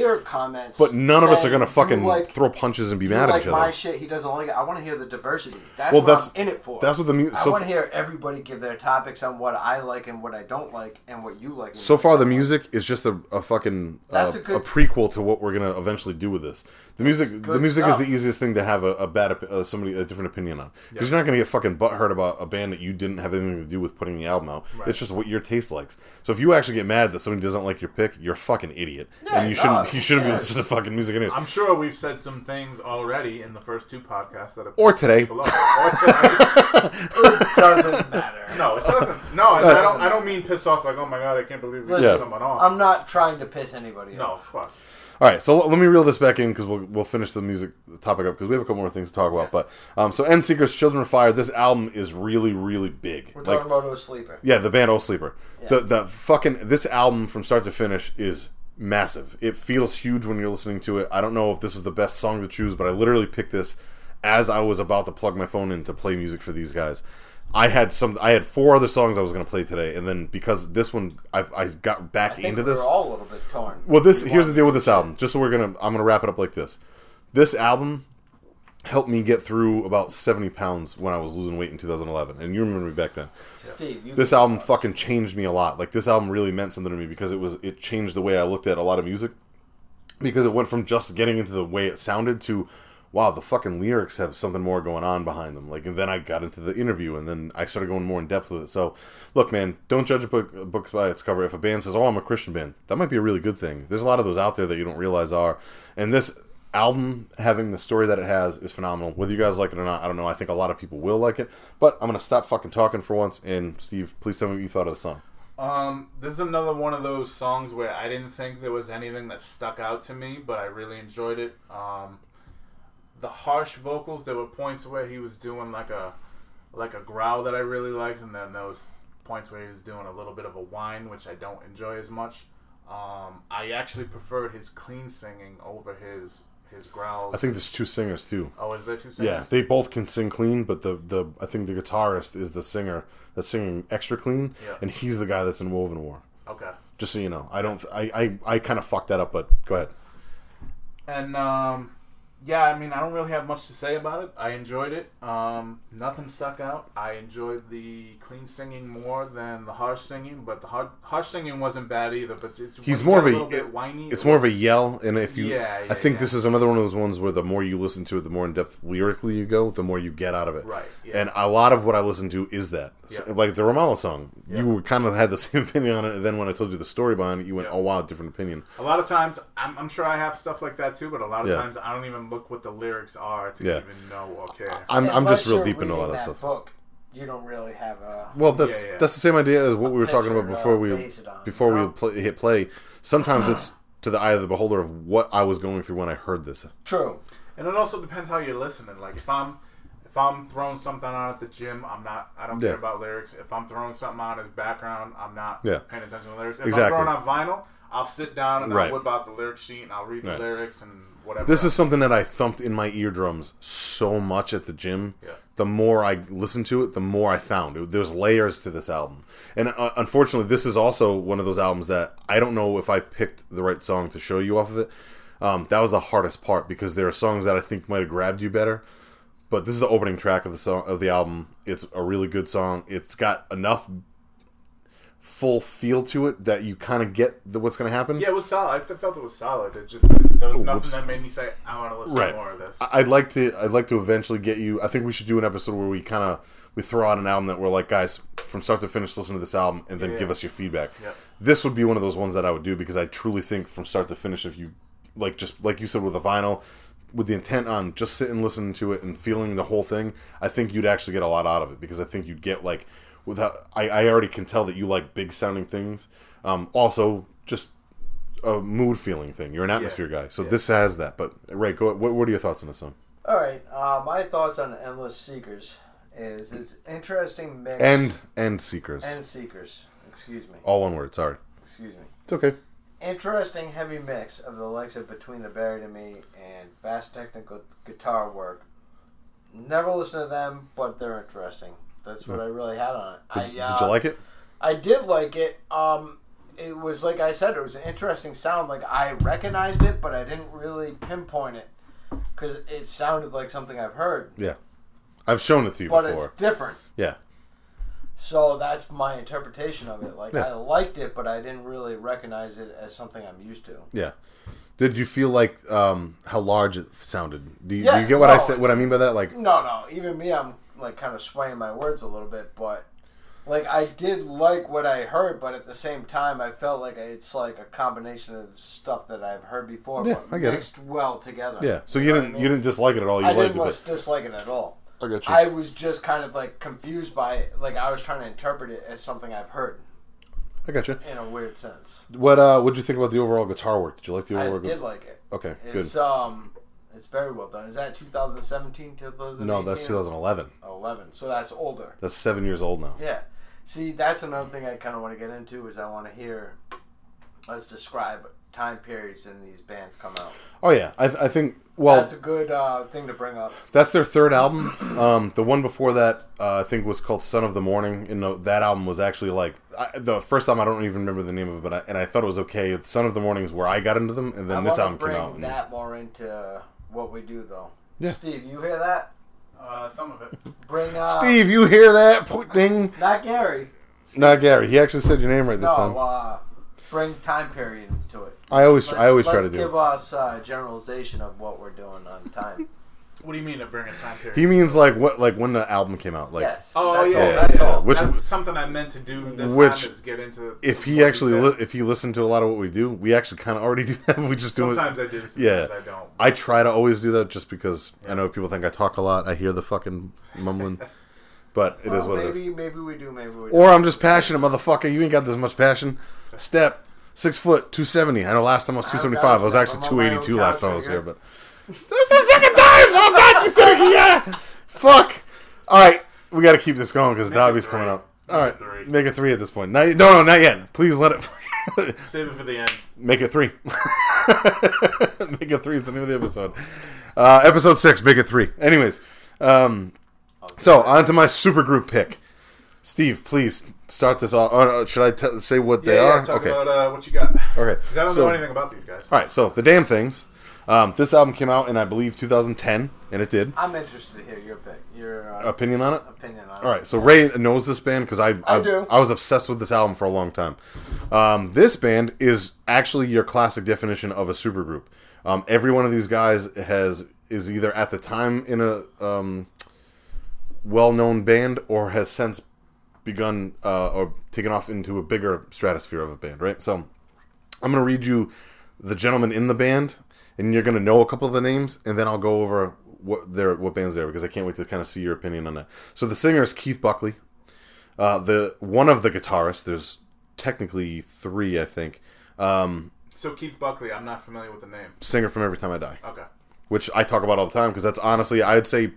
But none of us are going to fucking throw punches and be mad at each other. My shit, he doesn't like it. I want to hear the diversity. That's what I'm in it for. That's what I want to hear everybody give their topics on what I like and what I don't like and what you like. So far, the music is just a fucking a prequel to what we're going to eventually do with this. The music stuff is the easiest thing to have a different opinion on, because you're not going to get fucking butthurt about a band that you didn't have anything to do with putting the album out. Right. It's just what your taste likes. So if you actually get mad that somebody doesn't like your pick, you're a fucking idiot, and you shouldn't be listening to fucking music anyway. I'm sure we've said some things already in the first two podcasts that have or today. Or today. It doesn't matter. No, it doesn't. No, I don't mean pissed off like, oh my god, I can't believe we pissed someone off. I'm not trying to piss anybody off. No, fuck. All right, so let me reel this back in because we'll finish the music topic up because we have a couple more things to talk about. But so Endseeker's Children of Fire, this album is really, really big. We're talking about O Sleeper. Yeah, the band O Sleeper. Yeah. The fucking, this album from start to finish is massive. It feels huge when you're listening to it. I don't know if this is the best song to choose, but I literally picked this as I was about to plug my phone in to play music for these guys. I had four other songs I was going to play today, and then because this one I got back into this. We're all a little bit torn. Well, here's the deal with this album. Just so I'm gonna wrap it up like this. This album helped me get through about 70 pounds when I was losing weight in 2011, and you remember me back then. Yeah. Steve, this album fucking changed me a lot. Like this album really meant something to me because it changed the way I looked at a lot of music, because it went from just getting into the way it sounded to, wow, the fucking lyrics have something more going on behind them. Like, and then I got into the interview, and then I started going more in depth with it. So, look, man, don't judge a book by its cover. If a band says, "Oh, I'm a Christian band," that might be a really good thing. There's a lot of those out there that you don't realize are. And this album, having the story that it has, is phenomenal. Whether you guys like it or not, I don't know. I think a lot of people will like it. But I'm gonna stop fucking talking for once. And Steve, please tell me what you thought of the song. This is another one of those songs where I didn't think there was anything that stuck out to me, but I really enjoyed it. The harsh vocals, there were points where he was doing like a growl that I really liked, and then there was points where he was doing a little bit of a whine, which I don't enjoy as much. I actually preferred his clean singing over his growls. I think there's two singers too. Oh, is there two singers? Yeah, they both can sing clean, but the I think the guitarist is the singer that's singing extra clean, yeah. And he's the guy that's in Woven War. Okay. Just so you know. I kind of fucked that up, but go ahead. And yeah, I mean, I don't really have much to say about it. I enjoyed it. Nothing stuck out. I enjoyed the clean singing more than the harsh singing, but the harsh singing wasn't bad either. But he's more of a whiny. It's more of a yell, and if you, I think this is another one of those ones where the more you listen to it, the more in depth lyrically you go, the more you get out of it. Right. Yeah. And a lot of what I listen to is that, yeah. So, like the Ramallah song. Yeah. You kind of had the same opinion on it, and then when I told you the story behind it, you went, yeah. "Oh wow, different opinion." A lot of times, I'm sure I have stuff like that too, but a lot of times I don't even look what the lyrics are to even know. Okay, I'm just real deep into all that stuff. Book, you don't really have a that's the same idea as what we were talking about before we hit play. Sometimes it's to the eye of the beholder of what I was going through when I heard this. True, and it also depends how you're listening. Like if I'm throwing something on at the gym, I don't care about lyrics. If I'm throwing something on as background, I'm not paying attention to lyrics. If I'm throwing on vinyl, I'll sit down and I'll whip out the lyric sheet and I'll read the lyrics and whatever. This is something that I thumped in my eardrums so much at the gym. Yeah. The more I listened to it, the more I found it. There's layers to this album. And unfortunately, this is also one of those albums that I don't know if I picked the right song to show you off of it. That was the hardest part because there are songs that I think might have grabbed you better. But this is the opening track of the song, of the album. It's a really good song. It's got enough full feel to it that you kind of get what's going to happen. Yeah, it was solid. I felt it was solid. It just there was nothing that made me say I want to listen to more of this. I'd like to eventually get you. I think we should do an episode where we throw out an album that we're like, guys, from start to finish, listen to this album and then give us your feedback. Yeah. This would be one of those ones that I would do because I truly think from start to finish, if you like, just like you said with the vinyl, with the intent on just sitting listening to it and feeling the whole thing, I think you'd actually get a lot out of it because I think you'd get like. Without, I already can tell that you like big sounding things. Also, just a mood feeling thing. You're an atmosphere guy, so this has that. But Ray, go. What are your thoughts on this song? All right, my thoughts on Endless Seekers is it's interesting mix. End Seekers. Excuse me. All one word. Sorry. Excuse me. It's okay. Interesting heavy mix of the likes of Between the Buried and Me and fast technical guitar work. Never listened to them, but they're interesting. That's what I really had on it. Did you like it? I did like it. It was, like I said, it was an interesting sound. Like, I recognized it, but I didn't really pinpoint it because it sounded like something I've heard. Yeah. I've shown it to you before. But it's different. Yeah. So that's my interpretation of it. Like, I liked it, but I didn't really recognize it as something I'm used to. Yeah. Did you feel like how large it sounded? Do you get I said? What I mean by that? Like, no. Even me, I'm like kind of swaying my words a little bit, but like I did like what I heard, but at the same time I felt like it's like a combination of stuff that I've heard before, but mixed well together. Yeah, so you didn't dislike it at all. You liked it. I didn't dislike it at all. I got you. I was just kind of like confused by it. Like I was trying to interpret it as something I've heard. I gotcha. In a weird sense. What did you think about the overall guitar work? Did you like the overall guitar? I did like it. Okay, good. It's very well done. Is that 2017, 2018? No, that's 2011. 11. So that's older. That's 7 years old now. Yeah. See, that's another thing I kind of want to get into is I want to hear us describe time periods in these bands come out. Oh, yeah. I think, well... That's a good thing to bring up. That's their third album. The one before that, I think, was called Son of the Morning. And that album was actually like... the first album, I don't even remember the name of it, but I thought it was okay. Son of the Morning is where I got into them, and then this album came out. I want to bring that more into... what we do, though. Yeah. Steve, you hear that? Some of it. Steve, you hear that? Ding. Not Gary. Steve. Not Gary. He actually said your name right this time. No, bring time period to it. I always try to do it. Let's give us a generalization of what we're doing on time. What do you mean to bring a time period? He means like what, like when the album came out. Like, yes. That's all. That's something I meant to do this time is get into. If he actually, if you listen to a lot of what we do, we actually kind of already do that. We just do it. Sometimes I do. Sometimes I don't. I try to always do that just because I know people think I talk a lot. I hear the fucking mumbling, but it is what it is. Maybe we do. Maybe we. Or I'm just passionate, motherfucker. You ain't got this much passion. Step 6 foot 270. I know last time I was 275. I was actually 282 last time I was here, but. This is the second time! Oh, God, you said it! Yeah! Fuck! Alright, we gotta keep this going because Dobby's coming up. Alright, make it three at this point. No, not yet. Please let it... Save it for the end. Make it three. Make it three is the name of the episode. Episode 6, make it three. Anyways, so on to my supergroup pick. Steve, please start this off. Should I say what they are? Talk about what you got. Okay. Because I don't know anything about these guys. Alright, so The Damn Things... this album came out in, I believe, 2010, and it did. I'm interested to hear your pick. Your opinion on it? All right, so Ray knows this band because I do. I was obsessed with this album for a long time. This band is actually your classic definition of a supergroup. Every one of these guys is either at the time in a well-known band or has since begun or taken off into a bigger stratosphere of a band, right? So I'm going to read you the gentleman in the band. And you're going to know a couple of the names, and then I'll go over what bands they are, because I can't wait to kind of see your opinion on that. So the singer is Keith Buckley. One of the guitarists, there's technically three, I think. So Keith Buckley, I'm not familiar with the name. Singer from Every Time I Die. Okay. Which I talk about all the time, because that's honestly, I'd say,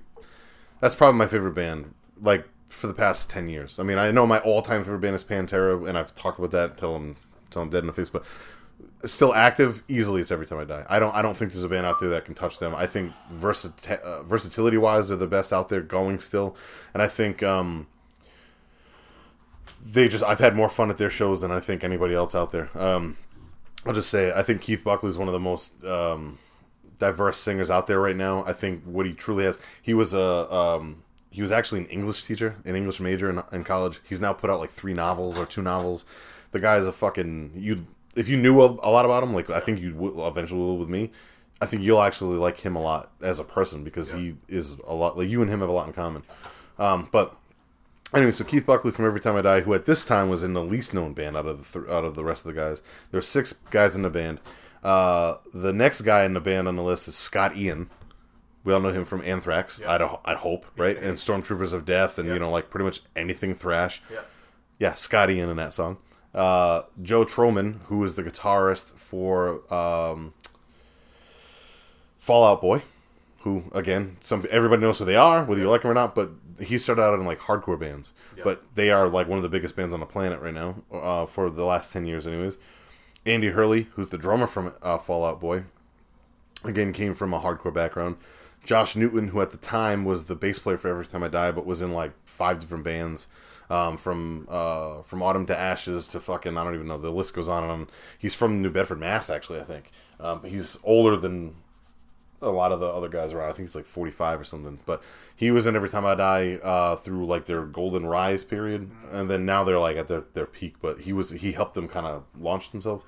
that's probably my favorite band, like, for the past 10 years. I mean, I know my all-time favorite band is Pantera, and I've talked about that until I'm dead in the face, but... Still active, easily it's Every Time I Die. I don't think there's a band out there that can touch them. I think versatility-wise, they're the best out there going still. And I think I've had more fun at their shows than I think anybody else out there. I'll just say, I think Keith Buckley is one of the most diverse singers out there right now. I think what he truly has... He was actually an English teacher, an English major in college. He's now put out like 3 novels or 2 novels. The guy is a fucking... If you knew a lot about him, like I think you will eventually will with me, I think you'll actually like him a lot as a person because he is a lot like you and him have a lot in common. But anyway, so Keith Buckley from Every Time I Die, who at this time was in the least known band out of the rest of the guys. There are 6 guys in the band. The next guy in the band on the list is Scott Ian. We all know him from Anthrax. Yeah. I'd hope, right? Yeah. And Stormtroopers of Death, and you know, like pretty much anything thrash. Yeah, Scott Ian in that song. Joe Troman, who is the guitarist for Fallout Boy, who again, everybody knows who they are, whether you like them or not. But he started out in like hardcore bands, but they are like one of the biggest bands on the planet right now for the last 10 years, anyways. Andy Hurley, who's the drummer from Fallout Boy, again came from a hardcore background. Josh Newton, who at the time was the bass player for Every Time I Die, but was in like 5 different bands. From Autumn to Ashes to fucking, I don't even know, the list goes on and on. He's from New Bedford, Mass, actually, I think. He's older than a lot of the other guys around. I think he's like 45 or something. But he was in Every Time I Die through like their Golden Rise period, and then now they're like at their peak. But he helped them kind of launch themselves.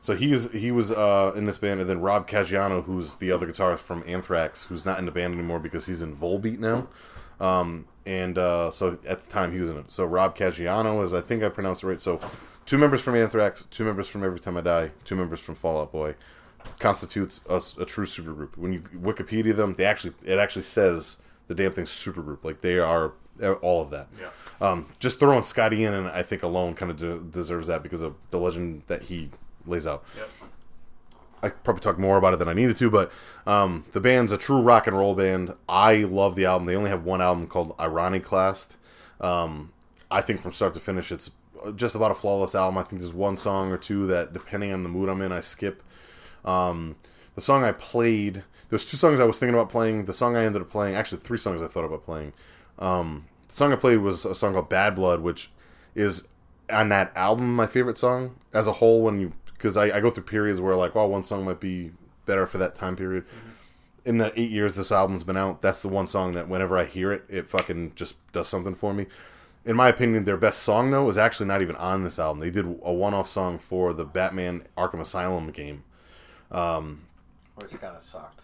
So he was in this band, and then Rob Caggiano, who's the other guitarist from Anthrax, who's not in the band anymore because he's in Volbeat now. So at the time he was in it. So Rob Caggiano is, I think I pronounced it right. So 2 members from Anthrax, 2 members from Every Time I Die, 2 members from Fall Out Boy constitutes a true supergroup. When you Wikipedia them, it actually says The Damn Thing's supergroup. Like they are all of that. Yeah. Just throwing Scott Ian in, I think, alone kind of deserves that because of the legend that he lays out. Yep. I probably talked more about it than I needed to, but the band's a true rock and roll band. I love the album. They only have one album called Ironiclast. I think from start to finish, it's just about a flawless album. I think there's one song or two that, depending on the mood I'm in, I skip. The song I played, there's two songs I was thinking about playing. The song I ended up playing, actually three songs I thought about playing. The song I played was a song called Bad Blood, which is on that album my favorite song as a whole. Because I go through periods where like, well, one song might be better for that time period. Mm-hmm. In the 8 years this album's been out, that's the one song that whenever I hear it, it fucking just does something for me. In my opinion, their best song though is actually not even on this album. They did a one-off song for the Batman Arkham Asylum game, which kind of sucked.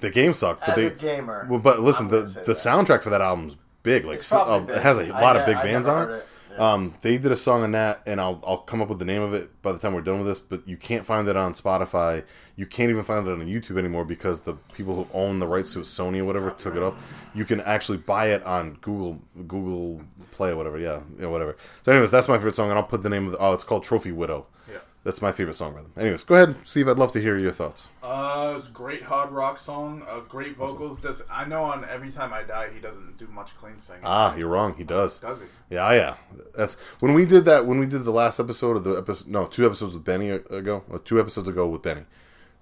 The game sucked, but a gamer. Well, but listen, the soundtrack for that album's big. Like big. It has a lot of big bands on it. Yeah. They did a song on that, and I'll come up with the name of it by the time we're done with this, but you can't find it on Spotify. You can't even find it on YouTube anymore because the people who own the rights to it, Sony or whatever, took it off. You can actually buy it on Google Play or whatever, yeah, whatever. So anyways, that's my favorite song, and I'll put the name of it. Oh, it's called Trophy Widow. Yeah. That's my favorite song by them. Anyways, go ahead, Steve. I'd love to hear your thoughts. It's a great hard rock song. Great vocals. Awesome. I know on Every Time I Die, he doesn't do much clean singing. Ah, you're wrong. He does. Does he? Yeah. That's when we did that. When we did the last episode of the episode, no, two episodes ago with Benny.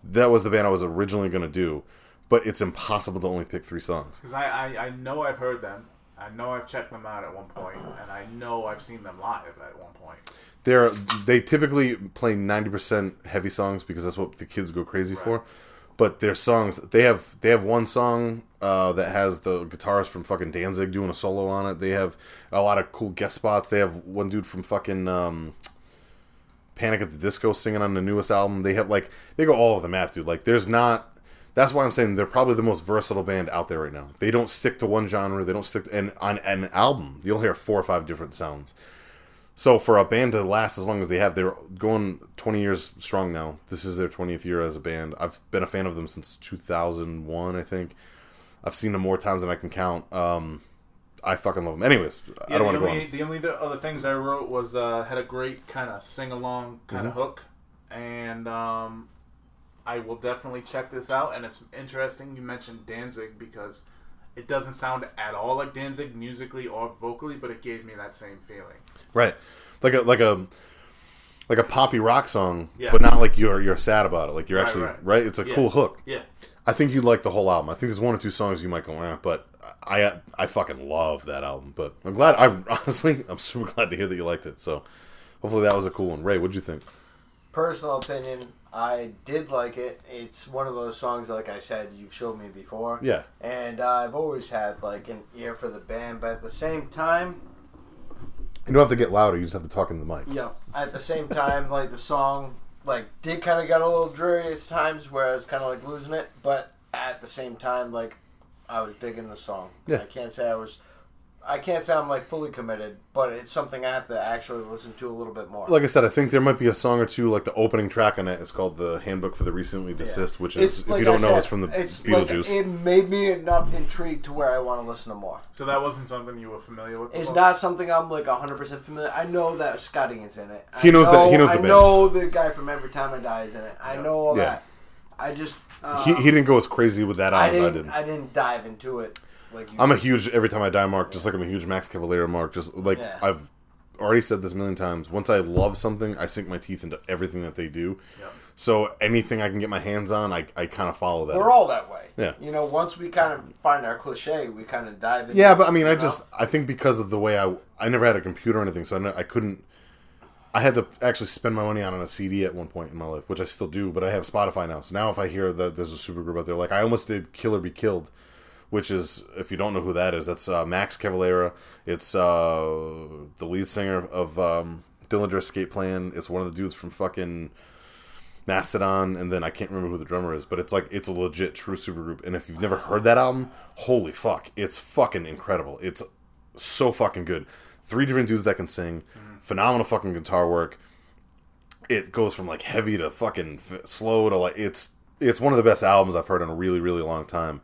That was the band I was originally going to do, but it's impossible to only pick three songs. Because I know I've heard them. I know I've checked them out at one point, and I know I've seen them live at one point. They typically play 90% heavy songs because that's what the kids go crazy for. But their songs, they have one song that has the guitarist from fucking Danzig doing a solo on it. They have a lot of cool guest spots. They have one dude from fucking Panic at the Disco singing on the newest album. They have they go all over the map, dude. That's why I'm saying they're probably the most versatile band out there right now. They don't stick to one genre. They don't stick to... And on an album, you'll hear 4 or 5 different sounds. So for a band to last as long as they have, they're going 20 years strong now. This is their 20th year as a band. I've been a fan of them since 2001, I think. I've seen them more times than I can count. I fucking love them. Anyways, I don't want to go on. The only other things I wrote was had a great kind of sing-along kind of hook. And... I will definitely check this out, and it's interesting you mentioned Danzig because it doesn't sound at all like Danzig musically or vocally, but it gave me that same feeling. Right, like a poppy rock song, but not like you're sad about it. Like you're actually right? It's a cool hook. Yeah, I think you'd like the whole album. I think there's 1 or 2 songs you might go, but I fucking love that album. But I'm glad. I'm super glad to hear that you liked it. So hopefully that was a cool one. Ray, what'd you think? Personal opinion. I did like it. It's one of those songs, like I said, you've showed me before. Yeah. And I've always had an ear for the band, but at the same time... You don't have to get louder, you just have to talk into the mic. Yeah. At the same time, the song did kind of get a little dreary at times where I was kind of losing it, but at the same time, I was digging the song. Yeah. I can't say I'm fully committed, but it's something I have to actually listen to a little bit more. Like I said, I think there might be a song or two, the opening track on it is called The Handbook for the Recently Deceased, which is, if you don't know, it's from the Beetlejuice. It made me enough intrigued to where I want to listen to more. So that wasn't something you were familiar with? It's not something I'm 100% familiar. I know that Scott Ian's in it. He knows the band. I know the guy from Every Time I Die is in it. I know all that. I just... he didn't go as crazy with that album as I did. I didn't dive into it. I'm a huge Every Time I Die mark, just like I'm a huge Max Cavalera mark. I've already said this a million times. Once I love something, I sink my teeth into everything that they do. Yep. So anything I can get my hands on, I kind of follow that. We're all that way. Yeah. Once we kind of find our cliche, we kind of dive into it. Yeah, but I mean, I think because of the way I never had a computer or anything, so I couldn't. I had to actually spend my money on a CD at one point in my life, which I still do, but I have Spotify now. So now if I hear that there's a supergroup out there, I almost did Kill or Be Killed. Which is, if you don't know who that is, that's Max Cavalera. It's the lead singer of Dillinger Escape Plan. It's one of the dudes from fucking Mastodon, and then I can't remember who the drummer is. But it's a legit, true supergroup. And if you've never heard that album, holy fuck, it's fucking incredible. It's so fucking good. 3 different dudes that can sing, phenomenal fucking guitar work. It goes from heavy to fucking slow to it's one of the best albums I've heard in a really, really long time.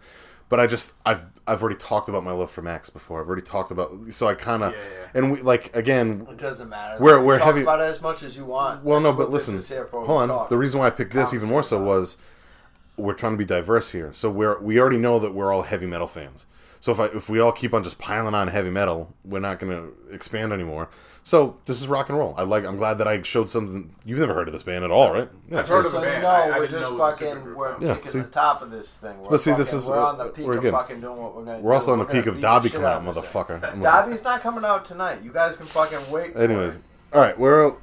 But I just I've already talked about my love for Max before. I've already talked about, so I kind of and we like again. It doesn't matter. We're talk heavy about it as much as you want. Well, no, but listen, hold on. The reason why I picked this even more so was we're trying to be diverse here. So we already know that we're all heavy metal fans. So if we all keep on just piling on heavy metal, we're not going to expand anymore. So this is rock and roll. I'm glad that I showed something. You've never heard of this band at all, right? Yeah, I've heard of the band. No, we're just fucking. We're kicking the top of this thing. But see, this is we're on the peak of fucking doing what we're going to do. We're also on the peak of Dobby coming out, motherfucker. Dobby's not coming out tonight. You guys can fucking wait. Anyways, all right, we're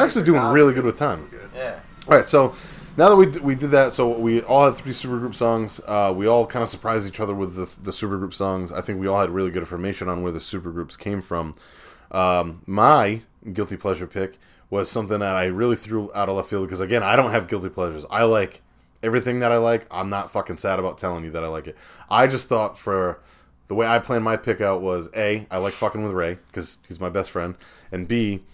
actually doing really good with time. Yeah. All right, so. Now that we did that, so we all had three supergroup songs. We all kind of surprised each other with the supergroup songs. I think we all had really good information on where the supergroups came from. My guilty pleasure pick was something that I really threw out of left field because, again, I don't have guilty pleasures. I like everything that I like. I'm not fucking sad about telling you that I like it. I just thought for the way I planned my pick out was, A, I like fucking with Ray because he's my best friend, and B,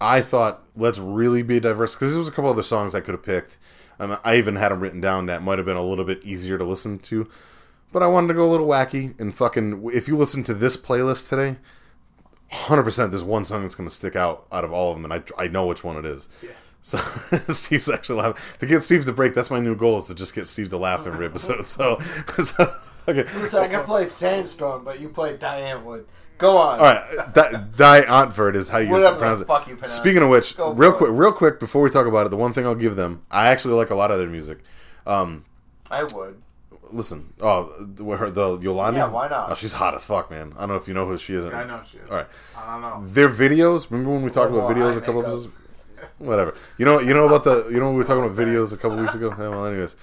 I thought let's really be diverse because there was a couple other songs I could have picked. I even had them written down that might have been a little bit easier to listen to. But I wanted to go a little wacky and fucking... If you listen to this playlist today, 100% there's one song that's going to stick out of all of them, and I know which one it is. Yeah. So Steve's actually laughing. To get Steve to break, that's my new goal, is to just get Steve to laugh every episode. So okay. Listen, I can play Sandstorm, but you play Diane Wood. Go on. All right, Die Antwoord is how you pronounce it. Fuck you pronounce. Speaking of which, real quick, before we talk about it, the one thing I'll give them, I actually like a lot of their music. I would listen. The Yolanda. Yeah, why not? Oh, she's hot as fuck, man. I don't know if you know who she is. Yeah, I know she is. All right, I don't know their videos. Remember when we talked about videos a couple of episodes? Whatever. You know about the. You know when we were talking about videos a couple weeks ago. Yeah, well, anyways,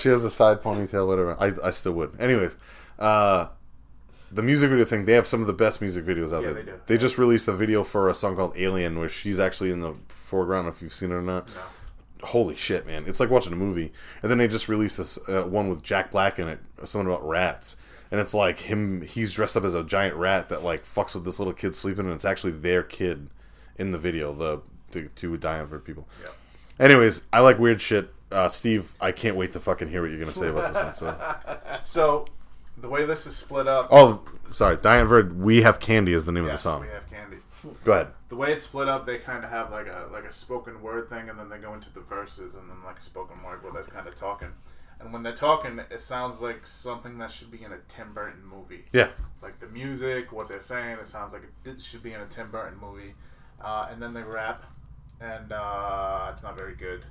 she has a side ponytail. Whatever. I still would. Anyways. The music video thing, they have some of the best music videos out there. They do. They just released a video for a song called Alien, where she's actually in the foreground, if you've seen it or not. No. Holy shit, man. It's like watching a movie. And then they just released this one with Jack Black in it, something about rats. And it's like he's dressed up as a giant rat that like fucks with this little kid sleeping, and it's actually their kid in the video, the two Dianford people. Yeah. Anyways, I like weird shit. Steve, I can't wait to fucking hear what you're going to say about this one. So... The way this is split up... Oh, sorry. Dianford, We Have Candy is the name of the song. We Have Candy. Go ahead. The way it's split up, they kind of have like a spoken word thing, and then they go into the verses, and then like a spoken word where they're kind of talking. And when they're talking, it sounds like something that should be in a Tim Burton movie. Yeah. Like the music, what they're saying, it sounds like it should be in a Tim Burton movie. And then they rap, and it's not very good.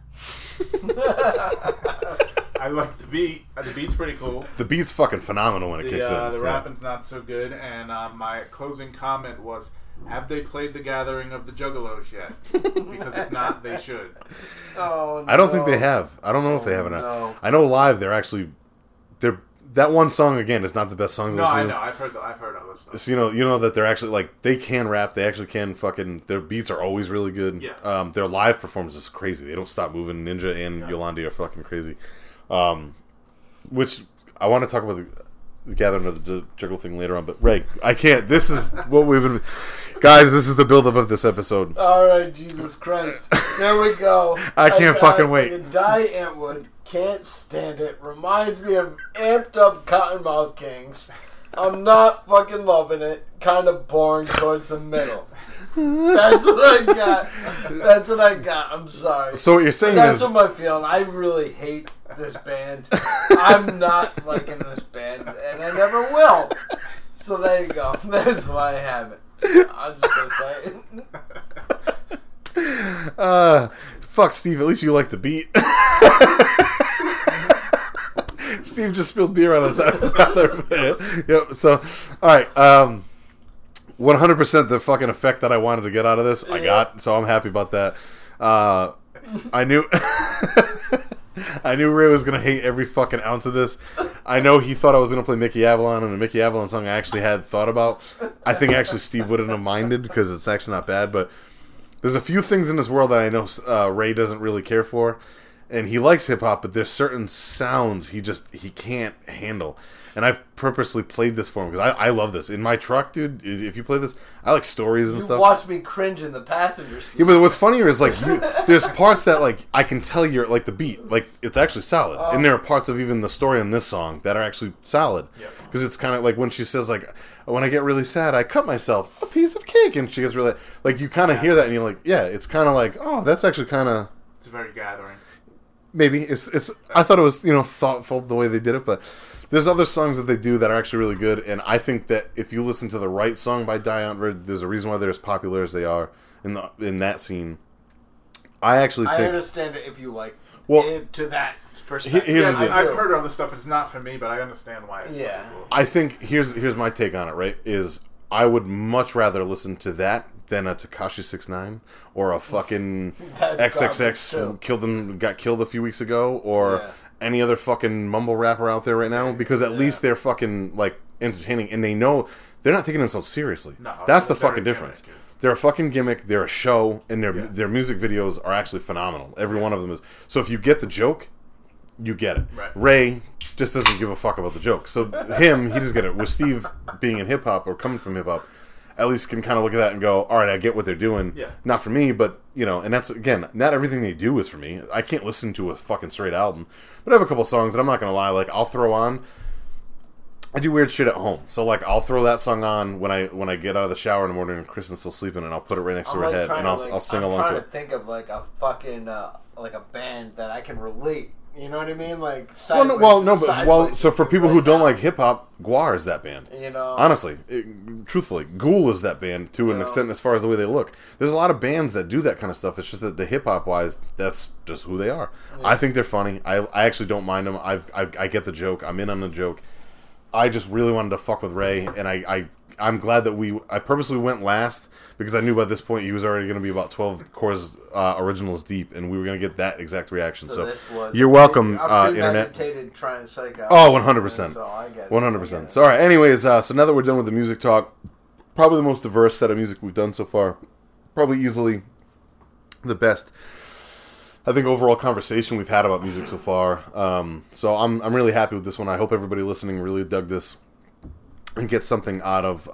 I like the beat. The beat's pretty cool. The beat's fucking phenomenal when it kicks in. The rapping's not so good. And my closing comment was, have they played The Gathering of the Juggalos yet? Because if not, they should. Oh, no. I don't think they have. I don't know if they have or not. No. I know live they're actually... That one song, again, is not the best song. No, I know. I've heard other stuff. So, you know that they're actually, like, they can rap. They actually can fucking... Their beats are always really good. Yeah. Their live performance is crazy. They don't stop moving. Ninja and Yolandi are fucking crazy. Which I want to talk about the Gathering of the Juggle thing later on, but Ray, I can't. This is what we've been, guys. This is the buildup of this episode. All right, Jesus Christ, there we go. I can't fucking wait. The Die Antwoord, can't stand it. Reminds me of amped up Cottonmouth Kings. I'm not fucking loving it. Kind of boring towards the middle. That's what I got. I'm sorry. So what you're saying is... That's what my feeling. I really hate this band. I'm not liking this band, and I never will. So there you go. That's why I have it. I'm just going to say it. Fuck, Steve. At least you like the beat. Steve just spilled beer on us. That was rather bad. Yep, so, all right. 100% the fucking effect that I wanted to get out of this, I got, so I'm happy about that. I knew Ray was going to hate every fucking ounce of this. I know he thought I was going to play Mickey Avalon, and the Mickey Avalon song I actually had thought about. I think actually Steve wouldn't have minded, because it's actually not bad, but there's a few things in this world that I know Ray doesn't really care for. and he likes hip hop, but there's certain sounds he can't handle. And I've purposely played this for him because I love this. In my truck, dude, if you play this, I like stories and stuff. You watch me cringe in the passenger seat. Yeah, but what's funnier is, like, there's parts that, like, I can tell you're, like, the beat. Like, it's actually solid. Oh. And there are parts of even the story on this song that are actually solid. Because it's kind of like when she says, like, when I get really sad, I cut myself a piece of cake. And she gets really, like, you kind of hear that and you're like, yeah, it's kind of like, oh, that's actually kind of. It's very gathering. Maybe. It's. I thought it was, you know, thoughtful the way they did it, but there's other songs that they do that are actually really good, and I think that if you listen to the right song by Dion, there's a reason why they're as popular as they are in that scene. I actually think... I understand it if you like it to that perspective. I've heard all this stuff. It's not for me, but I understand why it's so cool. I think, here's my take on it, right, is I would much rather listen to that than a Tekashi 6ix9ine or a fucking XXX got killed a few weeks ago or... Yeah. Any other fucking mumble rapper out there right now, because at least they're fucking, like, entertaining, and they know they're not taking themselves seriously. No, that's the fucking difference. Gimmick. They're a fucking gimmick, they're a show, and their music videos are actually phenomenal. Every one of them is. So if you get the joke, you get it. Right. Ray just doesn't give a fuck about the joke. So him, he just get it. With Steve being in hip-hop or coming from hip-hop, at least can kind of look at that and go, all right, I get what they're doing. Yeah. Not for me, but, you know, and that's, again, not everything they do is for me. I can't listen to a fucking straight album. But I have a couple songs, and I'm not going to lie, like, I'll throw on, I do weird shit at home. So, like, I'll throw that song on when I get out of the shower in the morning and Kristen's still sleeping, and I'll put it right next to her head, and I'll sing along to it. I'm trying to think of, like, a fucking, like, a band that I can relate. You know what I mean? Like, so for people who don't like hip-hop, Gwar is that band. You know? Honestly, truthfully, Ghoul is that band, to an extent, as far as the way they look. There's a lot of bands that do that kind of stuff. It's just that the hip-hop-wise, that's just who they are. Yeah. I think they're funny. I actually don't mind them. I get the joke. I'm in on the joke. I just really wanted to fuck with Ray, and I'm glad that I purposely went last, because I knew by this point he was already going to be about 12 Core's originals deep, and we were going to get that exact reaction. So you're welcome, Internet. Trying to psych out. Oh, 100%. So I get it. 100%. So all right, anyways, so now that we're done with the music talk, probably the most diverse set of music we've done so far, probably easily the best, I think, overall conversation we've had about music so far. So I'm really happy with this one. I hope everybody listening really dug this and get something out of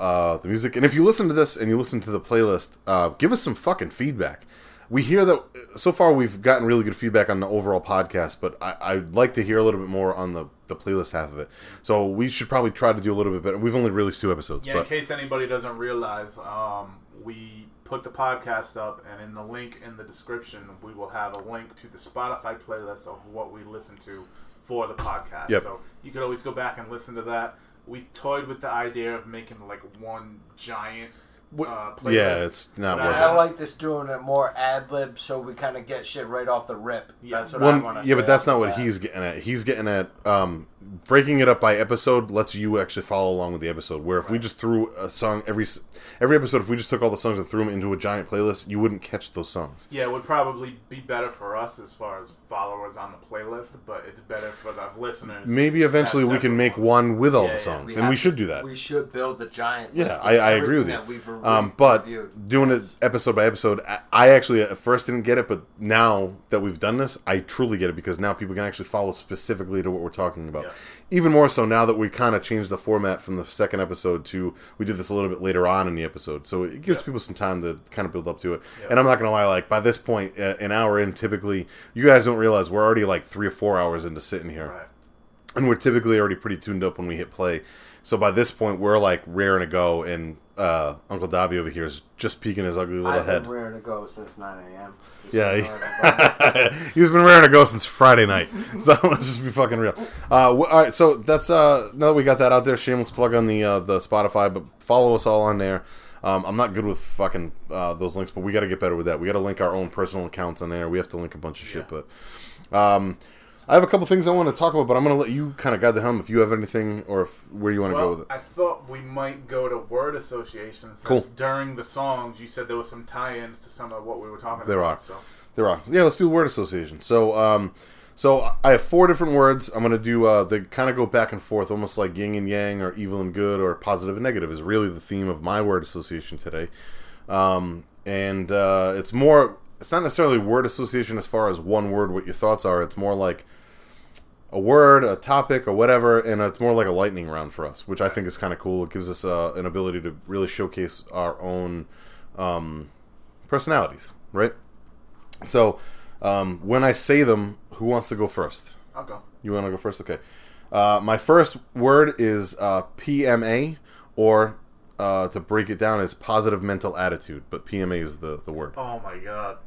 the music. And if you listen to this and you listen to the playlist, give us some fucking feedback. We hear that so far we've gotten really good feedback on the overall podcast, but I'd like to hear a little bit more on the playlist half of it. So we should probably try to do a little bit better. We've only released 2 episodes. Yeah, but in case anybody doesn't realize, we put the podcast up, and in the link in the description, we will have a link to the Spotify playlist of what we listen to for the podcast. Yep. So you could always go back and listen to that. We toyed with the idea of making, like, one giant playlist. Yeah, it's not working. I like this, doing it more ad-lib, so we kind of get shit right off the rip. Yeah. That's what I want to say. Yeah, but that's not what he's getting at. He's getting at breaking it up by episode lets you actually follow along with the episode, where if we just threw a song every episode, if we just took all the songs and threw them into a giant playlist, you wouldn't catch those songs. Yeah, it would probably be better for us as far as followers on the playlist, but it's better for the listeners. Maybe eventually we can make one with all the songs, and we should do that. We should build the giant list. Yeah, I agree with you. But doing it episode by episode, I actually at first didn't get it, but now that we've done this, I truly get it, because now people can actually follow specifically to what we're talking about. Yeah. Even more so now that we kind of changed the format from the second episode to we did this a little bit later on in the episode. So it gives people some time to kind of build up to it. Yep. And I'm not going to lie, like, by this point, an hour in, typically, you guys don't realize we're already like 3 or 4 hours into sitting here. Right. And we're typically already pretty tuned up when we hit play. So by this point, we're like raring to go, and Uncle Dobby over here is just peeking his ugly little head. I've been raring to go since 9 a.m. He's been raring to go since Friday night. So let's just be fucking real. All right, so that's now that we got that out there, shameless plug on the Spotify, but follow us all on there. I'm not good with fucking those links, but we got to get better with that. We got to link our own personal accounts on there. We have to link a bunch of shit, but... I have a couple things I want to talk about, but I'm going to let you kind of guide the helm if you have anything or where you want to go with it. I thought we might go to word associations. Cool. During the songs, you said there was some tie-ins to some of what we were talking about. There are. Yeah, let's do word association. So I have 4 different words. I'm going to do, they kind of go back and forth, almost like yin and yang or evil and good or positive and negative is really the theme of my word association today. And it's more... it's not necessarily word association as far as one word, what your thoughts are. It's more like a word, a topic, or whatever, and it's more like a lightning round for us, which I think is kind of cool. It gives us an ability to really showcase our own personalities, right? So when I say them, who wants to go first? I'll go. You want to go first? Okay. My first word is PMA, or to break it down, is positive mental attitude, but PMA is the word. Oh, my God.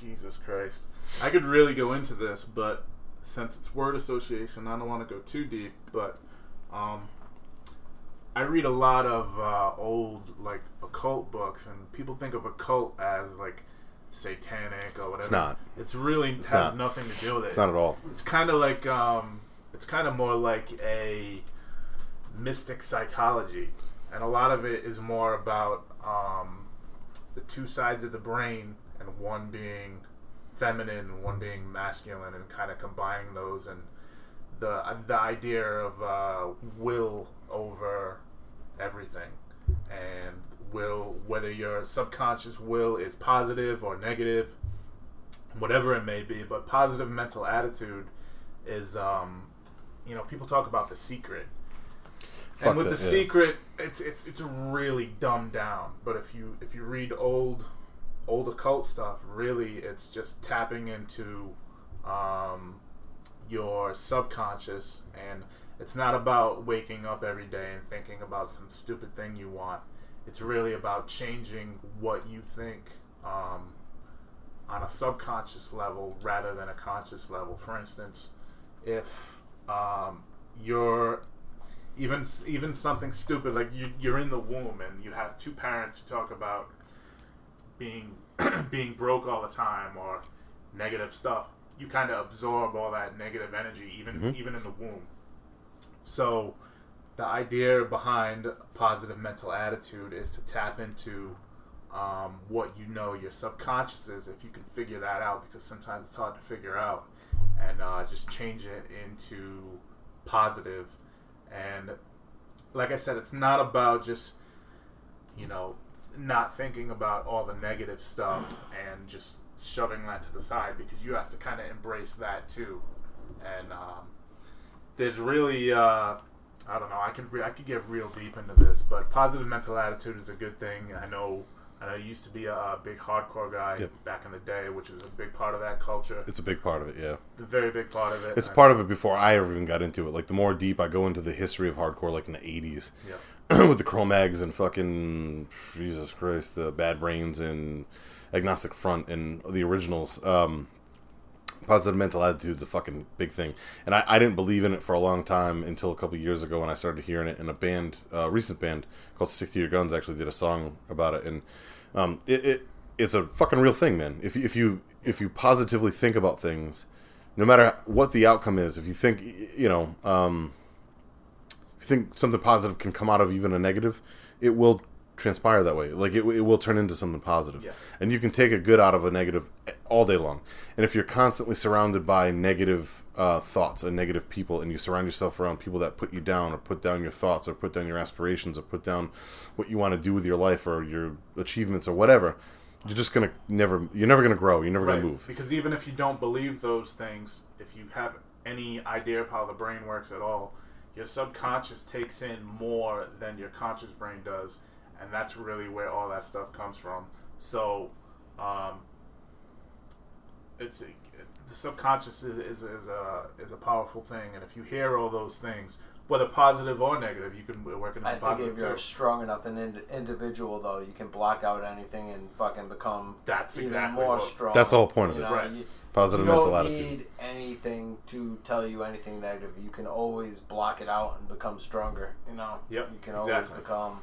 Jesus Christ. I could really go into this, but since it's word association, I don't want to go too deep, but I read a lot of old, like, occult books, and people think of occult as, like, satanic or whatever. It's not. It has nothing to do with it. It's not at all. It's kind of like, it's kind of more like a mystic psychology, and a lot of it is more about the two sides of the brain, and one being feminine and one being masculine, and kind of combining those, and the idea of will over everything, and will, whether your subconscious will is positive or negative, whatever it may be. But positive mental attitude is people talk about The Secret. Fuck, and with The Secret, it's really dumbed down, but if you read old occult stuff, really it's just tapping into your subconscious, and it's not about waking up every day and thinking about some stupid thing you want. It's really about changing what you think on a subconscious level rather than a conscious level. For instance, if you're even something stupid like you're in the womb and you have two parents who talk about being broke all the time or negative stuff, you kind of absorb all that negative energy even in the womb. So the idea behind positive mental attitude is to tap into what you know your subconscious is, if you can figure that out, because sometimes it's hard to figure out, and just change it into positive. And like I said, it's not about just not thinking about all the negative stuff and just shoving that to the side, because you have to kind of embrace that too. And there's really I don't know, I could get real deep into this, but positive mental attitude is a good thing. I know you used to be a big hardcore guy back in the day, which is a big part of that culture. It's a big part of it, yeah. A very big part of it. It's part of it before I ever even got into it. Like, the more deep I go into the history of hardcore, like in the 80s, with the Cro-Mags and fucking, Jesus Christ, the Bad Brains and Agnostic Front and the originals, positive mental attitude's a fucking big thing. And I didn't believe in it for a long time until a couple of years ago when I started hearing it in a band, recent band called 60 Year Guns actually did a song about it. And it's a fucking real thing, man. If you positively think about things, no matter what the outcome is, if you think, if you think something positive can come out of even a negative, it will transpire that way. Like it will turn into something positive. Yeah. And you can take a good out of a negative all day long. And if you're constantly surrounded by negative thoughts and negative people, and you surround yourself around people that put you down or put down your thoughts or put down your aspirations or put down what you want to do with your life or your achievements or whatever, you're never gonna grow. You're never gonna move. Because even if you don't believe those things, if you have any idea of how the brain works at all, your subconscious takes in more than your conscious brain does. And that's really where all that stuff comes from. So, the subconscious is a powerful thing. And if you hear all those things, whether positive or negative, you can work in the positive. I think if you're strong enough an individual, though, you can block out anything and fucking become strong. That's the whole point of it, right? Positive mental attitude. You don't need anything to tell you anything negative. You can always block it out and become stronger. Yep, you can always become.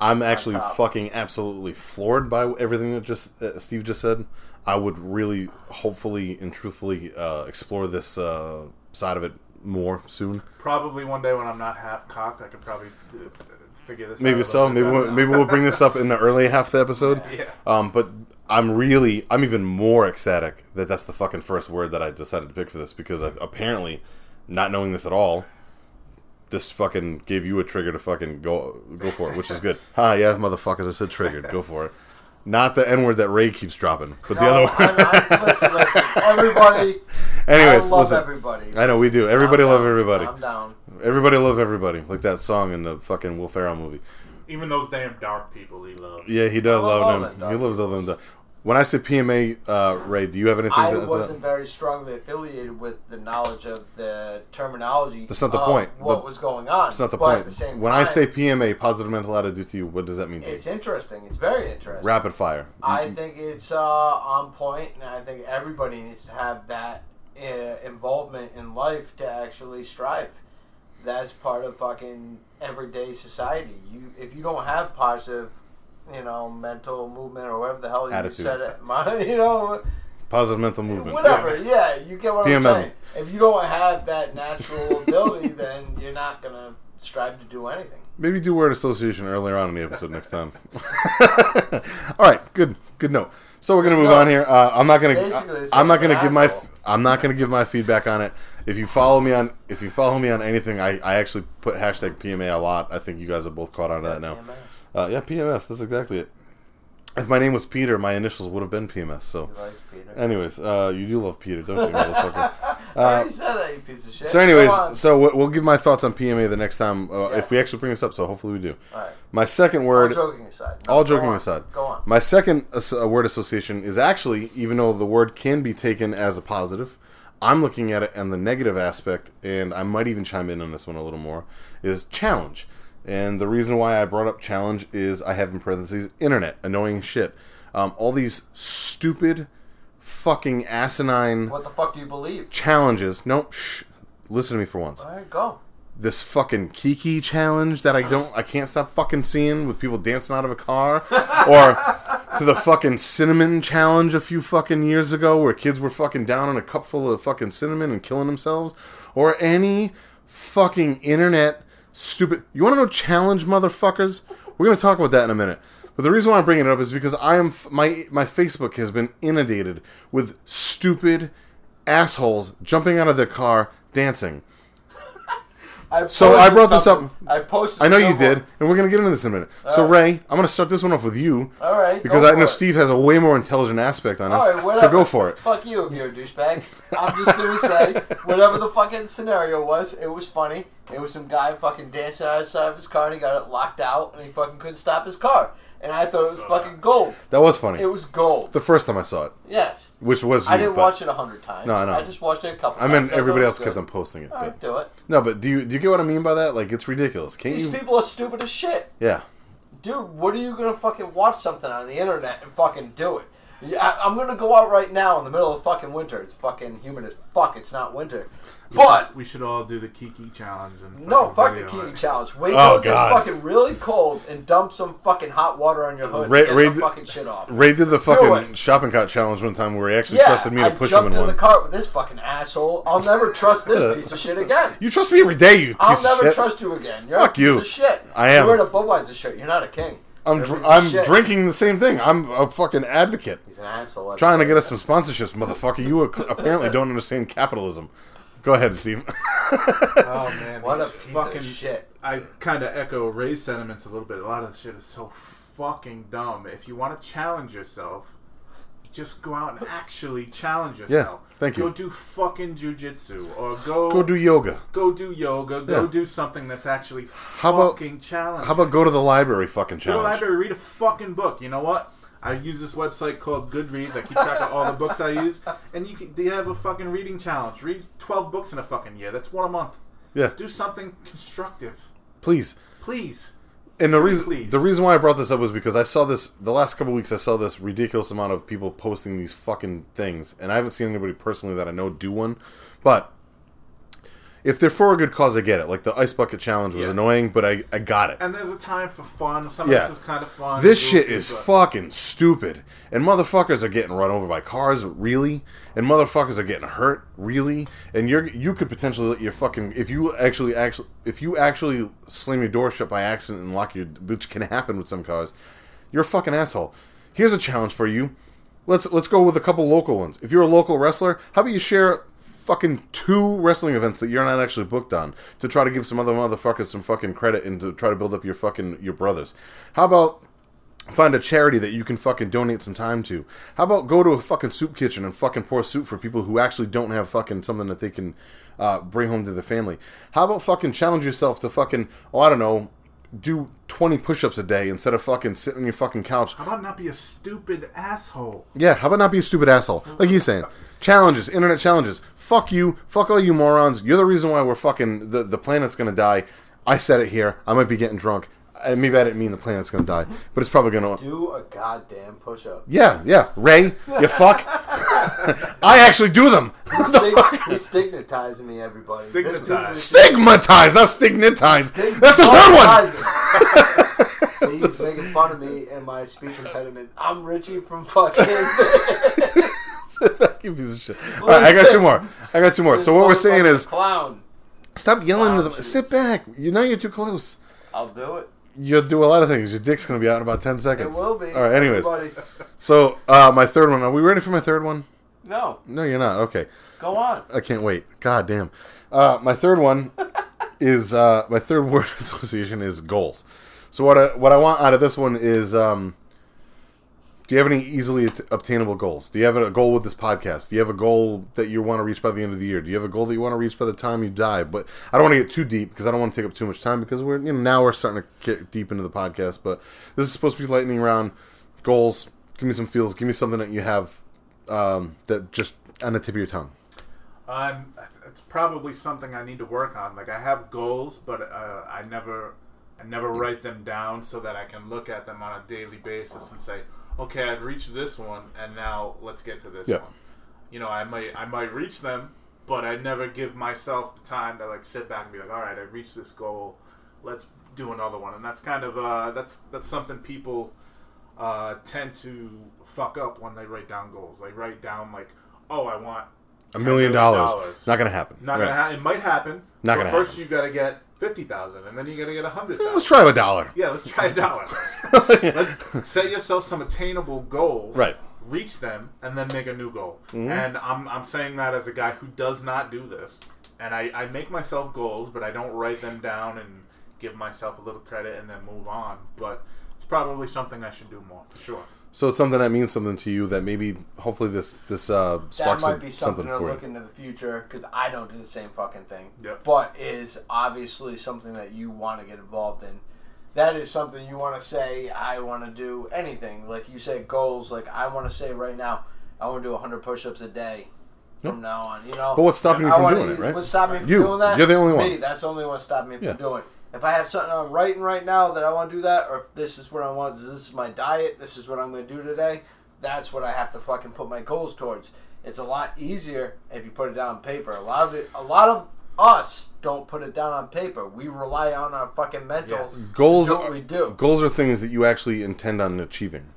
I'm actually fucking absolutely floored by everything that Steve just said. I would really, hopefully and truthfully, explore this side of it more soon. Probably one day when I'm not half cocked, I could probably figure this out. Maybe so. Maybe we'll bring this up in the early half of the episode. Yeah. But I'm even more ecstatic that that's the fucking first word that I decided to pick for this, because apparently, not knowing this at all, this fucking gave you a trigger to fucking go for it, which is good. Motherfuckers, I said triggered. Go for it. Not the N-word that Ray keeps dropping, but the other one. Listen, everybody. Anyways, everybody. I know, we do. Everybody love everybody. I'm down. Everybody love everybody. Like that song in the fucking Will Ferrell movie. Even those damn dark people he loves. Yeah, he does love them. He loves all them. When I say PMA, Ray, do you have anything to add? I wasn't very strongly affiliated with the knowledge of the terminology. That's not the point. What was going on. That's not the point. At the same when time, I say PMA, positive mental attitude to you, what does that mean to you? It's interesting. It's very interesting. Rapid fire. I think it's on point, and I think everybody needs to have that involvement in life to actually strive. That's part of fucking everyday society. If you don't have positive... mental movement or whatever the hell you attitude. Said it. Positive mental movement. Whatever, yeah, you get what I'm saying. If you don't have that natural ability, then you're not going to strive to do anything. Maybe do word association earlier on in the episode next time. All right, good note. So we're going to move on here. I'm not going to give my feedback on it. If you follow me on anything, I actually put hashtag PMA a lot. I think you guys have both caught on to that now. PMA. PMS. That's exactly it. If my name was Peter, my initials would have been PMS. So, you like Peter. Anyways, you do love Peter, don't you, motherfucker? I already said that, you piece of shit. So, anyways, we'll give my thoughts on PMA the next time if we actually bring this up. So, hopefully, we do. All right. My second word. All joking aside. Go on. My second word association is actually, even though the word can be taken as a positive, I'm looking at it and the negative aspect, and I might even chime in on this one a little more. Is challenge. And the reason why I brought up challenge is I have in parentheses, internet, annoying shit. All these stupid, fucking asinine... What the fuck do you believe? Challenges. Nope. Shh. Listen to me for once. All right, go. This fucking Kiki challenge that I can't stop fucking seeing with people dancing out of a car. Or to the fucking cinnamon challenge a few fucking years ago where kids were fucking down on a cupful of fucking cinnamon and killing themselves. Or any fucking internet... Stupid. You want to know challenge, motherfuckers? We're going to talk about that in a minute. But the reason why I'm bringing it up is because I am my Facebook has been inundated with stupid assholes jumping out of their car dancing. I brought this up. I posted. I know you did, and we're going to get into this in a minute. So Ray, I'm going to start this one off with you. All right. Because I know Steve has a way more intelligent aspect on us. All right, so go for it. Fuck you if you're a douchebag. I'm just going to say whatever the fucking scenario was, it was funny. It was some guy fucking dancing outside of his car, and he got it locked out, and he fucking couldn't stop his car. And I thought it was fucking gold. That was funny. It was gold. The first time I saw it. Yes. Which was I didn't watch it 100 times. No, I just watched it a couple times. I mean, everybody else kept on posting it. All right, do it. No, but do you get what I mean by that? Like, it's ridiculous. These people are stupid as shit. Yeah. Dude, what are you going to fucking watch something on the internet and fucking do it? I'm going to go out right now in the middle of fucking winter. It's fucking humid as fuck. It's not winter. But... We should all do the Kiki Challenge. No, fuck the Kiki Challenge. Wait till it gets fucking really cold and dump some fucking hot water on your hood and get the fucking shit off. Ray did the fucking shopping cart challenge one time where he actually trusted me to push him in one. I jumped in the cart with this fucking asshole. I'll never trust this piece of shit again. You trust me every day, you piece of shit. I'll never trust you again. You're fuck a piece you. Of shit. I am. You're wearing a Budweiser shirt. You're not a king. I'm drinking the same thing. I'm a fucking advocate. He's an asshole. Trying to get us some sponsorships, motherfucker. You apparently don't understand capitalism. Go ahead, Steve. Oh, man. What a fucking shit. I kind of echo Ray's sentiments a little bit. A lot of the shit is so fucking dumb. If you want to challenge yourself, just go out and actually challenge yourself. Yeah, thank you. Go do fucking jujitsu or go do yoga. Go do yoga. Go do something that's actually fucking challenging. How about go to the library fucking challenge? Go to the library, read a fucking book. You know what? I use this website called Goodreads. I keep track of all the books I use. And they have a fucking reading challenge. Read 12 books in a fucking year. That's one a month. Yeah. Do something constructive. Please. And the reason why I brought this up was because I saw this, the last couple of weeks, I saw this ridiculous amount of people posting these fucking things. And I haven't seen anybody personally that I know do one. But if they're for a good cause, I get it. Like, the Ice Bucket Challenge was annoying, but I got it. And there's a time for fun. Some of this is kind of fun. This shit is fucking stupid. And motherfuckers are getting run over by cars, really? And motherfuckers are getting hurt, really? And you could potentially let your fucking... If you actually slam your door shut by accident and lock your... Which can happen with some cars. You're a fucking asshole. Here's a challenge for you. Let's go with a couple local ones. If you're a local wrestler, how about you share... fucking 2 wrestling events that you're not actually booked on to try to give some other motherfuckers some fucking credit and to try to build up your brothers. How about Find a charity that you can fucking donate some time to. How about go to a fucking soup kitchen and fucking pour soup for people who actually don't have fucking something that they can bring home to the family? How about fucking challenge yourself to fucking, oh, I don't know, do 20 push-ups a day instead of fucking sitting on your fucking couch? How about not be a stupid asshole? Yeah, how about not be a stupid asshole? Like he's saying. Challenges, internet challenges. Fuck you. Fuck all you morons. You're the reason why we're fucking, the planet's gonna die. I said it here. I might be getting drunk. Maybe I didn't mean the planet's going to die, but it's probably going to... Do a goddamn push-up. Yeah. Ray, you fuck. I actually do them. You're stigmatizing me, everybody. Stigmatized, not stigmatized. That's the third one. See, he's making fun of me and my speech impediment. I'm Richie from fucking... You piece of shit. All right, I got two more. So what we're saying is... Clown. Stop yelling to them. Sit back. Now you're too close. I'll do it. You'll do a lot of things. Your dick's going to be out in about 10 seconds. It will be. All right, anyways. Everybody. So, my third one. Are we ready for my third one? No. No, you're not. Okay. Go on. I can't wait. God damn. My third one is, my third word association is goals. So what I want out of this one is, do you have any easily obtainable goals? Do you have a goal with this podcast? Do you have a goal that you want to reach by the end of the year? Do you have a goal that you want to reach by the time you die? But I don't want to get too deep because I don't want to take up too much time because we're now we're starting to get deep into the podcast. But this is supposed to be lightning round goals. Give me some feels. Give me something that you have that just on the tip of your tongue. It's probably something I need to work on. Like I have goals, but I never write them down so that I can look at them on a daily basis and say, okay, I've reached this one, and now let's get to this one. You know, I might reach them, but I never give myself the time to like sit back and be like, all right, I've reached this goal, let's do another one. And that's kind of that's something people tend to fuck up when they write down goals. They write down like, oh, I want $1 million. Not gonna happen. Not right. It might happen. Not gonna happen. First, you've got to get 50,000, and then you're gonna get 100,000. Let's try $1. Yeah, let's try $1. Let's set yourself some attainable goals. Right. Reach them, and then make a new goal. Mm-hmm. And I'm saying that as a guy who does not do this, and I make myself goals, but I don't write them down and give myself a little credit and then move on. But it's probably something I should do more for sure. So it's something that means something to you that maybe, hopefully, this sparks something for you. That might be something to look into the future, because I don't do the same fucking thing. Yep. But is obviously something that you want to get involved in. That is something you want to say, I want to do anything. Like you say goals, like I want to say right now, I want to do 100 push-ups a day from now on. You know. But what's stopping you from doing it, right? What's stopping me from doing that? You're the only one. Me, that's the only one stopping me from doing it. If I have something I'm writing right now that I want to do that, or if this is what I want, this is my diet, this is what I'm going to do today, that's what I have to fucking put my goals towards. It's a lot easier if you put it down on paper. A lot of us don't put it down on paper. We rely on our fucking mental. Yes. Goals are things that you actually intend on achieving.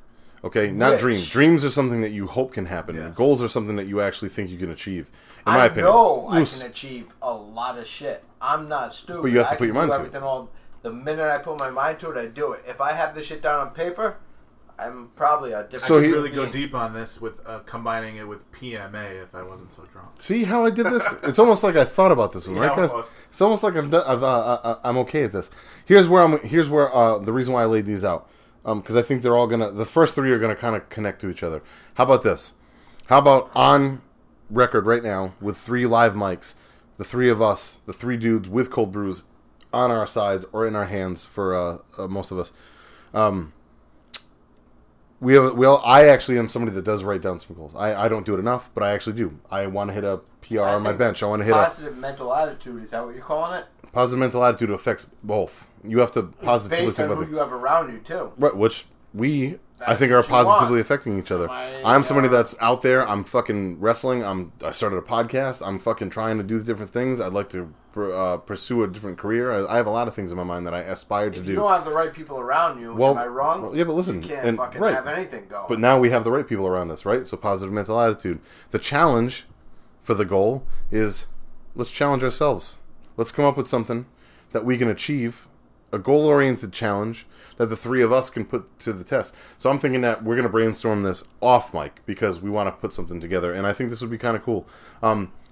Okay, not dreams. Dreams are something that you hope can happen. Yes. Goals are something that you actually think you can achieve. In my opinion. I know I can achieve a lot of shit. I'm not stupid. But you have to put your mind to it. The minute I put my mind to it, I do it. If I have this shit down on paper, I'm probably a different... So I could really go deep on this with combining it with PMA if I wasn't so drunk. See how I did this? It's almost like I thought about this one, right? Almost. It's almost like I'm okay at this. Here's where the reason why I laid these out. Because I think they're all gonna. The first three are gonna kind of connect to each other. How about this? How about on record right now with 3 live mics, the 3 of us, the 3 dudes with cold brews, on our sides or in our hands for most of us. I actually am somebody that does write down some goals. I don't do it enough, but I actually do. I want to hit a PR on my bench. I want to hit positive mental attitude. Is that what you're calling it? Positive mental attitude affects both. You have to positively think about who you have around you too. Right, which I think are positively affecting each other. I'm somebody that's out there. I'm fucking wrestling. I started a podcast. I'm fucking trying to do different things. I'd like to pursue a different career. I have a lot of things in my mind that I aspire to do. If you don't have the right people around you, am I wrong? Well, yeah, but listen. You can't fucking have anything going. But now we have the right people around us, right? So positive mental attitude. The challenge for the goal is let's challenge ourselves. Let's come up with something that we can achieve, a goal-oriented challenge that the 3 of us can put to the test. So I'm thinking that we're going to brainstorm this off mic because we want to put something together, and I think this would be kind of cool.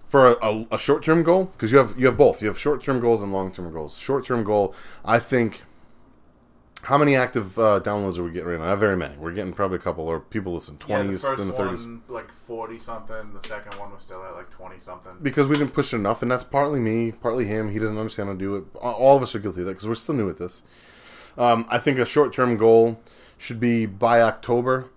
For a short-term goal, because you have both. You have short-term goals and long-term goals. Short-term goal, I think How many active downloads are we getting right now? Not very many. We're getting probably a couple, or people listen 20s, yeah, the first then the 30s. One, like 40 something. The second one was still at like 20 something. Because we didn't push it enough, and that's partly me, partly him. He doesn't understand how to do it. All of us are guilty of that because we're still new at this. I think a short-term goal should be by October,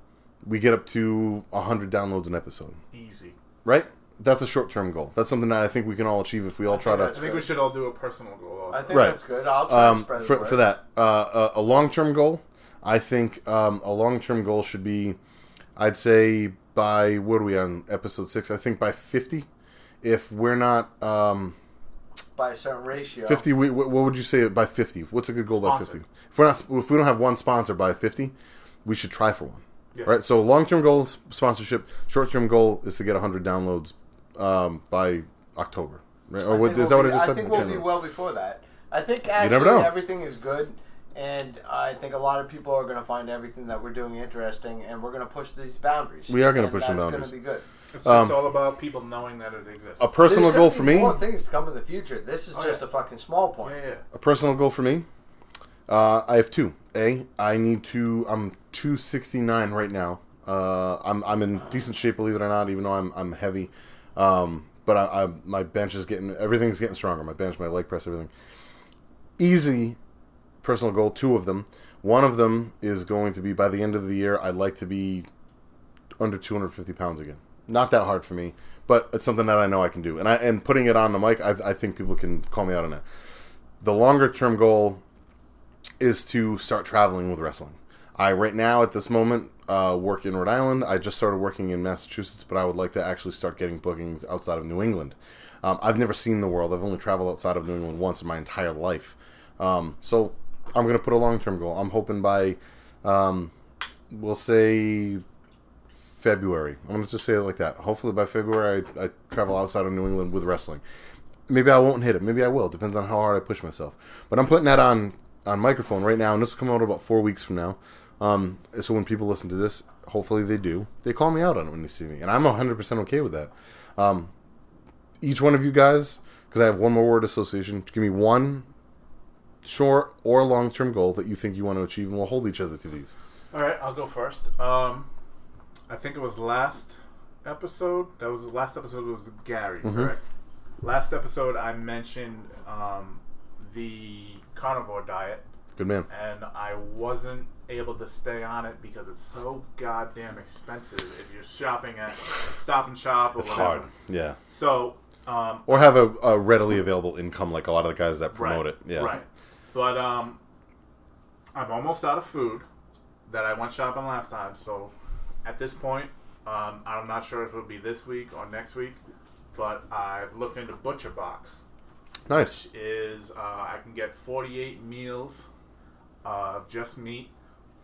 we get up to 100 downloads an episode. Easy. Right? That's a short-term goal. That's something that I think we can all achieve if we all try to... I think we should all do a personal goal. I think that's good. I'll try to spread it for that. A long-term goal, I think a long-term goal should be, I'd say by, what are we on, episode 6? I think by 50, if we're not... by a certain ratio. 50, what would you say by 50? What's a good goal by 50? If we don't have one sponsor by 50, we should try for one. Yeah. Right? So long-term goal is sponsorship. Short-term goal is to get 100 downloads by October, right? Or what, is that what I just said? I think we'll be well before that. I think actually everything is good, and I think a lot of people are going to find everything that we're doing interesting, and we're going to push these boundaries. We are going to push them boundaries. It's going to be good. It's just all about people knowing that it exists. A personal goal for me. More things to come in the future. This is just a fucking small point. Yeah, yeah. A personal goal for me. I have two. I need to. I'm 269 right now. I'm in decent shape, believe it or not. Even though I'm heavy, but I my bench is getting everything's getting stronger. My bench, my leg press, everything. Easy personal goal. Two of them. One of them is going to be by the end of the year. I'd like to be under 250 pounds again. Not that hard for me, but it's something that I know I can do. And putting it on the mic, I think people can call me out on it. The longer-term goal is to start traveling with wrestling. I, right now, at this moment, work in Rhode Island. I just started working in Massachusetts, but I would like to actually start getting bookings outside of New England. I've never seen the world. I've only traveled outside of New England once in my entire life. So I'm going to put a long-term goal. I'm hoping by, we'll say... February. I'm going to just say it like that. Hopefully by February I travel outside of New England with wrestling. Maybe I won't hit it. Maybe I will. Depends on how hard I push myself. But I'm putting that on microphone right now, and this will come out about 4 weeks from now. So when people listen to this, hopefully they do. They call me out on it when they see me, and I'm 100% okay with that. Each one of you guys, because I have one more word association, give me one short or long-term goal that you think you want to achieve, and we'll hold each other to these. All right, I'll go first. I think it was last episode. That was the last episode. It was with Gary, correct? Last episode, I mentioned the carnivore diet. Good man. And I wasn't able to stay on it because it's so goddamn expensive if you're shopping at Stop and Shop or it's whatever. It's hard, yeah. So, or have a readily available income like a lot of the guys that promote it. Yeah. Right. But I'm almost out of food that I went shopping last time, so... At this point, I'm not sure if it'll be this week or next week, but I've looked into Butcher Box. Nice. Which is, I can get 48 meals of just meat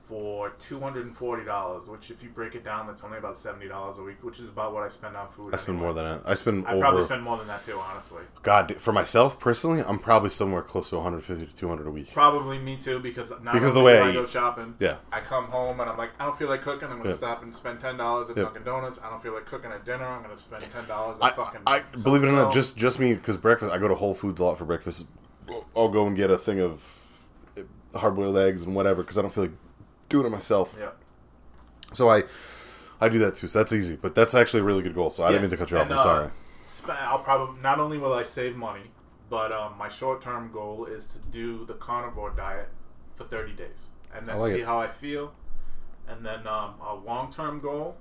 for $240, which if you break it down, that's only about $70 a week, which is about what I spend on food. I spend more than that. I probably spend more than that too, honestly. God, for myself personally, I'm probably somewhere close to $150 to $200 a week. Probably me too, because the way I go shopping, I come home and I'm like, I don't feel like cooking. I'm going to stop and spend $10 at Dunkin' Donuts. I don't feel like cooking at dinner. I'm going to spend $10 at believe it or not, just me, because breakfast, I go to Whole Foods a lot for breakfast. I'll go and get a thing of hard-boiled eggs and whatever, because I don't feel like doing it myself. Yeah. So I do that too. So that's easy, but that's actually a really good goal. So I didn't mean to cut you off. I'm sorry. I'll probably not only will I save money, but my short-term goal is to do the carnivore diet for 30 days and then see how I feel. And then a long-term goal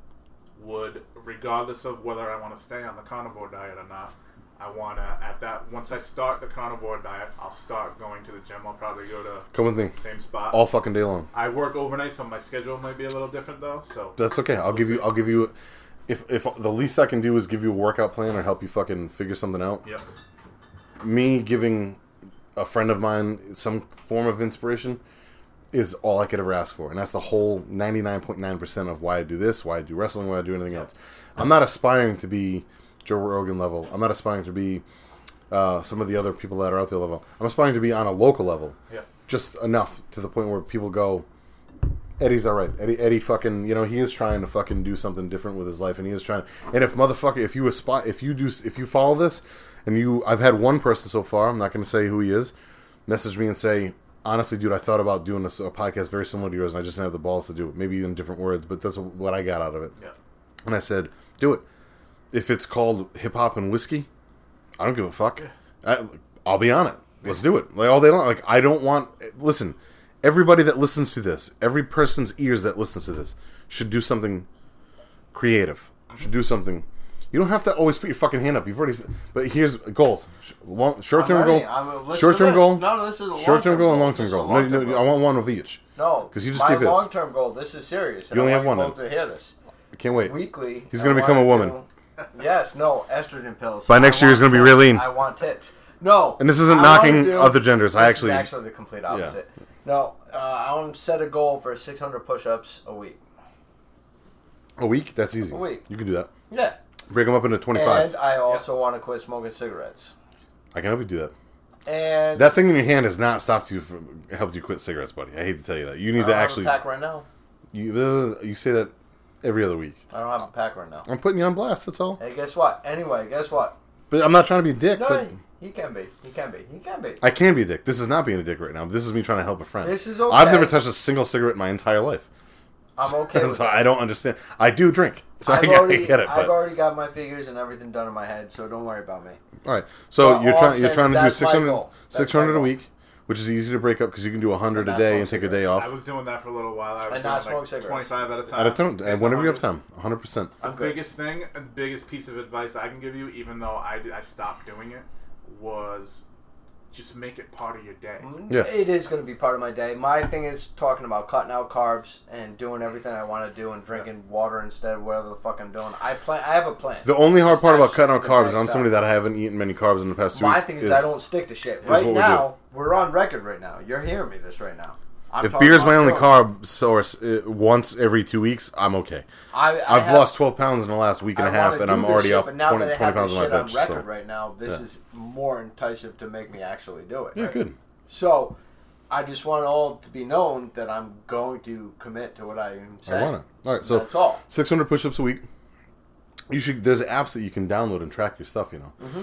would, regardless of whether I want to stay on the carnivore diet or not, I want to, once I start the carnivore diet, I'll start going to the gym. I'll probably go to Come with me. Same spot. All fucking day long. I work overnight, so my schedule might be a little different, though. So that's okay. I'll give you, if the least I can do is give you a workout plan or help you fucking figure something out. Yep. Me giving a friend of mine some form of inspiration is all I could ever ask for. And that's the whole 99.9% of why I do this, why I do wrestling, why I do anything else. I'm not aspiring to be... Joe Rogan level. I'm not aspiring to be some of the other people that are out there level. I'm aspiring to be on a local level. Yeah. Just enough to the point where people go, Eddie's all right. Eddie fucking, you know, he is trying to fucking do something different with his life, and he is trying. And if motherfucker, if you follow this, I've had one person so far, I'm not going to say who he is, message me and say, honestly, dude, I thought about doing a podcast very similar to yours, and I just didn't have the balls to do it. Maybe even different words, but that's what I got out of it. Yeah. And I said, do it. If it's called Hip Hop and Whiskey, I don't give a fuck. Yeah. I'll be on it. Let's do it. Like, all day long. Like, I don't want... Listen, everybody that listens to this, every person's ears that listens to this, should do something creative. Should do something... You don't have to always put your fucking hand up. You've already... But here's goals. Short-term goal. No, this is a short-term goal and long-term goal. No, I want one of each. No. Because you just keep this. My long-term goal, this is serious. You only have one. I want you both to hear this. I can't wait. Weekly. He's going to become a woman. Yes, no, estrogen pills. By next year, he's going to be really lean. I want tits. No. And this isn't knocking other genders. This is actually the complete opposite. Yeah. No, I want to set a goal for 600 push-ups a week. A week? That's easy. A week. You can do that. Yeah. Break them up into 25. And I also want to quit smoking cigarettes. I can help you do that. And that thing in your hand has not helped you quit cigarettes, buddy. I hate to tell you that. You need to actually... I don't have a pack right now. You say that every other week. I don't have a pack right now. I'm putting you on blast, that's all. Hey, guess what? Anyway, guess what? But I'm not trying to be a dick, but... He can be. I can be a dick. This is not being a dick right now. This is me trying to help a friend. This is okay. I've never touched a single cigarette in my entire life. I'm okay with I don't understand. I do drink. So I get it. I've already got my figures and everything done in my head, so don't worry about me. All right. So you're trying to do 600 a week, which is easy to break up because you can do 100 a day and take a day off. I was doing that for a little while. I was doing like 25 at a time. And whenever you have time, 100%. The biggest thing, the biggest piece of advice I can give you, even though I stopped doing it, was just make it part of your day. Yeah. It is going to be part of my day. My thing is talking about cutting out carbs and doing everything I want to do and drinking water instead of whatever the fuck I'm doing. I have a plan. The only hard part about cutting out carbs, and I'm somebody that I haven't eaten many carbs in the past 2 weeks. My thing is I don't stick to shit. Right now, we're on record right now. You're hearing me this right now. If beer is my only carb source once every 2 weeks, I'm okay. I've lost 12 pounds in the last week and a half, and I'm already up 20 pounds on my bench. Now that I have this shit on record right now, this is more enticing to make me actually do it. Yeah, good. So I just want all to be known that I'm going to commit to what I am saying. I want it. All right, so that's all. 600 push-ups a week. There's apps that you can download and track your stuff, you know. Mm-hmm.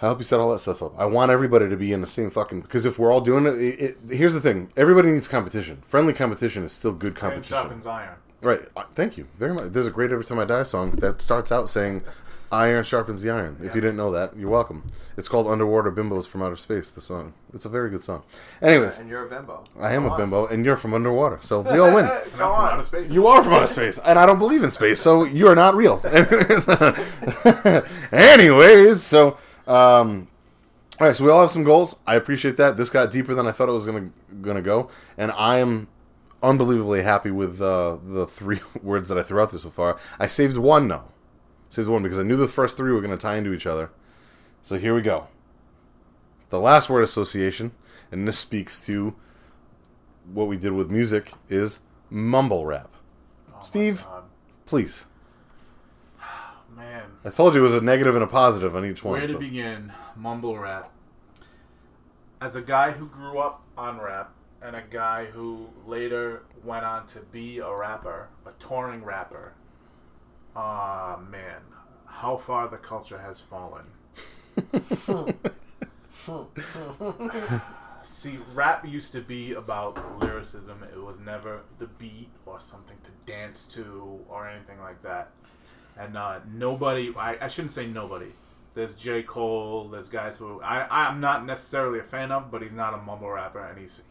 I help you set all that stuff up. I want everybody to be in the same fucking... Because if we're all doing it, here's the thing. Everybody needs competition. Friendly competition is still good competition. Iron. Right. Thank you very much. There's a great Every Time I Die song that starts out saying, iron sharpens the iron. If you didn't know that, you're welcome. It's called Underwater Bimbos from Outer Space, the song. It's a very good song. Anyways. And you're a bimbo. I am a bimbo, and you're from underwater. So we all win. And I'm from outer space. You are from outer space, and I don't believe in space, so you're not real. Anyways, so... all right, so we all have some goals. I appreciate that. This got deeper than I thought it was gonna go, and I am unbelievably happy with the three words that I threw out there so far. I saved one, though. Saved one because I knew the first three were gonna tie into each other. So here we go. The last word association, and this speaks to what we did with music, is mumble rap. Oh, Steve, please. Man. I told you it was a negative and a positive on each one. Where to begin? Mumble rap. As a guy who grew up on rap, and a guy who later went on to be a rapper, a touring rapper, man, how far the culture has fallen. See, rap used to be about lyricism. It was never the beat or something to dance to or anything like that. And nobody... I shouldn't say nobody. There's J. Cole. There's guys who... I'm not necessarily a fan of, but he's not a mumble rapper, and he's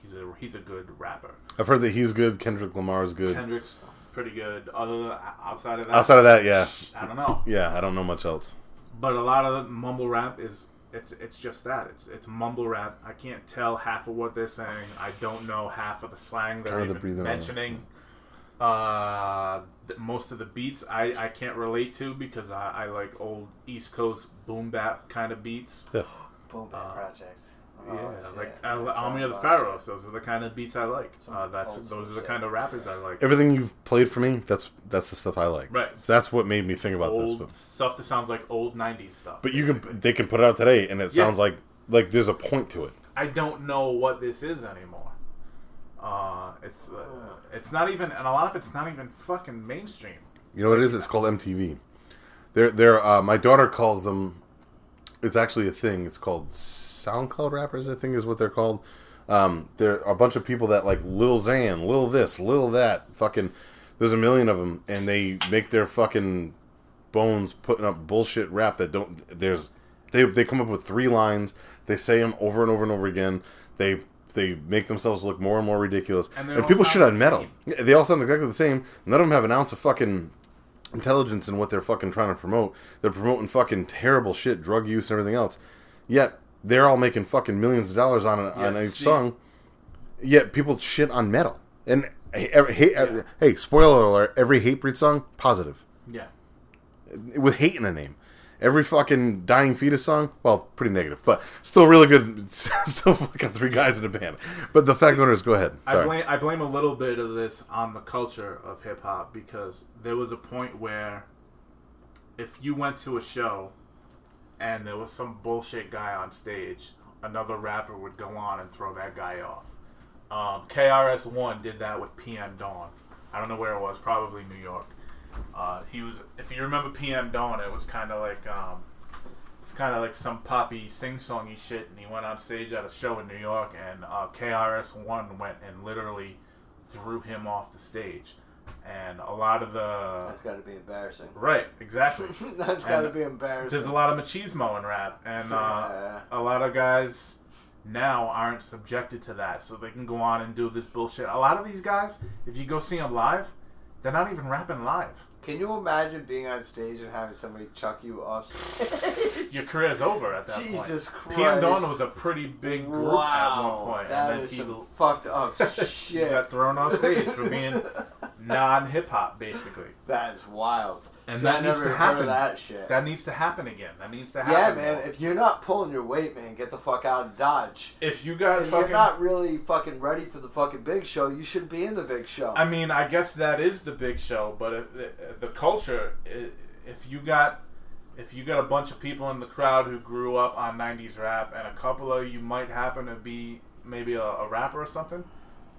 a good rapper. I've heard that he's good. Kendrick Lamar's good. Kendrick's pretty good. Outside of that, yeah. I don't know. Yeah, I don't know much else. But a lot of the mumble rap is... It's just that. It's mumble rap. I can't tell half of what they're saying. I don't know half of the slang they're even mentioning. Most of the beats I can't relate to because I like old East Coast boom bap kind of beats. Yeah. Boom bap project. Army of the Pharaohs. Those are the kind of beats I like. Those are the kind of rappers I like. Everything you've played for me, that's the stuff I like. Right. So that's what made me think about old this. But stuff that sounds like old 90s stuff. But they can put it out today, and it sounds like there's a point to it. I don't know what this is anymore. It's not even, and a lot of it's not even fucking mainstream. You know what it is? It's called MTV. They're my daughter calls them. It's actually a thing. It's called SoundCloud rappers, I think, is what they're called. There are a bunch of people that like Lil Xan, Lil this, Lil that, fucking, there's a million of them, and they make their fucking bones putting up bullshit rap that don't, there's, they come up with three lines, they say them over and over and over again, they make themselves look more and more ridiculous, and people shit on metal. They all sound exactly the same, none of them have an ounce of fucking intelligence in what they're fucking trying to promote. They're promoting fucking terrible shit, drug use and everything else, yet they're all making fucking millions of dollars on each song, yet people shit on metal. And hey, spoiler alert, every Hatebreed song, positive. Yeah. With hate in the name. Every fucking Dying Fetus song, well, pretty negative, but still really good. Still fucking three guys in a band. But the fact of the matter is, go ahead. Sorry. I blame a little bit of this on the culture of hip-hop, because there was a point where if you went to a show and there was some bullshit guy on stage, another rapper would go on and throw that guy off. KRS-One did that with PM Dawn. I don't know where it was, probably New York. He was, if you remember PM Dawn, it was kind of like, it's kind of like some poppy sing-songy shit, and he went on stage at a show in New York, and KRS-One went and literally threw him off the stage. And a lot of the... That's got to be embarrassing. Right, exactly. That's got to be embarrassing. There's a lot of machismo in rap, and a lot of guys now aren't subjected to that, so they can go on and do this bullshit. A lot of these guys, if you go see them live, they're not even rapping live. Can you imagine being on stage and having somebody chuck you off stage? Your career's over at that point. Jesus Christ. PM Dawn was a pretty big group at one point. That and then is some fucked up shit. He got thrown off stage for being non-hip-hop, basically. That is wild. And that needs to happen. That shit. That needs to happen again. That needs to happen. Yeah, man. Now. If you're not pulling your weight, man, get the fuck out and dodge. If you guys you're not really fucking ready for the fucking big show, you shouldn't be in the big show. I mean, I guess that is the big show, but if the culture, if you got a bunch of people in the crowd who grew up on 90s rap, and a couple of you might happen to be maybe a rapper or something,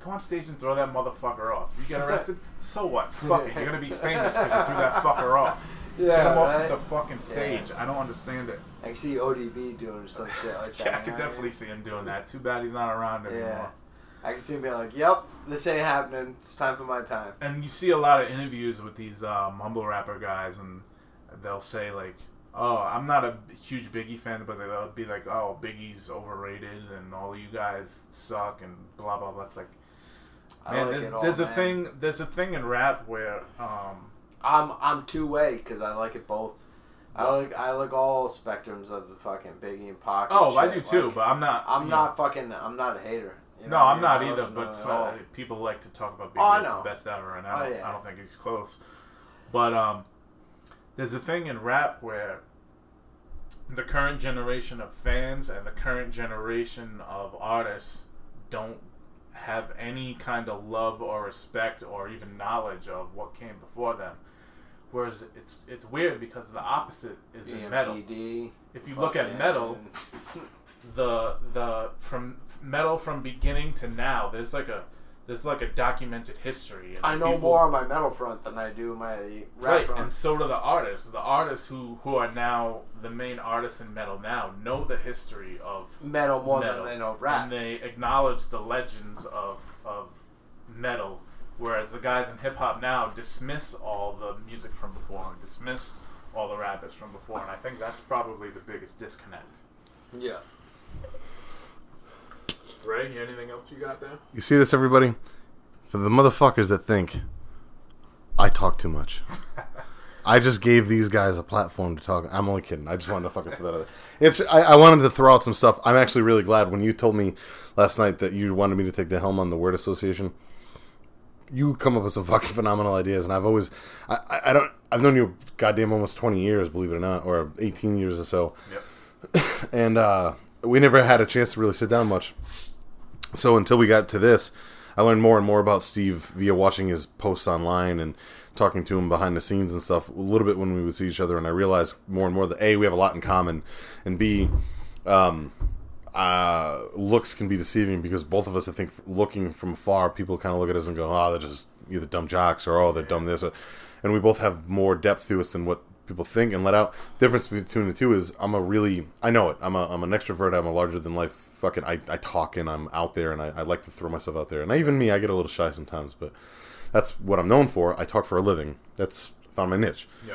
go on stage and throw that motherfucker off. You get arrested? So what? Fuck it. You're going to be famous because you threw that fucker off. Yeah, get him off the fucking stage. Yeah. I don't understand it. I can see ODB doing some shit like that. Yeah, I could definitely see him doing that. Too bad he's not around anymore. Yeah. I can see him being like, yep, this ain't happening. It's time for my time. And you see a lot of interviews with these mumble rapper guys, and they'll say, like, oh, I'm not a huge Biggie fan, but they'll be like, oh, Biggie's overrated, and all you guys suck, and blah, blah, blah. It's like, man, like there's a thing in rap where I'm two way because I like it both. I like all spectrums of the fucking Biggie and Pac. Oh, I do too, like, but I'm not a hater. You know no, I'm not either. But people like to talk about Biggie as the best ever, and I don't think he's close. But there's a thing in rap where the current generation of fans and the current generation of artists don't have any kind of love or respect or even knowledge of what came before them, whereas it's weird because the opposite is in metal. If you look at metal, the from metal from beginning to now, there's like a documented history. And I know more on my metal front than I do my rap front. And so do the artists. The artists who are now the main artists in metal now know the history of metal more than they know rap. And they acknowledge the legends of metal, whereas the guys in hip-hop now dismiss all the music from before and dismiss all the rappers from before, and I think that's probably the biggest disconnect. Yeah. Ray, anything else you got there? You see this, everybody? For the motherfuckers that think I talk too much. I just gave these guys a platform to talk. I'm only kidding. I just wanted to fucking throw that out there. I wanted to throw out some stuff. I'm actually really glad when you told me last night that you wanted me to take the helm on the word association. You come up with some fucking phenomenal ideas, and I've always, I've known you goddamn almost 20 years, believe it or not, or 18 years or so. Yep. And we never had a chance to really sit down much. So until we got to this, I learned more and more about Steve via watching his posts online and talking to him behind the scenes and stuff a little bit when we would see each other. And I realized more and more that A, we have a lot in common, and B, looks can be deceiving because both of us, I think, looking from afar, people kind of look at us and go, oh, they're just either dumb jocks or, oh, they're dumb this. And we both have more depth to us than what people think and let out. Difference between the two is I'm an extrovert. I'm a larger than life fucking. I talk and I'm out there and I like to throw myself out there. And I get a little shy sometimes, but that's what I'm known for. I talk for a living. That's found my niche. Yeah.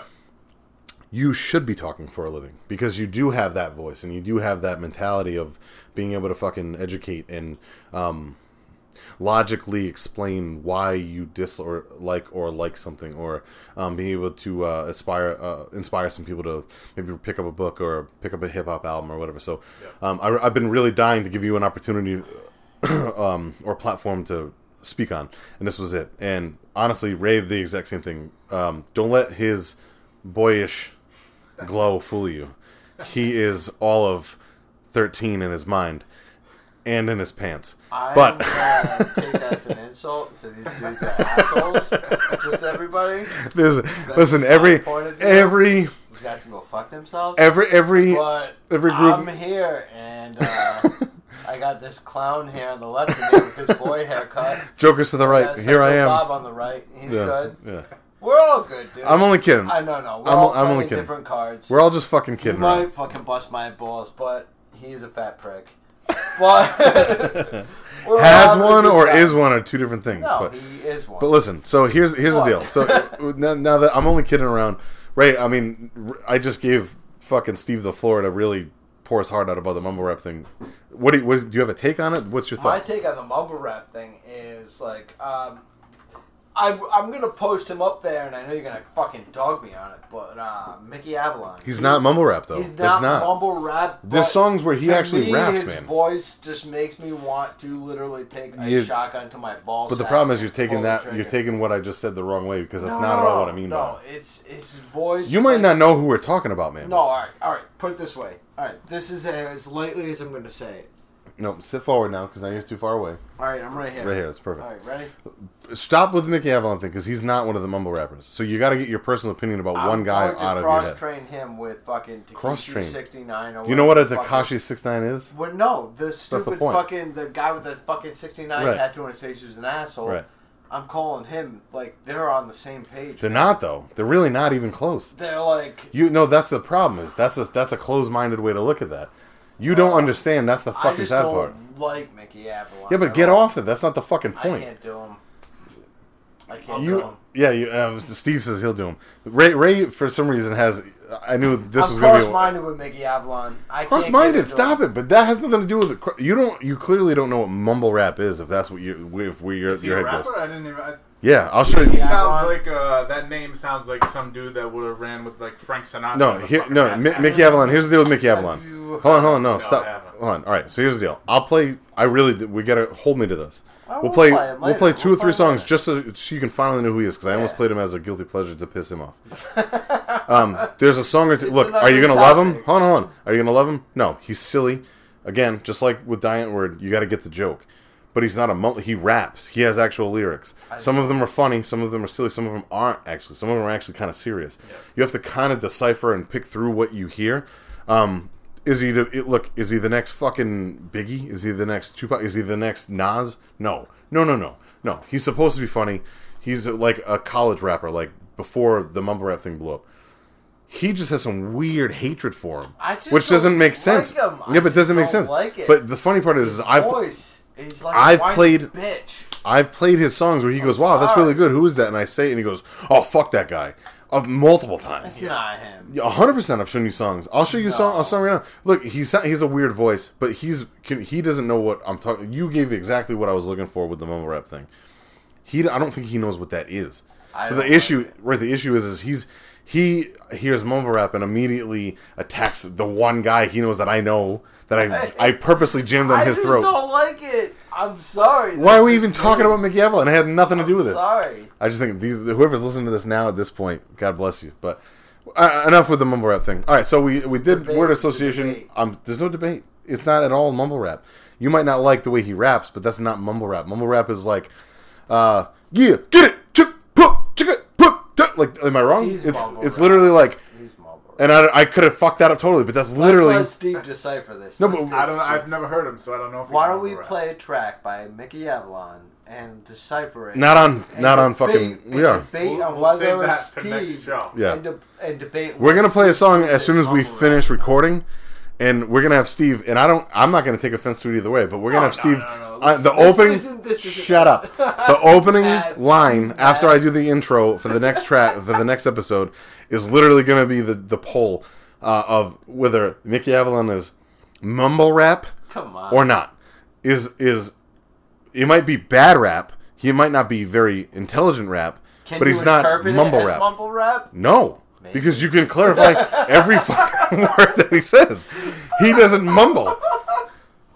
You should be talking for a living because you do have that voice and you do have that mentality of being able to fucking educate and logically explain why you dislike something or being able to inspire some people to maybe pick up a book or pick up a hip hop album or whatever. So yeah. I've been really dying to give you an opportunity or platform to speak on, and this was it. And honestly, Ray, the exact same thing. Don't let his boyish glow fool you. He is all of 13 in his mind and in his pants. But take that as an insult to these dudes are assholes. Just everybody. Listen, every these guys can go fuck themselves. Every group. I'm here and I got this clown hair on the left of me with this boy haircut. Joker's to the right. Here I am. Bob on the right. He's good. Yeah. We're all good, dude. I'm only kidding. No. I'm only kidding. Different cards. We're all just fucking kidding. He might fucking bust my balls, but he's a fat prick. But has one or guy. Is one are two different things. No, but he is one. But listen, so here's the deal. So now that I'm only kidding around, Ray. I mean, I just gave fucking Steve the floor to really pour his heart out about the mumble rap thing. What do you have a take on it? What's your thought? My take on the mumble rap thing is like. I'm going to post him up there, and I know you're going to fucking dog me on it, but Mickey Avalon. He's not mumble rap, though. He's not mumble rap. There's songs where he actually raps, man. His voice just makes me want to literally take a shotgun to my balls. But the problem is you're taking what I just said the wrong way, because that's not at all what I mean by it. No, it's his voice. You might not know who we're talking about, man. No, all right. Put it this way. All right, this is as lightly as I'm going to say it. No, sit forward now, because now you're too far away. All right, I'm right here. Right here, that's perfect. All right, ready? Stop with the Mickey Avalon thing, because he's not one of the mumble rappers. So you got to get your personal opinion about one guy out of your head. Cross-train him with fucking Tekashi 69 or do you know what a Tekashi 69 is? Well, no, the stupid fucking, the guy with the fucking 69 tattoo on his face who's an asshole. Right. I'm calling him, like, they're on the same page. They're not, though. They're really not even close. They're like... No, that's the problem, is that's a closed-minded way to look at that. You don't understand. That's the fucking sad part. I just don't like Mickey Avalon. Yeah, but get off it. That's not the fucking point. I can't do him. Yeah, Steve says he'll do him. Ray, for some reason, has... I knew this was going to be... I'm cross-minded with Mickey Avalon. Cross-minded? Stop it. But that has nothing to do with... You clearly don't know what mumble rap is, if that's what your head goes. Is he a rapper? I didn't even... Yeah, I'll show you. He sounds like that name sounds like some dude that would have ran with like Frank Sinatra. Mickey Avalon. Here's the deal with Mickey Avalon. Hold on, no, stop. Hold on. All right, so here's the deal. We gotta hold me to this. We'll play two or three songs just so you can finally know who he is because I almost played him as a guilty pleasure to piss him off. There's a song or two. Look, are you gonna love him? Hold on. Are you gonna love him? No, he's silly. Again, just like with Diant Word, you got to get the joke. But he's not he raps. He has actual lyrics. Some of them are funny. Some of them are silly. Some of them aren't, actually. Some of them are actually kind of serious. Yeah. You have to kind of decipher and pick through what you hear. Is he the next fucking Biggie? Is he the next Tupac? Is he the next Nas? No. He's supposed to be funny. He's like a college rapper, like before the mumble rap thing blew up. He just has some weird hatred for him, which doesn't make sense. Him. Yeah, but it doesn't make sense. Like it. But the funny part is he's like I've played his songs where he goes, "Wow, that's really good. Who is that?" And I say it, and he goes, "Oh, fuck that guy." Multiple times. It's not him. 100%. I've shown you songs. I'll show you a song right now. Look, he's a weird voice, but he doesn't know what I'm talking. You gave exactly what I was looking for with the mumble rap thing. I don't think he knows what that is. The issue is he hears mumble rap and immediately attacks the one guy he knows that I know. I purposely jammed on his throat. I just don't like it. I'm sorry. Why are we even talking about Mickey Avalon? It had nothing to do with this. Sorry. I just think whoever's listening to this now at this point, God bless you. But enough with the mumble rap thing. All right, so we did debate, word association. There's no debate. It's not at all mumble rap. You might not like the way he raps, but that's not mumble rap. Mumble rap is like, yeah, get it, chip, pop, chicka, pop, duck. Like, am I wrong? It's literally like. And I could have fucked that up totally, but that's literally... Let's let Steve decipher this. No, but I've never heard him, so I don't know if he's... Why don't we play a track by Mickey Avalon and decipher it. Debate on whether Steve. We're gonna play a song as soon as we finish recording, and we're gonna have Steve. And I'm not gonna take offense to it either way, but we're gonna have Steve. Shut up. The opening line after I do the intro for the next track for the next episode is literally gonna be the poll of whether Nikki Avalon is mumble rap or not. Is it might be bad rap. He might not be very intelligent rap, but he's not mumble rap. No, maybe. Because you can clarify every fucking word that he says. He doesn't mumble.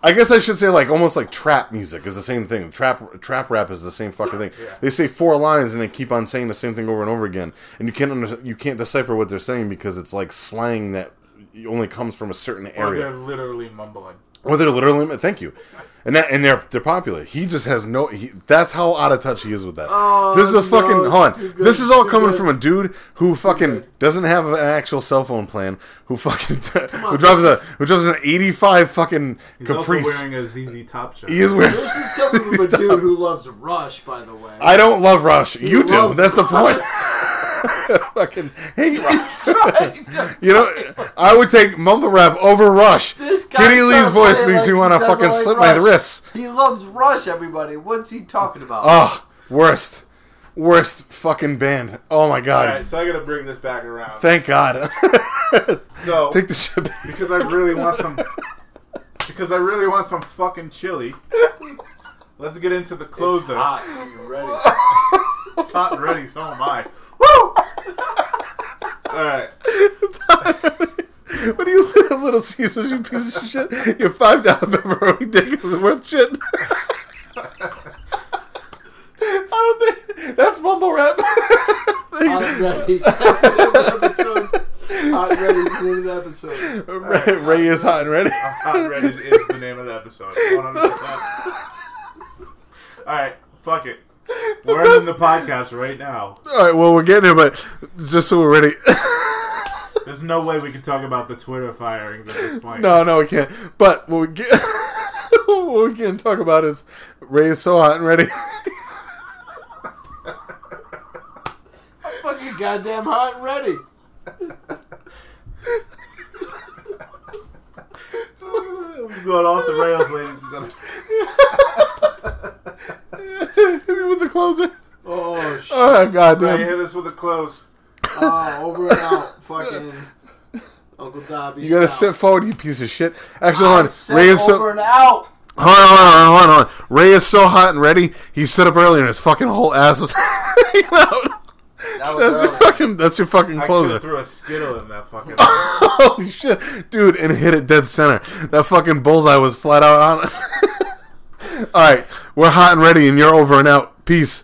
I guess I should say almost trap music is the same thing. Trap rap is the same fucking thing. Yeah. They say four lines and they keep on saying the same thing over and over again, and you can't decipher what they're saying because it's like slang that only comes from a certain area. Or they're literally mumbling. Thank you. And they're popular. He just has no... that's how out of touch he is with that. Oh, this is a fucking... Hold on. This is all coming from a dude who fucking doesn't have an actual cell phone plan, who drives an 85 fucking Caprice. He's also wearing a ZZ Top shirt. This is coming from a dude who loves Rush, by the way. I don't love Rush. You do. That's the point. Fucking hate Rush. I would take mumble rap over Rush. Kitty Lee's voice makes me want to fucking slip my wrists. He loves Rush, everybody. What's he talking about? Oh, worst fucking band. Oh my god. Alright, so I gotta bring this back around. Thank god. So take the shit back. Because I really want some fucking chili. Let's get into the closer. It's hot and ready. It's hot and ready, so am I. Woo! Alright. It's hot. What are you, Little Caesars, you piece of shit? Your $5 pepperoni dick isn't worth shit. I don't think... That's mumble rap. Hot Ready. That's the name of the episode. Hot Ready is the name of the episode. Right. Ray is hot and ready. Hot Ready is the name of the episode. 100%. Alright, fuck it. We're ending the podcast right now. Alright, well, we're getting it, but just so we're ready... There's no way we can talk about the Twitter firings at this point. No, we can't. But what we can talk about is Ray is so hot and ready. I'm fucking goddamn hot and ready. I'm going off the rails, ladies and gentlemen. Hit me with the closer. Oh, shit. Oh, goddamn. Ray hit us with a close. Oh, over and out, fucking Uncle Dobby. You gotta sit forward, you piece of shit. Actually, hold on. Ray is over and out. Hold on. Ray is so hot and ready. He stood up earlier, and his fucking whole ass was hanging out. That's your fucking closer. I threw a Skittle in that fucking. Holy shit, dude! And hit it dead center. That fucking bullseye was flat out on it. All right, we're hot and ready, and you're over and out. Peace.